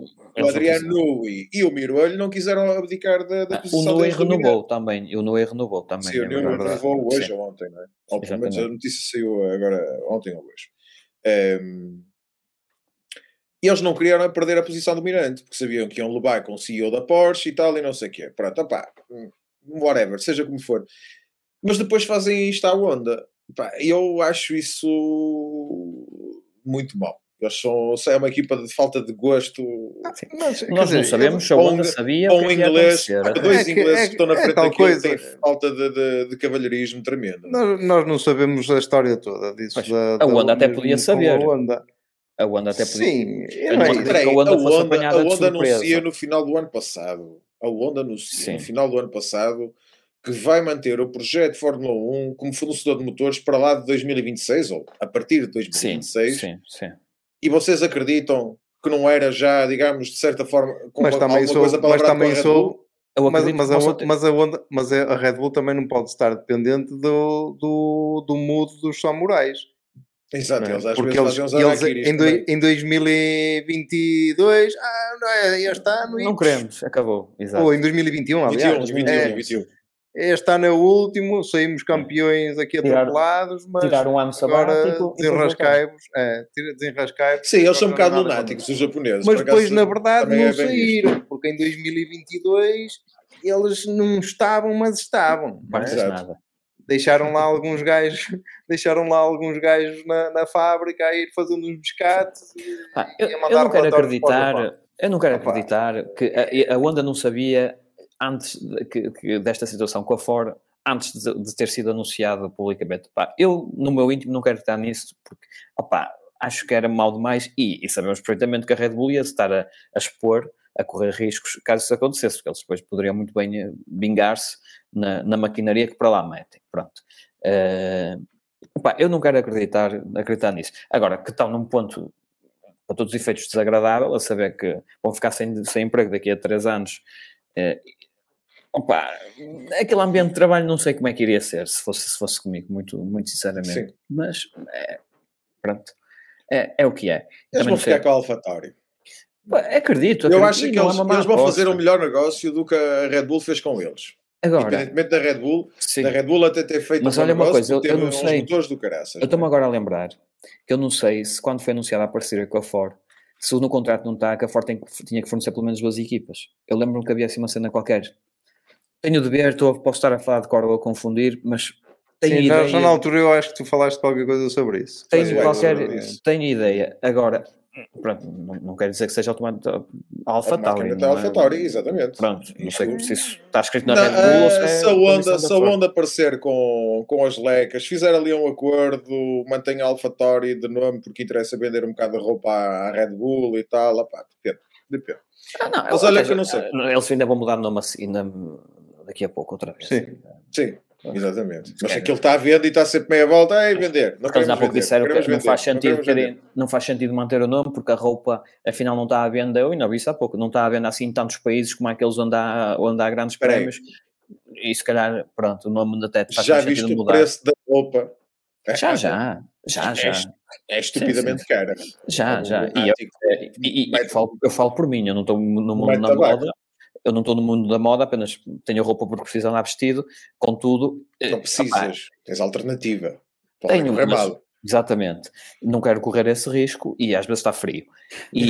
o Adriano Newey e o Mirolho não quiseram abdicar da, da posição. O Newey renovou também, e o Newey renovou também. Sim, o Newey renovou hoje ou ontem, não é? Ou pelo menos a notícia saiu agora ontem ou hoje. Um, eles não queriam perder a posição dominante porque sabiam que iam levar com o C E O da Porsche e tal e não sei o quê, pronto, opá, whatever, seja como for, mas depois fazem isto à Honda, opá, eu acho isso muito mau. Eles são, é uma equipa de falta de gosto. Ah, mas, nós dizer, não sabemos, só Honda sabia ou inglês, há dois é ingleses que, é, que estão na é frente daquilo, tem falta de, de, de cavalheirismo tremendo. Nós, nós não sabemos a história toda disso. Mas, da, da a Honda até podia saber. A Honda. a Honda até podia. Sim, eu não acredito que a Honda fosse apanhada de surpresa. A Honda anuncia no final do ano passado, a Honda anuncia no final do ano passado que vai manter o projeto Fórmula um como fornecedor de motores para lá de dois mil e vinte e seis ou a partir de dois mil e vinte e seis. Sim, sim, sim. E vocês acreditam que não era já, digamos, de certa forma, com mas alguma sou, coisa para com a Red Bull? Mas, mas, a, mas, a Honda, mas a Red Bull também não pode estar dependente do, do, do mudo dos samurais. Exato, eles às Porque vezes eles, eles aqui, em, do, em dois mil e vinte e dois, ah, não é, este ano... Não queremos, acabou. Exato. Ou em dois mil e vinte e um, aliás. dois mil e vinte e um, é, dois mil e vinte e um. Este ano é o último, saímos campeões aqui atropelados, mas tirar um ano sabático, desenrascai-vos. É, desenrascai-vos. Sim, eles são um bocado lunáticos, os japoneses. Mas depois, na verdade, não saíram, porque em dois mil e vinte e dois eles não estavam, mas estavam. Nada. Deixaram lá alguns gajos, deixaram lá alguns gajos na, na fábrica a ir fazendo uns biscates. Ah, e, eu, e a mandar eu não quero acreditar, eu não quero Opa. acreditar que a, a Honda não sabia. Antes de, que, que desta situação com a Ford, antes de, de ter sido anunciado publicamente, pá, eu no meu íntimo não quero estar nisso, porque opá, acho que era mal demais e, e sabemos perfeitamente que a Red Bull ia estar a, a expor, a correr riscos caso isso acontecesse, porque eles depois poderiam muito bem vingar-se na, na maquinaria que para lá metem, pronto. Uh, opá, eu não quero acreditar, acreditar nisso. Agora, que estão num ponto... para todos os efeitos desagradável, a saber que vão ficar sem, sem emprego daqui a três anos. Uh, opa, aquele ambiente de trabalho não sei como é que iria ser se fosse, se fosse comigo, muito, muito sinceramente. Sim. Mas é, pronto, é, é o que é. Eles vão ficar com a AlphaTauri. Acredito, acredito. Eu acho que eles, eles vão fazer um melhor negócio do que a Red Bull fez com eles. Agora, independentemente da Red Bull, sim. da Red Bull até ter feito mas um olha uma coisa, eu, eu não sei, motores do caraças, eu estou-me agora a lembrar que eu não sei se quando foi anunciada a parceria com a Ford, se no contrato não está, que a Ford tem, tinha que fornecer pelo menos duas equipas. Eu lembro-me que havia assim uma cena qualquer. Tenho o dever, estou, posso estar a falar de cor ou a confundir, mas tenho Sim, ideia... Já na altura eu acho que tu falaste qualquer coisa sobre isso. Tenho, mas, qualquer, sobre isso. tenho ideia. Agora, pronto, não, não quero dizer que seja automático AlphaTauri. AlphaTauri, exatamente. Pronto, não sei se isso está escrito na não, Red Bull ou se é... Se a Honda, se a Honda aparecer com, com as lecas, fizer ali um acordo, mantém a AlphaTauri de nome porque interessa vender um bocado de roupa à Red Bull e tal, opá, depende, depende. Ah, não, mas olha que eu não sei. Eles ainda vão mudar de nome assim, ainda... daqui a pouco outra vez. Sim, sim, exatamente. Mas aquilo está à venda e está sempre meia volta a vender. Não queremos vender, disseram que não faz sentido querer, não faz sentido manter o nome porque a roupa afinal não está à venda. Eu ainda vi isso há pouco. Não está à venda assim em tantos países como aqueles onde há, onde há grandes Peraí. prémios. E se calhar, pronto, o nome da T E T faz já sentido viste mudar. Já viste o preço da roupa? Já, já. Já, já. É, é estupidamente sim, sim. cara. Já, já. E, eu, e, e eu, falo, eu falo por mim. Eu não estou no mundo da moda. eu não estou no mundo da moda, apenas tenho roupa por precisão lá vestido, contudo... Não precisas, opa, tens alternativa. Pode tenho, mas, exatamente. Não quero correr esse risco e às vezes está frio. E...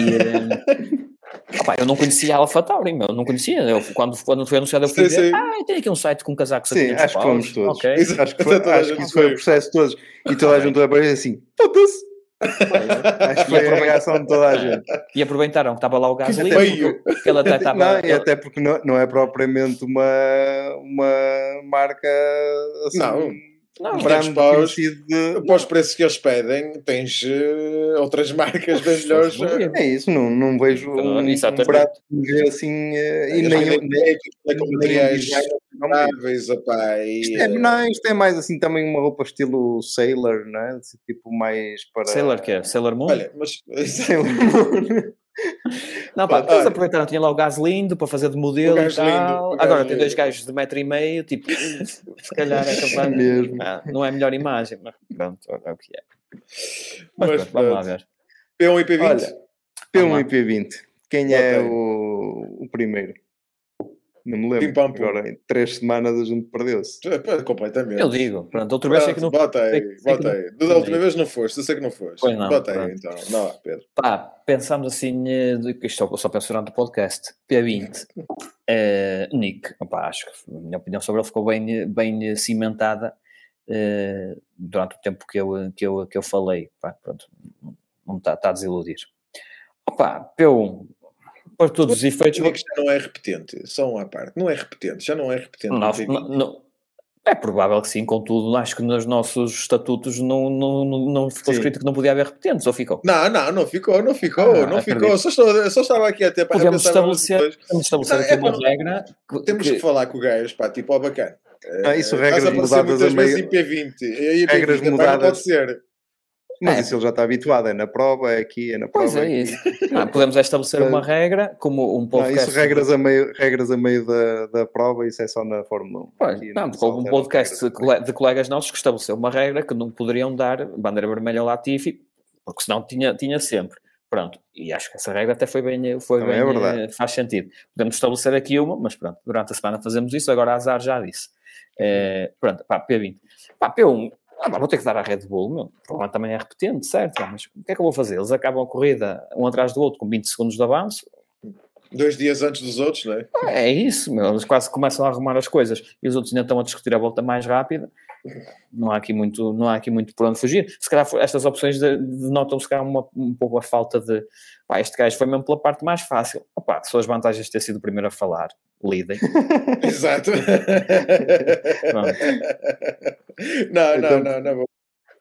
Opa, eu não conhecia a AlphaTauri, meu, não conhecia. Eu, quando, quando foi anunciado, eu fui sim, ver, sim. ah, tem aqui um site com casacos a quinhentos acho paus. Que fomos todos. Okay. Acho que foi, acho que isso foi o processo todos. E toda a gente apareceu assim, foda-se. Acho que foi a reação de toda a gente. E aproveitaram que estava lá o Gasly. E até porque não, não é propriamente uma, uma marca assim... Não. Não, paus, de... Para os preços que eles pedem, tens uh, outras marcas bem melhores. É isso, não, não vejo um, um prato assim. Uh, e nem materiais saudáveis. Isto é mais assim também uma roupa estilo Sailor, não é? Esse tipo mais para. Sailor que é? Sailor Moon? Olha, mas. Sailor Moon. Não, pá, eles aproveitaram, tinha lá o gás lindo para fazer de modelo e tal. Lindo, agora tem dois gajos de metro e meio, tipo, se calhar é capaz mesmo. Ah, não é a melhor imagem, mas pronto, é o que é. Mas, mas pronto, vamos lá ver. P um e P vinte. Olha, P um e P vinte. Quem okay. é o, o primeiro? Não me lembro. Agora, em três semanas a gente perdeu-se. É, completamente. Eu digo, pronto, outra vez sei que não bota aí, bota aí. Da outra vez não foste, eu sei que não foste. Pois não. Bota aí, então. Não, Pedro. Pá, pensamos assim, isto só, só penso durante o podcast, P vinte, uh, Nick, opa, acho que a minha opinião sobre ele ficou bem, bem cimentada uh, durante o tempo que eu, que eu, que eu falei. Pá, pronto, não está tá a desiludir. Opa, P um. Para todos os efeitos... Porque já não é repetente, só uma parte. Não é repetente, já não é repetente. Não, não, não. É provável que sim, contudo, acho que nos nossos estatutos não, não, não ficou sim. escrito que não podia haver repetentes, ou ficou? Não, não, não ficou, não ficou, ah, não acredito. ficou. Só, estou, só estava aqui até para podemos estabelecer, podemos estabelecer não, aqui é uma para, regra... Que, temos que, que falar com o gajo, pá, tipo, ó, oh, bacana. Ah, isso, regras mudadas a meio... Em P vinte, em P vinte, regras P vinte, mudadas... Pá, não pode ser... Mas é. Isso ele já está habituado, é na prova, é aqui, é na prova. Pois é, é isso. Não, podemos estabelecer uma regra, como um podcast... Não, isso regras a meio, regras a meio da, da prova, isso é só na Fórmula um. Pois, aqui, não, porque um podcast de colegas nossos que estabeleceu uma regra que não poderiam dar bandeira vermelha ao Latifi, porque senão tinha, tinha sempre. Pronto, e acho que essa regra até foi bem... Foi bem é verdade. Faz sentido. Podemos estabelecer aqui uma, mas pronto, durante a semana fazemos isso, agora azar já disse. É, pronto, pá, P vinte. Pá, P um... Ah, vou ter que dar à Red Bull, meu. Provavelmente também é repetente, certo? Mas o que é que eu vou fazer? Eles acabam a corrida um atrás do outro com vinte segundos de avanço. Dois dias antes dos outros, não é? Ah, é isso, meu. Eles quase começam a arrumar as coisas e os outros ainda estão a discutir a volta mais rápida. Não há aqui muito, não há aqui muito por onde fugir. Se calhar estas opções denotam-se calhar uma, um pouco a falta de... Pá, este gajo foi mesmo pela parte mais fácil. Opa, são as vantagens de ter sido o primeiro a falar. Líder. Exato. não, então, não, não, não.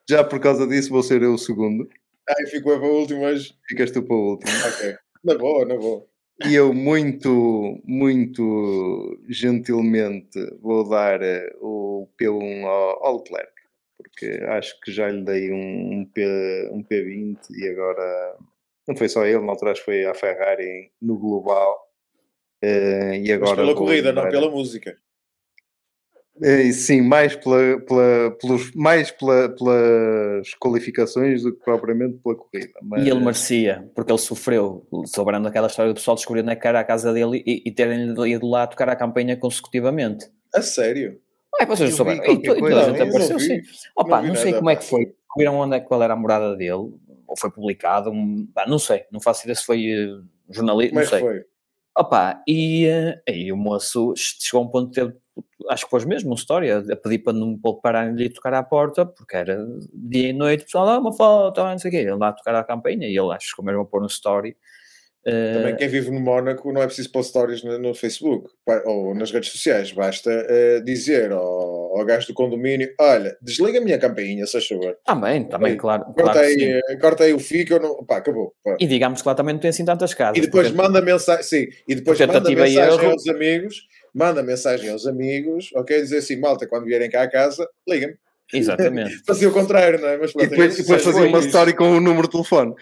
Já por causa disso vou ser eu o segundo. Ai, fico eu para o último hoje. Ficas tu para o último. Ok. Na boa, na boa. E eu muito, muito gentilmente vou dar o P um ao Leclerc, porque acho que já lhe dei um, P, um P vinte e agora não foi só ele, não atrás foi a Ferrari no global. Uh, e agora mas pela corrida, lembrar... não pela música. Uh, sim, mais, pela, pela, pelos, mais pela, pelas qualificações do que propriamente pela corrida. Mas... E ele merecia, porque ele sofreu, sobrando aquela história do pessoal descobrir na cara a casa dele e, e terem ido lá tocar a campainha consecutivamente. A sério? Ah, vocês não souberam. E toda a gente apareceu, sim. Opa, não sei como é que foi. Viram onde é que qual era a morada dele, ou foi publicado, um... ah, não sei, não faço ideia se foi uh, jornalista, não sei. Mas foi. Opa, e aí o moço chegou a um ponto de ter, acho que pôs mesmo uma história, a pedir para não pararem de lhe tocar à porta, porque era dia e noite, o pessoal dá uma foto, não sei o quê, ele lá a tocar à campainha, e ele acho que ficou mesmo a pôr um story. Também quem vive no Mónaco não é preciso pôr stories no, no Facebook, ou nas redes sociais, basta uh, dizer ao, ao gajo do condomínio, olha, desliga a minha campainha, se achou. Também, também, claro. Corta, claro aí, corta aí o fio que eu não... Pá, acabou. Pá. E digamos que lá também não tem assim tantas casas. E depois porque... manda mensagem, sim, e depois porque manda mensagem eu... aos amigos, manda mensagem aos amigos, ok, dizer assim, malta, quando vierem cá à casa, liga-me. Exatamente. Fazia o contrário, não é? Mas, e depois, depois fazia uma story com o número de telefone.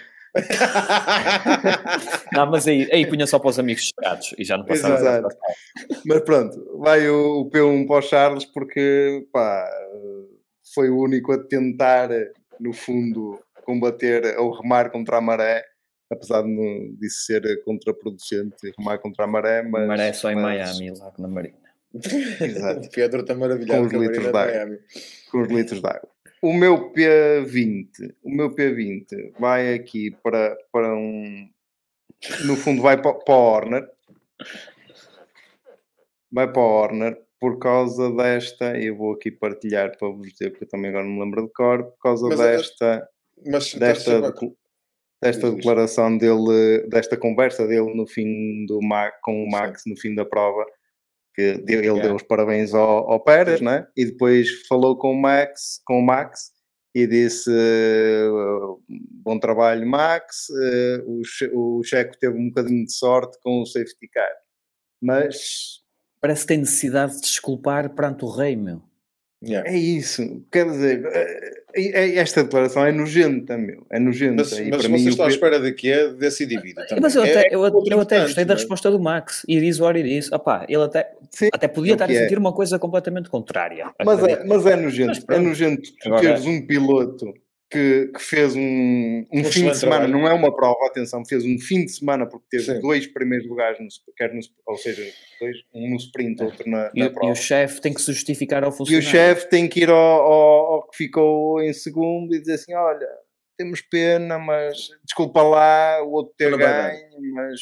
Não, mas aí, aí punha só para os amigos chegados e já não passava. Exato. Mas pronto, vai o, o P um para o Charles porque pá, foi o único a tentar no fundo combater ou remar contra a maré apesar de ser contraproducente e remar contra a maré, mas... Maré só em mas... Miami, lá na Marina. Exato. O Pedro está maravilhado com, com, litros de água. com os litros de água. O meu P vinte, o meu P vinte vai aqui para, para um... No fundo vai para, para o Horner. Vai para o Horner por causa desta, eu vou aqui partilhar para vos dizer, porque eu também agora não me lembro de cor, por causa mas desta... Mas desta... Desta declaração dele, desta conversa dele no fim do Mac, com o Max no fim da prova, que deu, ele yeah. deu os parabéns ao, ao Pérez, né? E depois falou com o Max, com o Max e disse uh, bom trabalho Max, uh, o, o Checo teve um bocadinho de sorte com o safety car, mas... Parece que tem necessidade de desculpar perante o rei, meu. Yeah. É isso, quer dizer, esta declaração é nojenta, meu, é nojenta. Mas, e mas para vocês mim, estão à espera de que é desse indivíduo também. Mas eu até, é, eu, eu eu até gostei da resposta do Max, e diz o Ari disso, opá, ele até, sim, até podia estar a sentir é. uma coisa completamente contrária. Mas é, mas é nojento, mas é nojento tu teres um piloto que, que fez um, um fim de semana, trabalho. Não é uma prova, atenção, fez um fim de semana porque teve sim. dois primeiros lugares, no, quer no, ou seja, dois, um no sprint, outro na, na e, prova. E o chefe tem que se justificar ao funcionário. E o chefe tem que ir ao, ao, ao que ficou em segundo e dizer assim, olha, temos pena, mas desculpa lá, o outro ter ganho, mas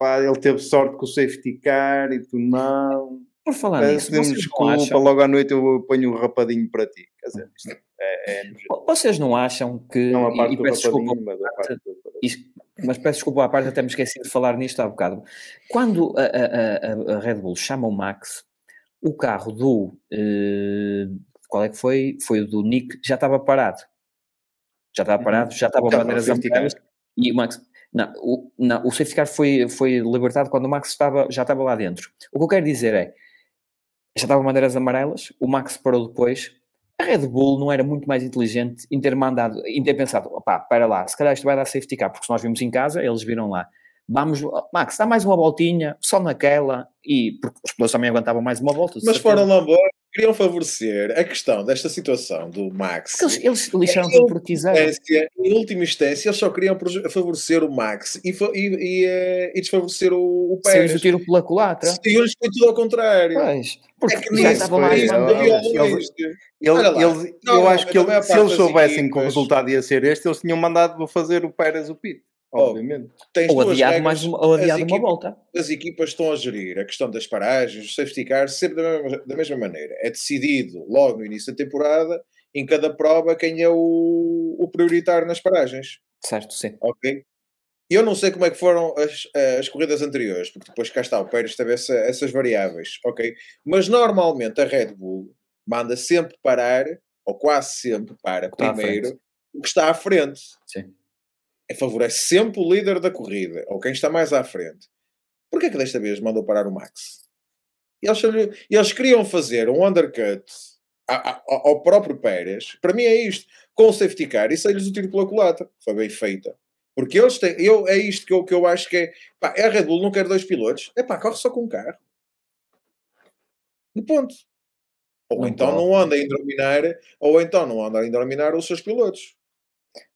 pá, ele teve sorte com o safety car e tu não... Por falar é, nisso, vocês desculpa, não acham... logo à noite eu ponho o um rapadinho para ti. Quer dizer, isto é, é... Vocês não acham que... Não, a parte e, do peço rapadinho, desculpa, mas a parte... Isto, mas peço desculpa à parte, até me esqueci de falar nisto há bocado. Quando a, a, a, a Red Bull chama o Max, o carro do... Eh, qual é que foi? Foi o do Nick, já estava parado. Já estava parado, já estava a bater as ampulhas. E o Max... Não, o, não, o safety car foi, foi libertado quando o Max estava, já estava lá dentro. O que eu quero dizer é... Já estavam bandeiras amarelas, o Max parou depois. A Red Bull não era muito mais inteligente em ter mandado, em ter pensado, opá, para lá, se calhar isto vai dar safety car, porque se nós vimos em casa, eles viram lá. Vamos, Max, dá mais uma voltinha, só naquela, e porque os pilotos também aguentavam mais uma volta. Mas foram lá embora, queriam favorecer a questão desta situação do Max. Porque eles, eles lixaram tudo porque quiseram. Em última instância, eles só queriam favorecer o Max e, e, e, e desfavorecer o, o Pérez. Sim, o tiro pela culatra. E eles foi tudo ao contrário. Pois, porque é que já nisso, lá isso, não havia eles, eu acho que ele, se eles soubessem que o resultado ia ser este, eles tinham mandado fazer o Pérez o pit. Obviamente. Oh, ou adiado, regras, mais uma, ou adiado equipa, uma volta. As equipas estão a gerir a questão das paragens, os safety cars, sempre da mesma, da mesma maneira. É decidido logo no início da temporada, em cada prova, quem é o, o prioritário nas paragens. Certo, sim. Ok. Eu não sei como é que foram as, as corridas anteriores, porque depois cá está o Pérez, teve essa, essas variáveis. Ok. Mas normalmente a Red Bull manda sempre parar, ou quase sempre para primeiro, o que está à frente. Sim. Favorece sempre o líder da corrida, ou quem está mais à frente. Porquê é que desta vez mandou parar o Max? Eles, eles queriam fazer um undercut a, a, ao próprio Pérez. Para mim é isto. Com o safety car, e saiu-lhes o tiro pela culata. Foi bem feita. Porque eles têm... Eu, é isto que eu, que eu acho que é... Pá, é a Red Bull, não quer dois pilotos. É pá, corre só com um carro. E ponto. Ou não então pode. não anda a endorminar, ou então não anda a endorminar os seus pilotos.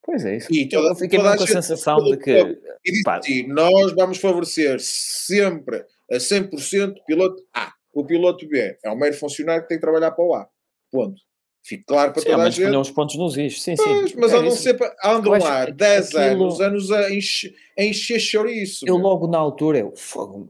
Pois é isso. E toda, eu fiquei toda com a, a sensação de que... E disse, assim, nós vamos favorecer sempre, a cem por cento, o piloto A. O piloto B é um mero funcionário que tem que trabalhar para o A. Ponto. Fica claro para sim, toda a gente. Mas os pontos nos is. Sim, mas, sim. Mas é andam isso. sempre... Andam eu lá dez aquilo... anos, anos a encher, encher chouriço. Eu meu. logo na altura, eu,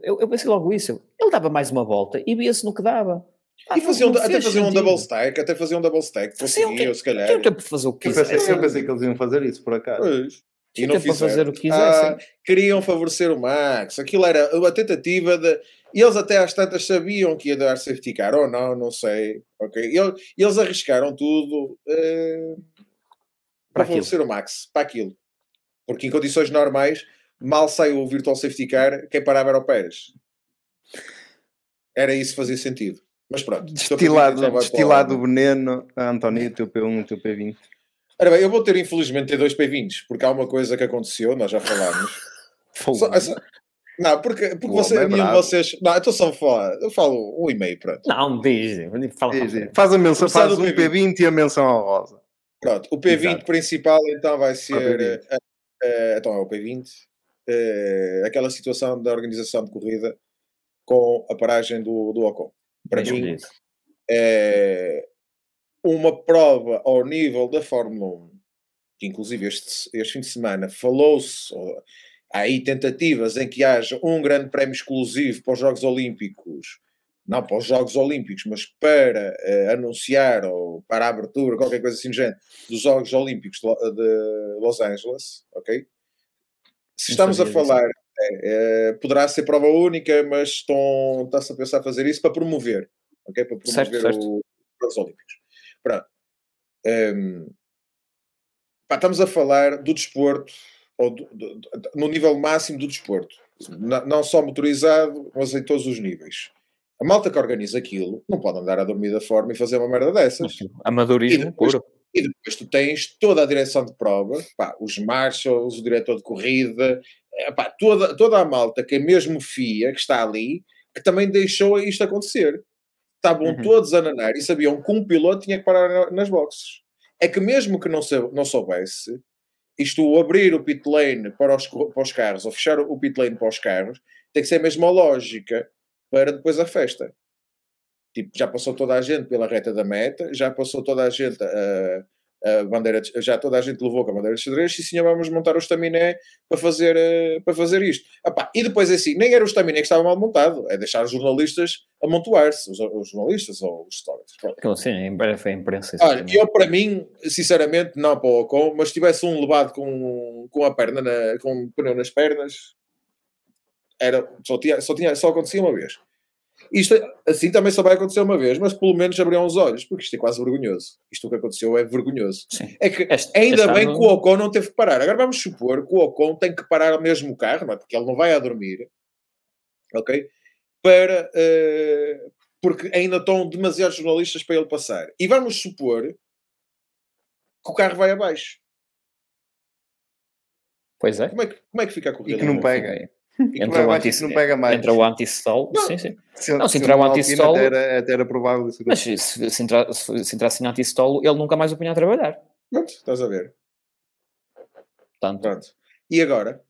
eu, eu pensei logo isso. Ele dava mais uma volta e via-se no que dava. Ah, e faziam, até faziam um double stack, até faziam um double stack, conseguiam, se calhar. Tinha tempo para fazer o que quisessem. Eu pensei que eles iam fazer isso, por acaso. Pois. E não fizeram. Fazer o que quisessem. Ah, queriam favorecer o Max. Aquilo era a tentativa de... E eles até às tantas sabiam que ia dar safety car ou não, não sei. Okay. E eles, eles arriscaram tudo uh, para, para favorecer o Max, para aquilo. Porque em condições normais, mal saiu o virtual safety car, quem parava era o Pérez. Era isso que fazia sentido. Mas pronto, destilado, destilado o veneno, ah, António, o teu P um e o teu P vinte. Ora bem, eu vou ter infelizmente ter dois P vintes, porque há uma coisa que aconteceu, nós já falámos. Só, essa, não, porque, porque você, é nenhum de vocês. Não, então só falar, eu falo um e-mail, pronto. Não, diz, fala, diz, diz. Faz a menção, faz o P vinte e a menção à rosa. Pronto, o P vinte Exato. principal então vai ser a, Uh, então é o P vinte. Uh, aquela situação da organização de corrida com a paragem do, do Ocon. Para mim, é uma prova ao nível da Fórmula um, que inclusive este, este fim de semana falou-se, ou, há aí tentativas em que haja um grande prémio exclusivo para os Jogos Olímpicos, não para os Jogos Olímpicos, mas para uh, anunciar ou para a abertura, qualquer coisa assim do género, dos Jogos Olímpicos de, de Los Angeles, ok? Se estamos a falar, é, é, poderá ser prova única, mas estão, está-se a pensar a fazer isso para promover, ok? Para promover certo, certo. O, os Olímpicos. Pronto. Um, pá, estamos a falar do desporto, ou do, do, do, no nível máximo do desporto, N- não só motorizado, mas em todos os níveis. A malta que organiza aquilo não pode andar a dormir da forma e fazer uma merda dessas. Amadorismo puro. E depois tu tens toda a direção de prova, pá, os marshals, o diretor de corrida, pá, toda, toda a malta que é mesmo F I A, que está ali, que também deixou isto acontecer. Estavam uhum. todos a nanar e sabiam que um piloto tinha que parar nas boxes. É que mesmo que não, sou, não soubesse, isto abrir o pit lane para os, para os carros, ou fechar o pit lane para os carros, tem que ser a mesma lógica para depois a festa. Tipo, já passou toda a gente pela reta da meta, já passou toda a gente a, a bandeira, de, já toda a gente levou com a bandeira de xadrez, e sim, vamos montar o estaminé para fazer, para fazer isto. Epá, e depois assim, nem era o estaminé que estava mal montado, é deixar os jornalistas amontoar-se, os, os jornalistas ou os históricos. Claro, sim, em breve foi a imprensa. Olha, eu para mim, sinceramente, não para o Ocon, mas se tivesse um levado com, com a perna, na, com um pneu nas pernas, era, só, tinha, só, tinha, só acontecia uma vez. Isto assim também só vai acontecer uma vez, mas pelo menos abriam os olhos, porque isto é quase vergonhoso. Isto que aconteceu é vergonhoso. Sim. É que este, ainda este bem ano... que o Ocon não teve que parar. Agora vamos supor que o Ocon tem que parar mesmo o carro, porque ele não vai a dormir, ok? Para, uh, porque ainda estão demasiados jornalistas para ele passar. E vamos supor que o carro vai abaixo. Pois é. Como é que, como é que fica a corrida? E que não pega aí. Entra o, anti- não pega mais. Entra o anti-stall, não. Sim, sim. Se, não, se, se entrar o anti-stall, até era, até era provável. Mas se, se, entrar, se, se entrasse em anti-stall, ele nunca mais o punha a trabalhar. Pronto, estás a ver. Tanto. Pronto. E agora?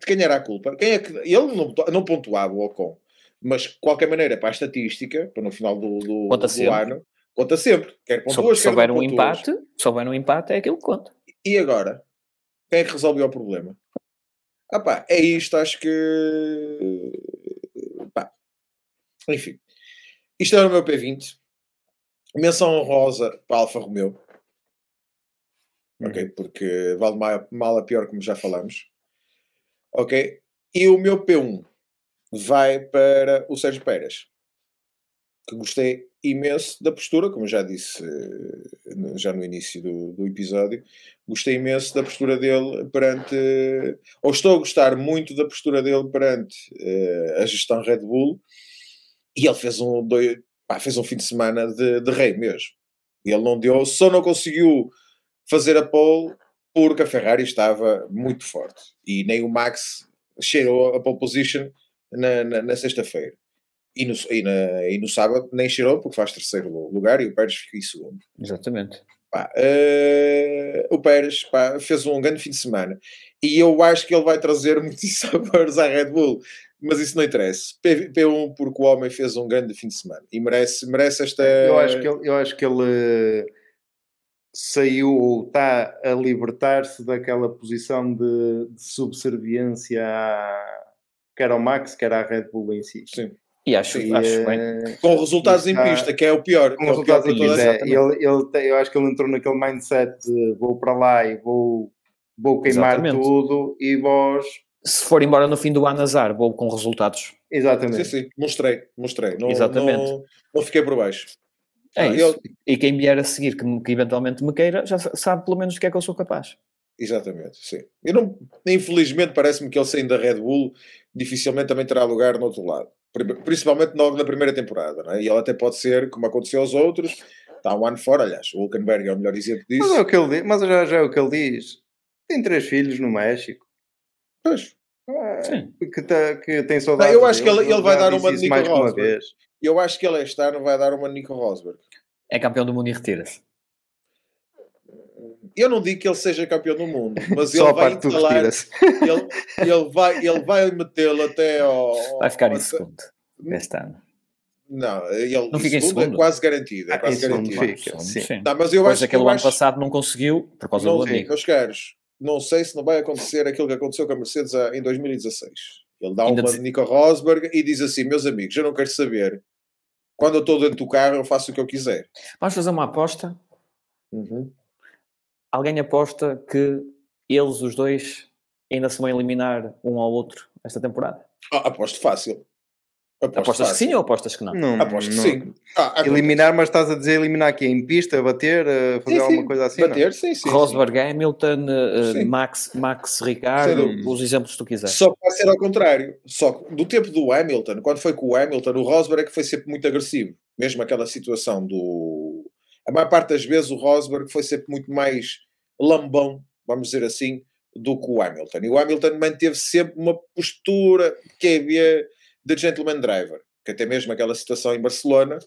De quem era a culpa? Quem é que, ele não, não pontuava o Ocon, mas de qualquer maneira, para a estatística, para no final do, do, conta do ano, conta sempre. Quer pontuas, se houver um empate, se houver um empate, é aquilo que conta. E agora? Quem é que resolveu o problema? Ah pá, é isto, acho que... Pá. Enfim. Isto era o meu P vinte. Menção honrosa para a Alfa Romeo. Hum. Ok, porque vale mal a pior, como já falamos. Ok. E o meu P um vai para o Sérgio Pérez. Que gostei imenso da postura, como já disse já no início do, do episódio, gostei imenso da postura dele perante, ou estou a gostar muito da postura dele perante uh, a gestão Red Bull, e ele fez um, dois, pá, fez um fim de semana de, de rei mesmo. Ele não deu, só não conseguiu fazer a pole porque a Ferrari estava muito forte, e nem o Max cheirou a pole position na, na, na sexta-feira. E no, e, na, e no sábado nem cheirou, porque faz terceiro lugar e o Pérez fica em segundo. Exatamente. Pá, uh, o Pérez pá, fez um grande fim de semana. E eu acho que ele vai trazer muitos sabores à Red Bull. Mas isso não interessa. P, P um, porque o homem fez um grande fim de semana. E merece, merece esta... Eu acho que ele, eu acho que ele saiu ou está a libertar-se daquela posição de, de subserviência a, quer ao Max, quer à Red Bull em si. Sim. E acho, e, acho bem. Com resultados está, em pista, que é o pior. Com é o resultados pior em pista, é, ele, ele tem, eu acho que ele entrou naquele mindset de vou para lá e vou, vou queimar exatamente. Tudo e vós... Se for embora no fim do ano azar, vou com resultados. Exatamente. Sim, sim, mostrei, mostrei. Não, exatamente. Não, não fiquei por baixo. É ah, isso. Ele... E quem vier a seguir, que, que eventualmente me queira, já sabe pelo menos do que é que eu sou capaz. Exatamente, sim. Eu não, infelizmente parece-me que ele saindo da Red Bull dificilmente também terá lugar no outro lado. Principalmente logo na primeira temporada, não é? E ele até pode ser, como aconteceu aos outros, está um ano fora, aliás, o Hulkenberg é o melhor exemplo disso. Mas, é o que ele diz, mas já, já é o que ele diz, tem três filhos no México. Pois. Ah, sim. Que, tá, que tem saudade. Não, eu acho que ele, ele vai dar uma de Nico Rosberg. Eu acho que ele este ano vai dar uma de Nico Rosberg. É campeão do mundo e retira-se. eu não digo que ele seja campeão do mundo, mas só ele vai instalar, ele, ele vai, ele vai metê-lo até ao... Vai ficar em segundo, este ano. Não, ele não fica em segundo, é quase garantido. É quase garantido. Fica, sim. Sim. Não, mas eu pois acho aquele que eu ano acho... passado não conseguiu, por causa não do amigo. Meus caros, não sei se não vai acontecer aquilo que aconteceu com a Mercedes em dois mil e dezasseis. Ele dá ainda uma de Nico Rosberg e diz assim, meus amigos, eu não quero saber. Quando eu estou dentro do carro, eu faço o que eu quiser. Vamos fazer uma aposta? Uhum. Alguém aposta que eles, os dois, ainda se vão eliminar um ao outro esta temporada? Ah, aposto fácil. Aposto apostas fácil. Que sim ou apostas que não? Não, aposto que não. Sim. Ah, eliminar, mas estás a dizer eliminar aqui em pista, bater, uh, fazer sim, alguma sim. coisa assim? Bater, não? sim, sim. Rosberg, sim. Hamilton, uh, sim. Max, Max Ricardo, sim. os exemplos que tu quiseres. Só que vai ser ao contrário. Só que do tempo do Hamilton, quando foi com o Hamilton, o Rosberg é que foi sempre muito agressivo. Mesmo aquela situação do... A maior parte das vezes o Rosberg foi sempre muito mais lambão, vamos dizer assim, do que o Hamilton. E o Hamilton manteve sempre uma postura que havia... de gentleman driver, que até mesmo aquela situação em Barcelona,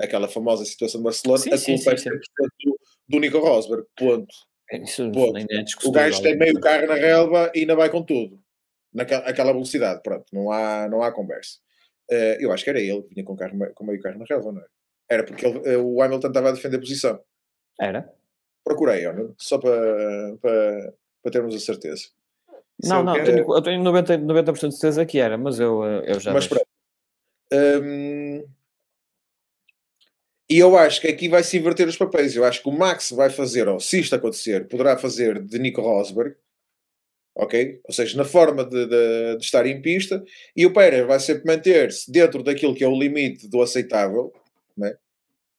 aquela famosa situação de Barcelona, sim, a sim, culpa sim, é do, do Nico Rosberg, ponto. Isso ponto. É o gajo tem meio carro na relva e ainda vai com tudo, naquela aquela velocidade, pronto, não há, não há conversa. Uh, eu acho que era ele que vinha com, carro, com meio carro na relva, não é? Era porque ele, uh, o Hamilton estava a defender a posição. Era? Procurei, não? Só para, para, para termos a certeza. Não, não, eu tenho, eu tenho noventa por cento de certeza que era, mas eu, eu já... Mas pronto. Hum, e eu acho que aqui vai se inverter os papéis. Eu acho que o Max vai fazer, ou se isto acontecer, poderá fazer de Nico Rosberg, ok? Ou seja, na forma de, de, de estar em pista. E o Pérez vai sempre manter-se dentro daquilo que é o limite do aceitável, né?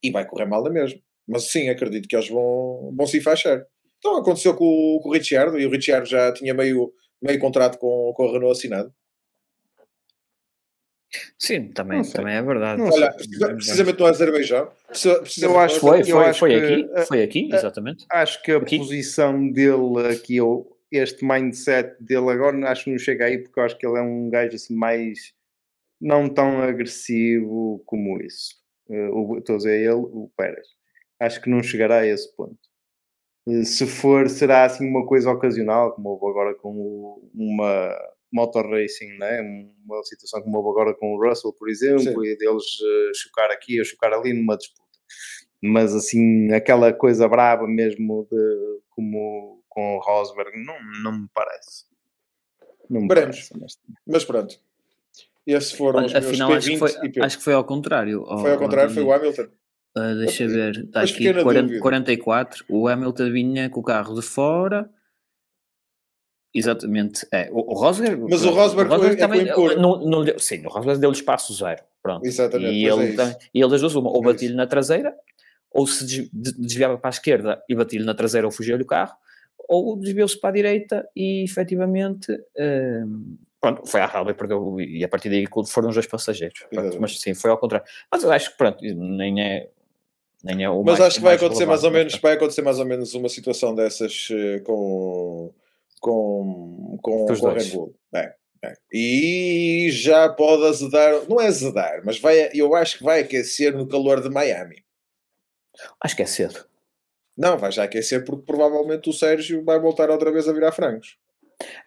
E vai correr mal da mesma. Mas sim, acredito que eles vão, vão se enfaixar. Então aconteceu com o, com o Ricciardo, e o Ricciardo já tinha meio... meio contrato com, com a Renault assinado. Sim, também, também é verdade. Olha, precisamente no Azerbaijão. Eu acho, foi, foi, eu acho foi que, aqui, a, foi aqui, exatamente. Acho que a aqui. posição dele aqui, este mindset dele agora, acho que não chega aí, porque eu acho que ele é um gajo assim mais, não tão agressivo como isso. Eu, estou a dizer ele, o Pérez. Acho que não chegará a esse ponto. Se for, será assim uma coisa ocasional, como houve agora com uma motor racing, né? Uma situação como houve agora com o Russell, por exemplo, sim, e deles chocar aqui ou chocar ali numa disputa. Mas assim, aquela coisa brava mesmo de, como com o Rosberg, não, não me parece. Não me parece, mas pronto. Esses foram os meus P vinte. Acho que foi, P... acho que foi ao contrário. Foi ao contrário, foi o Hamilton. Uh, deixa eu ver, está aqui quarenta, quarenta e quatro, o Hamilton vinha com o carro de fora, exatamente, é, o, o Rosberg, mas o Rosberg, o Rosberg é também, ele, não, não, sim, o Rosberg deu-lhe espaço zero, pronto, exatamente, e ele, é e ele das duas, uma, ou é batia-lhe na traseira, ou se desviava para a esquerda e batia-lhe na traseira ou fugia-lhe o carro, ou desviou-se para a direita e efetivamente... Hum, pronto, foi à ralva e perdeu, e a partir daí foram os dois passageiros, pronto, mas sim, foi ao contrário, mas eu acho que pronto, nem é... Nem é o mas mais, acho que vai acontecer mais ou menos, vai acontecer mais ou menos uma situação dessas com, com, com, com o Red Bull. É, é. E já pode azedar, não é azedar, mas vai, eu acho que vai aquecer no calor de Miami. Acho que é cedo. Não, vai já aquecer porque provavelmente o Sérgio vai voltar outra vez a virar frangos.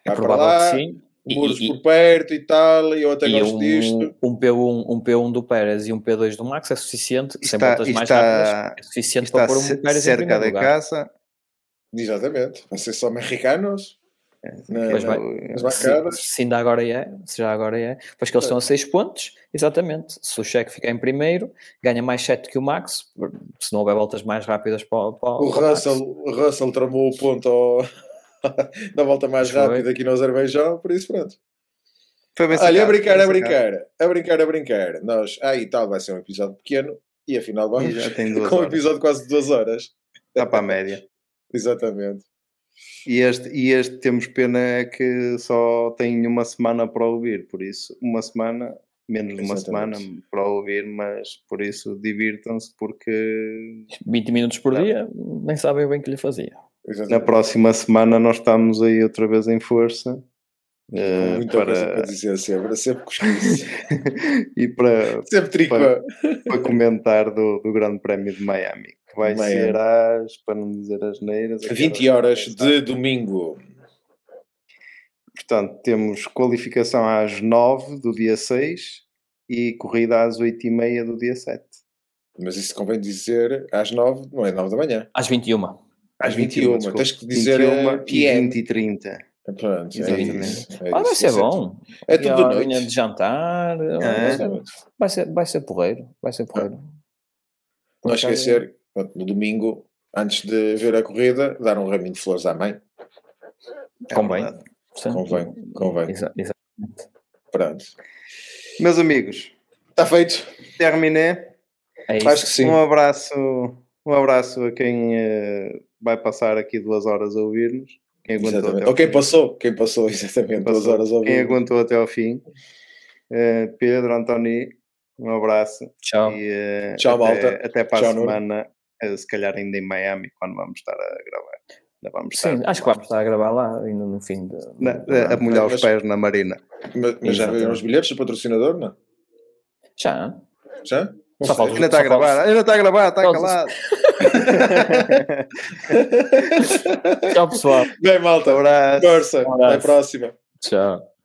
Vai é provável lá, que sim. Muros e, por perto e tal, e eu até gosto um, disto. Um P um, um P um do Pérez e um P dois do Max é suficiente, sem voltas mais rápidas, é suficiente para pôr um Pérez em primeiro lugar. Casa. Exatamente, vai ser só mexicanos. É, na, pois vai, nas se, se ainda agora é, se já agora é. Pois que eles é. estão a seis pontos, exatamente. Se o Checo ficar em primeiro, ganha mais sete que o Max, se não houver voltas mais rápidas para, para o para Russell, Max. O Russell tramou o ponto ao... da volta mais rápida aqui no Azerbaijão, por isso pronto. Foi bem sacado, olha, a brincar, bem a brincar, a brincar, a brincar. Nós, ah, e tal, vai ser um episódio pequeno e afinal vamos e já tem duas com horas. Um episódio de quase duas horas. Está para a média. Exatamente. E este, e este temos pena é que só tem uma semana para ouvir, por isso, uma semana, menos de uma semana para ouvir, mas por isso divirtam-se porque... vinte minutos por não. dia, nem sabem bem o que lhe fazia. Exatamente. Na próxima semana nós estamos aí outra vez em força. Uh, Muita para... coisa para dizer sempre, sempre cosquice. E para, sempre tripa. Para, para comentar do, do Grande Prémio de Miami, que vai Miami. ser às, para não dizer as neiras, vinte horas de domingo. Portanto, temos qualificação às nove do dia seis e corrida às oito e meia do dia sete. Mas isso convém dizer às nove, não é nove da manhã. Às vinte e uma. Às vinte e uma, desculpa. Tens que dizer vinte e uma e vinte e trinta. Pronto, exatamente. É isso, é ah, vai isso, ser é bom. É tudo à manhã de jantar. É. Vai, ser, vai ser porreiro. Vai ser porreiro. Não, não esquecer, pronto, no domingo, antes de ver a corrida, dar um raminho de flores à mãe. É convém. Convém, convém. Exa- exatamente. Pronto. Meus amigos, está feito. Terminei. É acho que sim. Um abraço, um abraço a quem uh, vai passar aqui duas horas a ouvir-nos. Quem aguentou até ao quem fim. passou, quem passou exatamente quem passou, duas horas a ouvir. Quem aguentou até ao fim. Uh, Pedro, Antoni, um abraço. Tchau. E, uh, Tchau, até, malta. Até para Tchau, a semana, uh, se calhar ainda em Miami, quando vamos estar a gravar. Não, vamos estar, Sim, acho que vamos estar a gravar lá ainda no fim de... Não, a molhar os pés na marina. Mas, mas já viram os bilhetes do patrocinador, não? Já. Já? Só falta, ainda está a gravar, ainda está a gravar, está calado. Tchau, pessoal. Bem, malta, abraço. Força, até a próxima. Tchau.